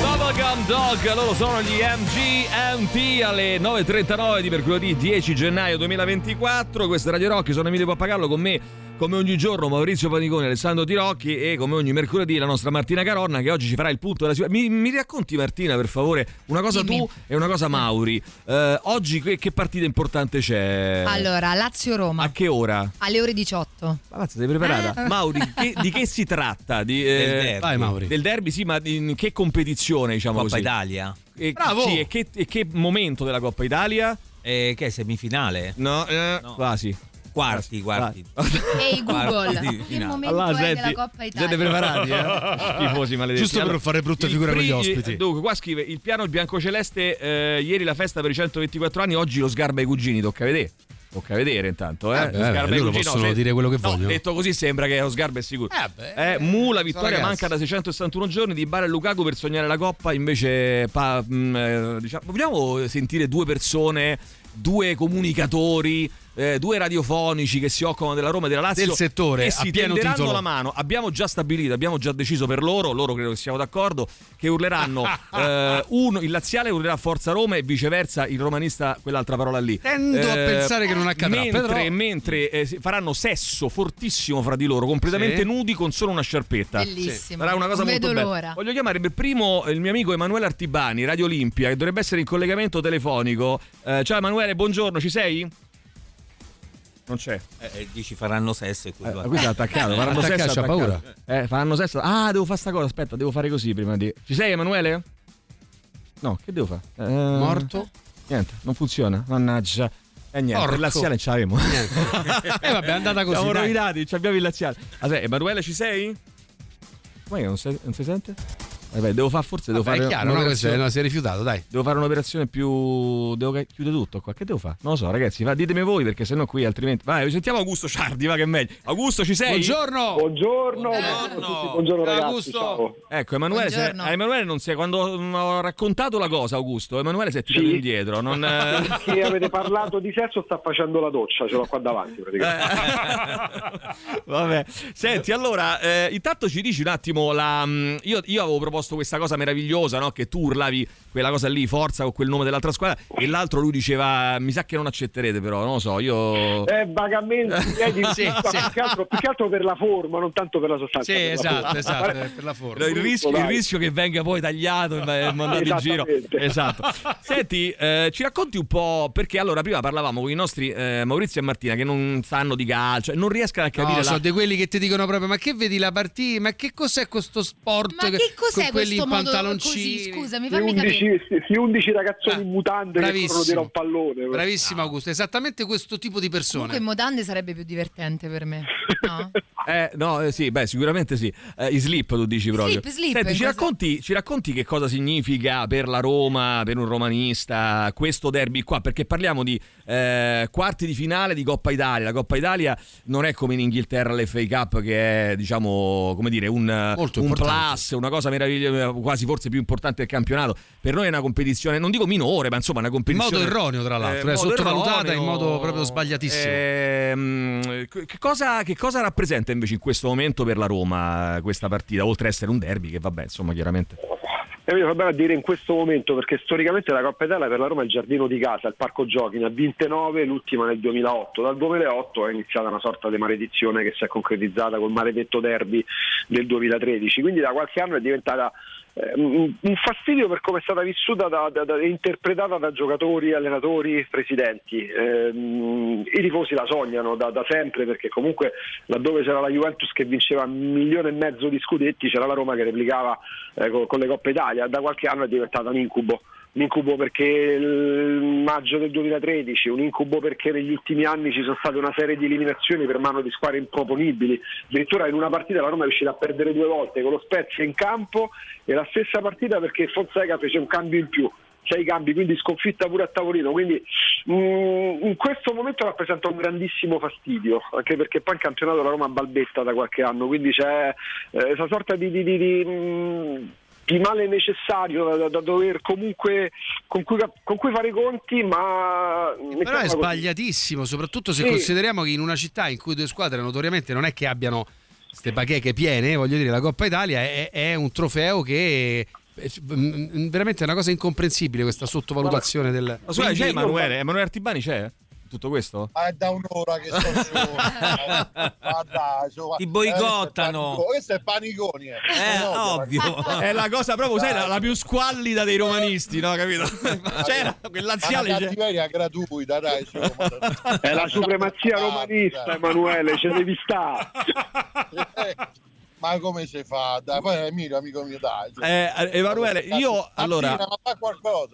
Bubblegum Dog, loro sono gli MGMT alle 9.39 di mercoledì 10 gennaio 2024. Questa è Radio Rock, sono Emilio Pappagallo, con me come ogni giorno Maurizio Paniconi, Alessandro Tirocchi e come ogni mercoledì la nostra Martina Caronna, che oggi ci farà il punto della... Mi racconti, Martina, per favore, una cosa tu e una cosa Mauri. Oggi che partita importante c'è? Allora, Lazio-Roma. A che ora? Alle ore 18. Palazzo, sei preparata? Mauri, di che si tratta? Del derby. Vai, Mauri. Del derby, sì, ma in che competizione, diciamo Coppa così? Italia. Bravo! Sì, e che momento della Coppa Italia? Che è semifinale? No. Quasi. Quarti. Ehi, Google, che momento è della Coppa Italia? Siete preparati, tifosi maledetti. Giusto per non fare brutta figura con gli ospiti. Dunque, qua scrive: il piano biancoceleste, ieri la festa per i 124 anni, oggi lo sgarba ai cugini, tocca vedere intanto, lo possono dire quello che vogliono. Detto così sembra che lo sgarba è sicuro. La vittoria manca da 661 giorni di Ibara e Lukaku per sognare la Coppa. Invece vogliamo sentire due persone, due comunicatori, due radiofonici che si occupano della Roma e della Lazio, del settore, e si tenderanno la mano. Abbiamo già stabilito, abbiamo già deciso per loro, credo che siamo d'accordo, che urleranno uno, il laziale urlerà Forza Roma, e viceversa il romanista quell'altra parola lì. Tendo a pensare che non accadrà, mentre faranno sesso fortissimo fra di loro, completamente nudi, con solo una sciarpetta. Bellissimo. Sarà una cosa molto bella. Voglio chiamare per primo il mio amico Emanuele Artibani, Radio Olimpia, che dovrebbe essere in collegamento telefonico. Ciao Emanuele, buongiorno, ci sei? Non c'è. Dici faranno sesso e quello. Questo è attaccato, faranno sesso, c'ha paura. Faranno sesso. Ah, devo fare sta cosa, aspetta, devo fare così prima di... Ci sei, Emanuele? No, che devo fare? Morto? Niente, non funziona. Mannaggia. Niente, il laziale ce l'avemo. Vabbè, è andata così. Siamo rovinati, abbiamo il laziale. Emanuele, ci sei? Come non si sente? Devo fare chiaro, un'operazione. No, si è rifiutato, dai. Devo fare un'operazione più. Devo chiudere tutto qua. Che devo fare? Non lo so, ragazzi. Va, ditemi voi, perché sennò qui altrimenti. Vai, sentiamo Augusto Ciardi, va che è meglio. Augusto, ci sei? Buongiorno. Buongiorno ragazzi, Augusto. Ciao. Ecco, Emanuele, a Emanuele non si è. Quando ho raccontato la cosa, Augusto, Emanuele si è tirato indietro. Non perché avete parlato di sesso, sta facendo la doccia, ce l'ho qua davanti praticamente. Vabbè. Senti, allora, intanto ci dici un attimo la. Io avevo proposto questa cosa meravigliosa, no? Che tu urlavi quella cosa lì, forza, con quel nome dell'altra squadra, e l'altro lui diceva mi sa che non accetterete, però non lo so, io vagamente più che altro per la forma, non tanto per la sostanza. Sì, esatto, per la forma. Il rischio che venga poi tagliato e mandato in giro. Esatto. Senti, ci racconti un po', perché allora prima parlavamo con i nostri Maurizio e Martina che non sanno di calcio, non riescono a capire. No, so di quelli che ti dicono proprio ma che vedi la partita, ma che cos'è questo sport? Ma che cos'è questo modo così? Scusami, fammi capire. 11 ragazzoni in mutande che corrono dietro un pallone. Bravissimo, Augusto, esattamente questo tipo di persone. Comunque in mutande sarebbe più divertente per me, no? Sicuramente sì. I slip tu dici proprio. Slip. Senti, ci racconti che cosa significa per la Roma, per un romanista, questo derby qua, perché parliamo di quarti di finale di Coppa Italia. La Coppa Italia non è come in Inghilterra l'FA Cup, che è, diciamo, come dire, un plus, una cosa meravigliosa, quasi forse più importante del campionato. Per noi è una competizione, non dico minore, ma insomma una competizione in modo erroneo, tra l'altro, è sottovalutata in modo proprio sbagliatissimo. Che cosa rappresenta invece in questo momento per la Roma questa partita, oltre a essere un derby che vabbè, insomma, chiaramente io fa bene a dire in questo momento, perché storicamente la Coppa Italia per la Roma è il giardino di casa, il parco giochi, ne ha vinte 9, l'ultima nel 2008. Dal 2008 è iniziata una sorta di maledizione che si è concretizzata col maledetto derby del 2013, quindi da qualche anno è diventata un fastidio per come è stata vissuta e interpretata da giocatori, allenatori, presidenti. I tifosi la sognano da sempre, perché comunque laddove c'era la Juventus che vinceva 1,5 milioni di scudetti, c'era la Roma che replicava con le Coppe Italia. Da qualche anno è diventata un incubo. Un incubo perché il maggio del 2013, un incubo perché negli ultimi anni ci sono state una serie di eliminazioni per mano di squadre improponibili. Addirittura in una partita la Roma è riuscita a perdere 2 volte con lo Spezia in campo, e la stessa partita perché Fonseca fece un cambio in più, 6 cambi, quindi sconfitta pure a tavolino. Quindi in questo momento rappresenta un grandissimo fastidio, anche perché poi in campionato la Roma balbetta da qualche anno, quindi c'è questa sorta di male necessario da dover comunque con cui fare i conti, ma però è sbagliatissimo così. Soprattutto se consideriamo che in una città in cui 2 squadre notoriamente non è che abbiano queste bacheche piene, voglio dire, la Coppa Italia è un trofeo che veramente è una cosa incomprensibile, questa sottovalutazione del. Ma scusa, c'è Emanuele Artibani, c'è? Tutto questo? Ma è da un'ora che sto su. Guarda, ti boicottano. Questo è paniconi. Ovvio. È la cosa proprio, sai, la più squallida dei romanisti, no? Capito? C'era quel laziale. La cattiveria gratuita, dai. È la supremazia romanista, Emanuele, ce devi stare. Ma come si fa? Dai, poi miro, amico mio, dai. Emanuele, io allora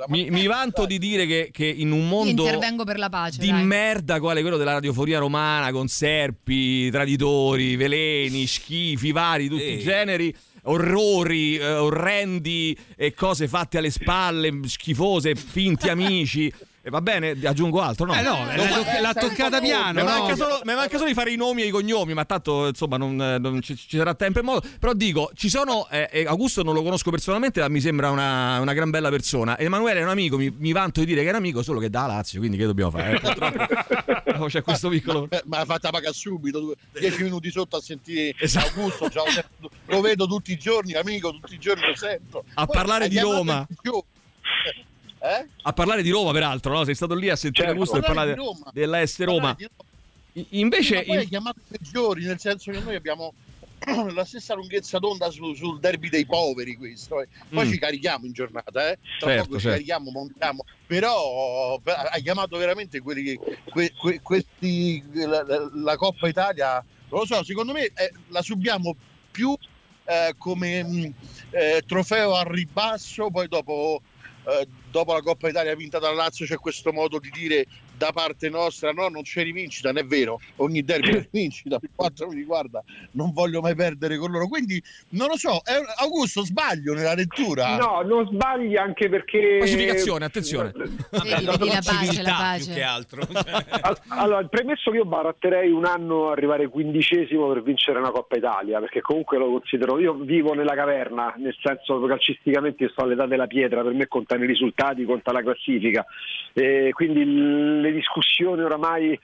mi vanto di dire che in un mondo intervengo per la pace, di merda quale quello della radiofonia romana, con serpi, traditori, veleni, schifi vari, tutti i generi, orrori, orrendi e cose fatte alle spalle, schifose, finti amici. E va bene, aggiungo altro, no? L'ha toccata piano. Mi manca solo di fare i nomi e i cognomi, ma tanto insomma non ci sarà tempo e modo. Però dico, ci sono. Augusto non lo conosco personalmente, ma mi sembra una gran bella persona. Emanuele è un amico, mi vanto di dire che è un amico, solo che da Lazio, quindi che dobbiamo fare? Purtroppo c'è questo piccolo. Ma l'ha fatta pagare subito, 10 minuti sotto a sentire Augusto. Cioè, lo vedo tutti i giorni, amico, tutti i giorni lo sento. A poi, parlare di Roma. A parlare di Roma, peraltro, no? Sei stato lì a sentire Augusto e parlare della S Roma. Invece ma poi hai chiamato i peggiori, nel senso che noi abbiamo la stessa lunghezza d'onda sul derby dei poveri, questo. Poi ci carichiamo in giornata, tra poco ci carichiamo, montiamo. Però hai chiamato veramente quelli questi la Coppa Italia, non lo so, secondo me la subiamo più come trofeo al ribasso, poi dopo la Coppa Italia vinta dalla Lazio c'è questo modo di dire da parte nostra no, non c'è rivincita, non è vero, ogni derby è rivincita, per quanto mi riguarda non voglio mai perdere con loro, quindi non lo so, Augusto, sbaglio nella lettura? No, non sbagli, anche perché pacificazione, attenzione, vedi, no, la pace, la pace più che altro. Allora, premesso che io baratterei un anno arrivare 15° per vincere una Coppa Italia, perché comunque lo considero, io vivo nella caverna, nel senso calcisticamente sto all'età della pietra, per me contano i risultati, conta la classifica, quindi le discussioni oramai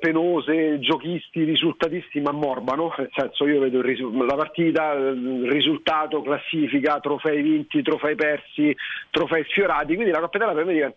penose, giochisti, risultatisti mi ammorbano, nel senso io vedo la partita, il risultato, classifica, trofei vinti, trofei persi, trofei sfiorati, quindi la Coppa Italia per me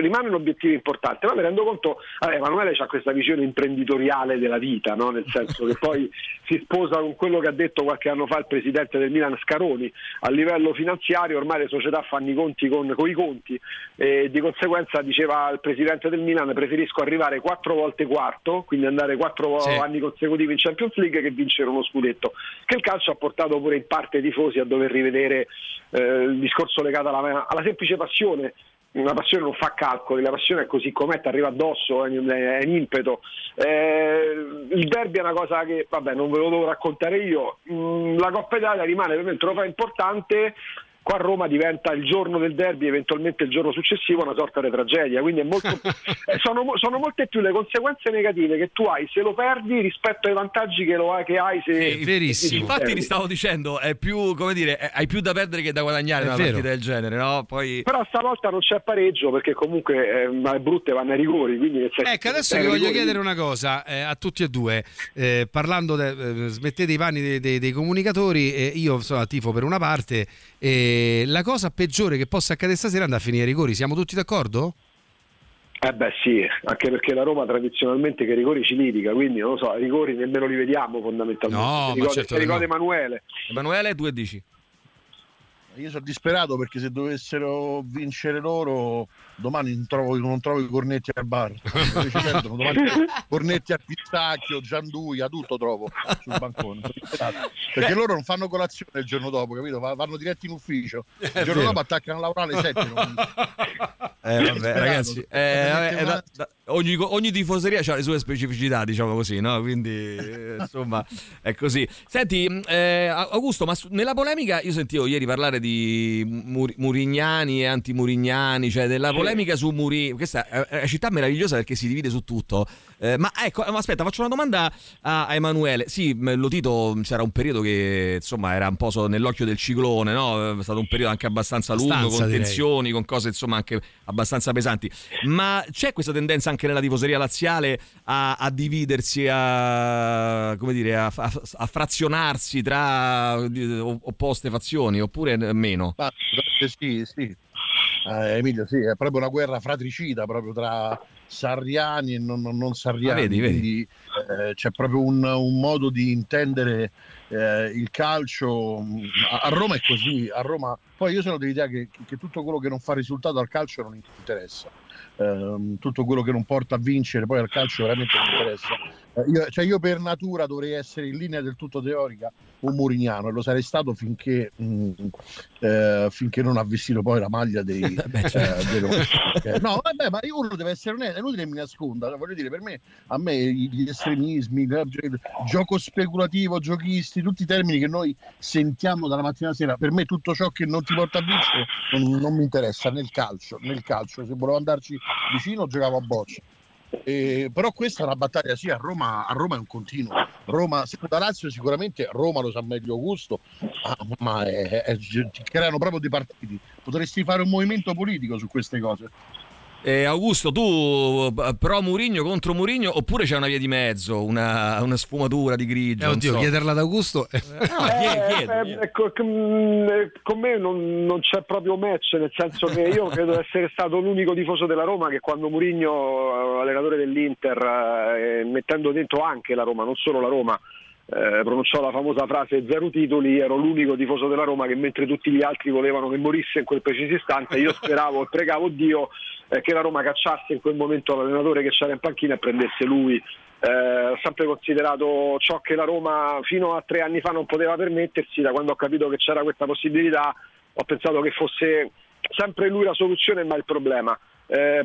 rimane un obiettivo importante, ma mi rendo conto, Emanuele c'ha questa visione imprenditoriale della vita, no? Nel senso che poi si sposa con quello che ha detto qualche anno fa il presidente del Milan Scaroni, a livello finanziario ormai le società fanno i conti con i conti, e di conseguenza diceva il presidente del Milan, preferisco arrivare 4 volte quarto, quindi andare 4 anni consecutivi in Champions League, che vincere uno scudetto, che il calcio ha portato pure in parte i tifosi a dover rivedere il discorso legato alla semplice passione. La passione non fa calcoli, la passione è così com'è, ti arriva addosso, è un impeto. Il derby è una cosa che, vabbè, non ve lo devo raccontare io. La Coppa Italia rimane per me un trofeo importante. Qua a Roma diventa il giorno del derby, eventualmente il giorno successivo, una sorta di tragedia, quindi è molto sono molte più le conseguenze negative che tu hai se lo perdi rispetto ai vantaggi che hai se è verissimo. Infatti ti stavo dicendo, è più, come dire, hai più da perdere che da guadagnare una partita del genere, no? Poi... però stavolta non c'è pareggio, perché comunque le brutte vanno ai rigori, quindi ecco, adesso vi voglio chiedere una cosa a tutti e due, parlando smettete i panni dei comunicatori, io sono tifo per una parte, la cosa peggiore che possa accadere stasera è andare a finire i rigori, siamo tutti d'accordo? Beh sì, anche perché la Roma tradizionalmente che i rigori ci litiga, quindi non lo so, i rigori nemmeno li vediamo fondamentalmente. No, ma certo, ricorda Emanuele, tu che dici? Io sono disperato perché se dovessero vincere loro domani non trovo i cornetti al bar, domani cornetti al pistacchio, gianduia, tutto trovo sul bancone, perché loro non fanno colazione il giorno dopo, capito? Vanno diretti in ufficio, il giorno dopo attaccano a lavorare alle 7. Vabbè, ragazzi, ogni tifoseria ha le sue specificità, diciamo così, no? Quindi insomma è così. Senti Augusto, ma nella polemica io sentivo ieri parlare di Murignani e anti-Murignani, cioè della polemica su Muri. Questa è una città meravigliosa perché si divide su tutto. Ma ecco, aspetta, faccio una domanda a Emanuele. Sì, Lotito c'era un periodo che insomma era un po' nell'occhio del ciclone, no? È stato un periodo anche abbastanza lungo, con tensioni, con cose insomma anche abbastanza pesanti. Ma c'è questa tendenza anche nella tifoseria laziale a dividersi, a frazionarsi tra opposte fazioni, oppure meno? Sì. Emilio, sì, è proprio una guerra fratricida proprio tra sarriani e non sarriani. Vedi. Quindi c'è proprio un modo di intendere il calcio. A Roma è così, a Roma. Poi io sono dell'idea che tutto quello che non fa risultato al calcio non interessa, tutto quello che non porta a vincere poi al calcio veramente non interessa. Io per natura dovrei essere in linea del tutto teorica un Murignano, e lo sarei stato finché non ha vestito poi la maglia dei no, vabbè, ma uno deve essere onesto, è inutile che mi nasconda, voglio dire, per me, a me gli estremismi, il gioco speculativo, giochisti, tutti i termini che noi sentiamo dalla mattina alla sera, per me tutto ciò che non ti porta a vincere non mi interessa nel calcio, se volevo andarci vicino giocavo a bocce. Però questa è una battaglia, sì, a Roma è un continuo. Roma, da Lazio sicuramente, Roma lo sa meglio Augusto, ma creano proprio dei partiti. Potresti fare un movimento politico su queste cose. Augusto, tu pro Mourinho, contro Mourinho, oppure c'è una via di mezzo, una sfumatura di grigio? Oddio, so. Chiederla ad Augusto con me non c'è proprio match, nel senso che io credo di essere stato l'unico tifoso della Roma che quando Mourinho, allenatore dell'Inter, mettendo dentro anche la Roma, non solo la Roma, pronunciò la famosa frase 0 titoli, ero l'unico tifoso della Roma che mentre tutti gli altri volevano che morisse in quel preciso istante, io speravo e pregavo Dio che la Roma cacciasse in quel momento l'allenatore che c'era in panchina e prendesse lui. Ho sempre considerato ciò che la Roma fino a 3 anni fa non poteva permettersi, da quando ho capito che c'era questa possibilità ho pensato che fosse sempre lui la soluzione ma il problema.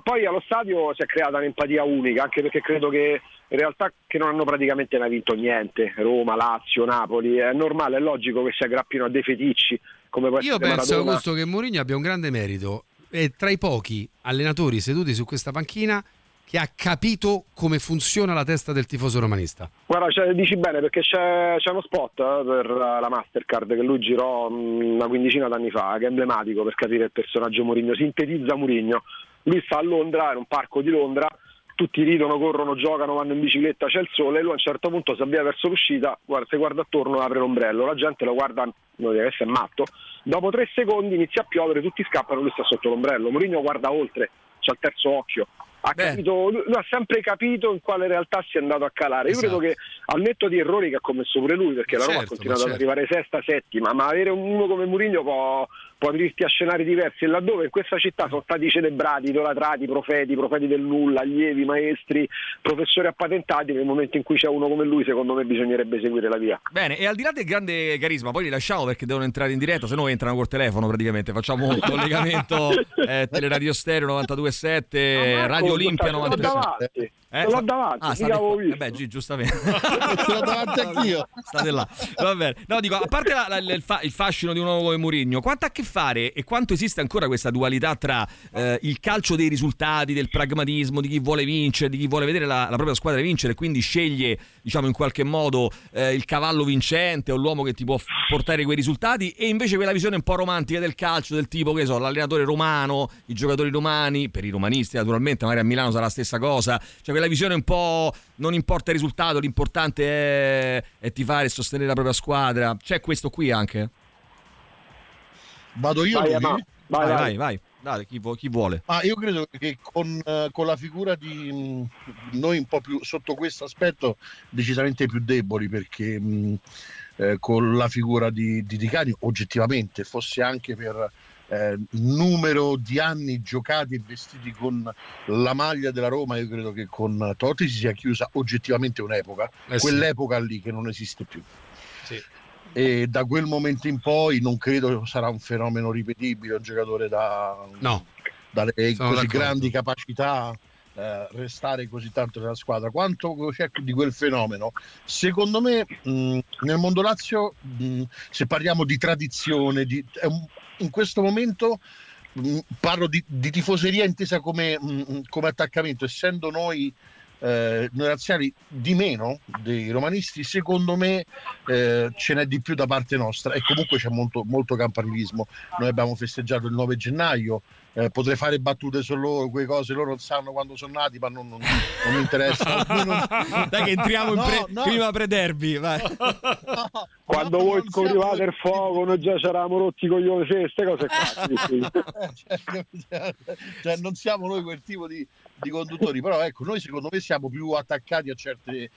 Poi allo stadio si è creata un'empatia unica, anche perché credo che in realtà che non hanno praticamente mai vinto niente, Roma, Lazio, Napoli, è normale, è logico che si aggrappino a dei feticci come può essere Maradona. Io penso, Augusto, che Mourinho abbia un grande merito, è tra i pochi allenatori seduti su questa panchina che ha capito come funziona la testa del tifoso romanista. Guarda, dici bene, perché c'è uno spot per la Mastercard che lui girò una quindicina d'anni fa, che è emblematico per capire il personaggio Mourinho, sintetizza Mourinho. Lui sta a Londra, in un parco di Londra, tutti ridono, corrono, giocano, vanno in bicicletta, c'è il sole, e lui a un certo punto si avvia verso l'uscita, guarda, se guarda attorno apre l'ombrello, la gente lo guarda, non deve essere matto, dopo 3 secondi inizia a piovere, tutti scappano, lui sta sotto l'ombrello. Mourinho guarda oltre, c'ha il terzo occhio, ha capito, lui ha sempre capito in quale realtà si è andato a calare. Esatto. Io credo che, al netto di errori che ha commesso pure lui, perché la Roma ha continuato ad arrivare sesta, settima, ma avere uno come Mourinho può aprirsi a scenari diversi, e laddove in questa città sono stati celebrati, idolatrati, profeti del nulla, allievi, maestri, professori appatentati, nel momento in cui c'è uno come lui, secondo me bisognerebbe seguire la via. Bene, e al di là del grande carisma, poi li lasciamo perché devono entrare in diretta, se no entrano col telefono praticamente, facciamo un collegamento Teleradio Stereo 92.7, Radio Olimpia 97. L'ho davanti, giustamente. L'ho davanti anch'io. State là. Va bene. No, dico, a parte il fascino di un uomo come Mourinho, quanto ha a che fare e quanto esiste ancora questa dualità tra il calcio dei risultati, del pragmatismo, di chi vuole vincere, di chi vuole vedere la propria squadra vincere, quindi sceglie, diciamo, in qualche modo il cavallo vincente o l'uomo che ti può portare quei risultati, e invece quella visione un po' romantica del calcio, del tipo, che so, l'allenatore romano, i giocatori romani, per i romanisti naturalmente, magari a Milano sarà la stessa cosa, cioè quella visione un po' non importa il risultato, l'importante è tifare e sostenere la propria squadra. C'è questo qui anche? Vado io? Vai. Dai, chi vuole. Ma io credo che con la figura di noi un po' più, sotto questo aspetto, decisamente più deboli, perché con la figura di Di Canio, oggettivamente, fosse anche per numero di anni giocati e vestiti con la maglia della Roma, io credo che con Totti si sia chiusa oggettivamente un'epoca, quell'epoca lì che non esiste più. Sì. E da quel momento in poi non credo sarà un fenomeno ripetibile, un giocatore dalle così d'accordo. Grandi capacità, restare così tanto nella squadra. Quanto c'è di quel fenomeno? Secondo me nel mondo Lazio, se parliamo di tradizione, in questo momento parlo di tifoseria intesa come attaccamento, essendo noi razziali di meno dei romanisti, secondo me ce n'è di più da parte nostra, e comunque c'è molto, molto campanilismo. Noi abbiamo festeggiato il 9 gennaio, potrei fare battute su loro, quelle cose loro non sanno quando sono nati, ma non mi interessa. Dai che entriamo prima pre-derby, vai. Quando voi scoprivate il fuoco noi già c'eravamo rotti con gli uomini, queste cose qua. Cioè, non siamo noi quel tipo di conduttori, però ecco, noi secondo me siamo più attaccati a certe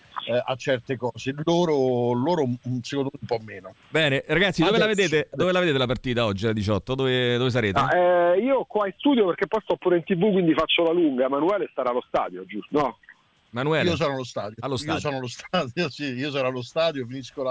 cose, loro secondo me un po' meno. Bene ragazzi, dove la vedete la partita oggi alle 18? Dove sarete? Io qua in studio, perché poi sto pure in TV, quindi faccio la lunga. Emanuele sarà allo stadio, giusto? No, Emanuele? Io sarò allo stadio. Io sarò allo stadio, finisco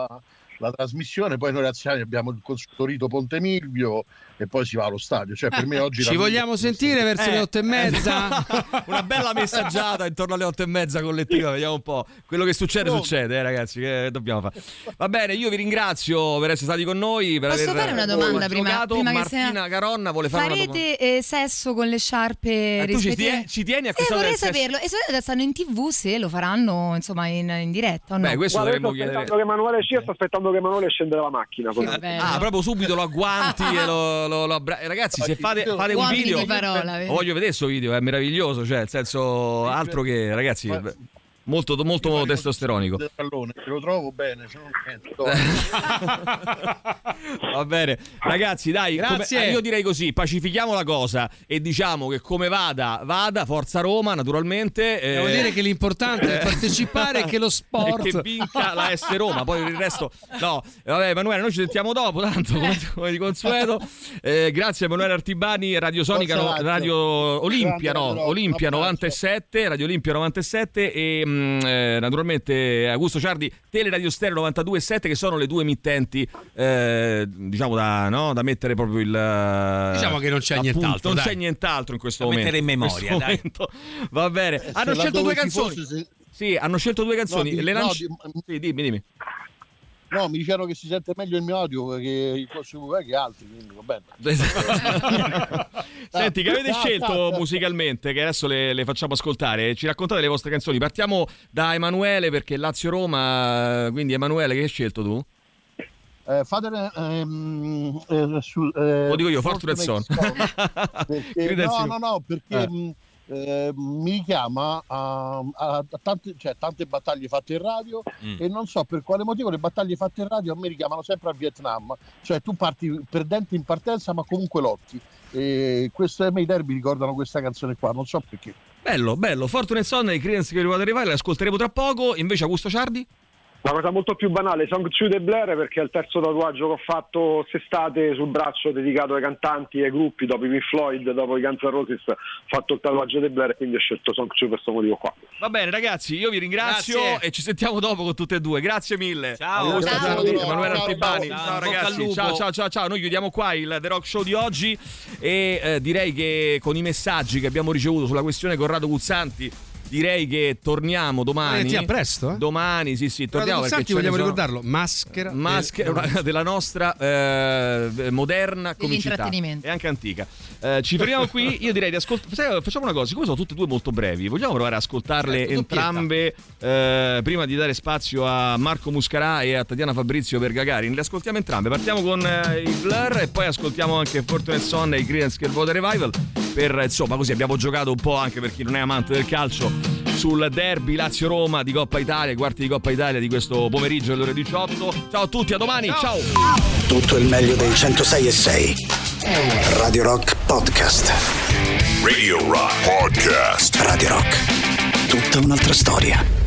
la trasmissione, poi noi razziali abbiamo il consultorito Ponte Milvio e poi si va allo stadio, cioè per me oggi ci vogliamo sentire verso le 8:30. Una bella messaggiata intorno alle 8:30 collettiva, vediamo un po' quello che succede, ragazzi, che dobbiamo fare. Va bene, io vi ringrazio per essere stati con noi, per posso fare una domanda prima Martina Caronna vuole fare una domanda. Farete sesso con le sciarpe rispettive? Ci tieni a questo? Vorrei saperlo, e se stanno in TV, se lo faranno insomma in diretta o no. Beh, questo dovremmo chiedere. Sto aspettando che Emanuele scende dalla macchina. Proprio subito lo agguanti e lo abbra... Ragazzi, se fate un video, voglio vedere questo video, è meraviglioso, cioè nel senso, altro che ragazzi, molto testosteronico. Lo trovo bene, va bene ragazzi, dai, grazie. Io direi così, pacifichiamo la cosa e diciamo che come vada, forza Roma naturalmente, devo dire che l'importante è partecipare, che lo sport e che vinca la S Roma, poi il resto no. Vabbè Emanuele, noi ci sentiamo dopo tanto, come di consueto, grazie Emanuele Artibani, Radio Olimpia 97, Radio Olimpia 97, e naturalmente Augusto Ciardi, Teleradio Stereo 92.7, che sono le due emittenti diciamo da mettere proprio il, diciamo che non c'è nient'altro, non c'è nient'altro in questo momento, mettere in memoria, dai. Va bene, hanno scelto due canzoni, sì, hanno scelto due canzoni, le lanci... sì, dimmi. No, mi dicevano che si sente meglio il mio audio che il prossimo che altri, quindi va bene. Senti, che avete scelto musicalmente, che adesso le facciamo ascoltare, ci raccontate le vostre canzoni. Partiamo da Emanuele, perché Lazio-Roma, quindi Emanuele, che hai scelto tu? Lo dico io, Fortunate Son. Perché mi richiama a tante, cioè, tante battaglie fatte in radio, e non so per quale motivo le battaglie fatte in radio a me richiamano sempre al Vietnam, cioè tu parti perdente in partenza ma comunque lotti, e questo, a me i derby ricordano questa canzone qua, non so perché. Bello, Fortunate Son dei Creedence, che riguarda rivali, l'ascolteremo tra poco. Invece Augusto Ciardi? Una cosa molto più banale, Song Chu The Blair, perché è il terzo tatuaggio che ho fatto quest'estate sul braccio, dedicato ai cantanti e ai gruppi, dopo i Pink Floyd, dopo i Guns N' Roses, ho fatto il tatuaggio The Blair, quindi ho scelto Song Chu per questo motivo qua. Va bene ragazzi, io vi ringrazio, grazie. E ci sentiamo dopo con tutte e due, grazie mille. Ciao, ciao. Emanuele Artibani, ciao ragazzi, ciao. Noi chiudiamo qua il The Rock Show di oggi, e direi che con i messaggi che abbiamo ricevuto sulla questione Corrado Guzzanti, direi che torniamo domani. A presto, eh? Domani, sì, torniamo. Perché ci vogliamo ricordarlo. Maschera della nostra moderna comicità e anche antica. Ci fermiamo qui. Io direi di ascoltare. Facciamo una cosa: siccome sono tutte e due molto brevi, vogliamo provare ad ascoltarle entrambe prima di dare spazio a Marco Muscarà e a Tatiana Fabrizio per Gagarin. Le ascoltiamo entrambe. Partiamo con i Blur e poi ascoltiamo anche Fortunate Son e i Creedence Clearwater Revival. Per, insomma, così abbiamo giocato un po', anche per chi non è amante del calcio, sul derby Lazio-Roma di Coppa Italia, quarti di Coppa Italia di questo pomeriggio alle ore 18. Ciao a tutti, a domani, ciao! Tutto il meglio dei 106.6 Radio Rock Podcast. Radio Rock Podcast. Radio Rock, tutta un'altra storia.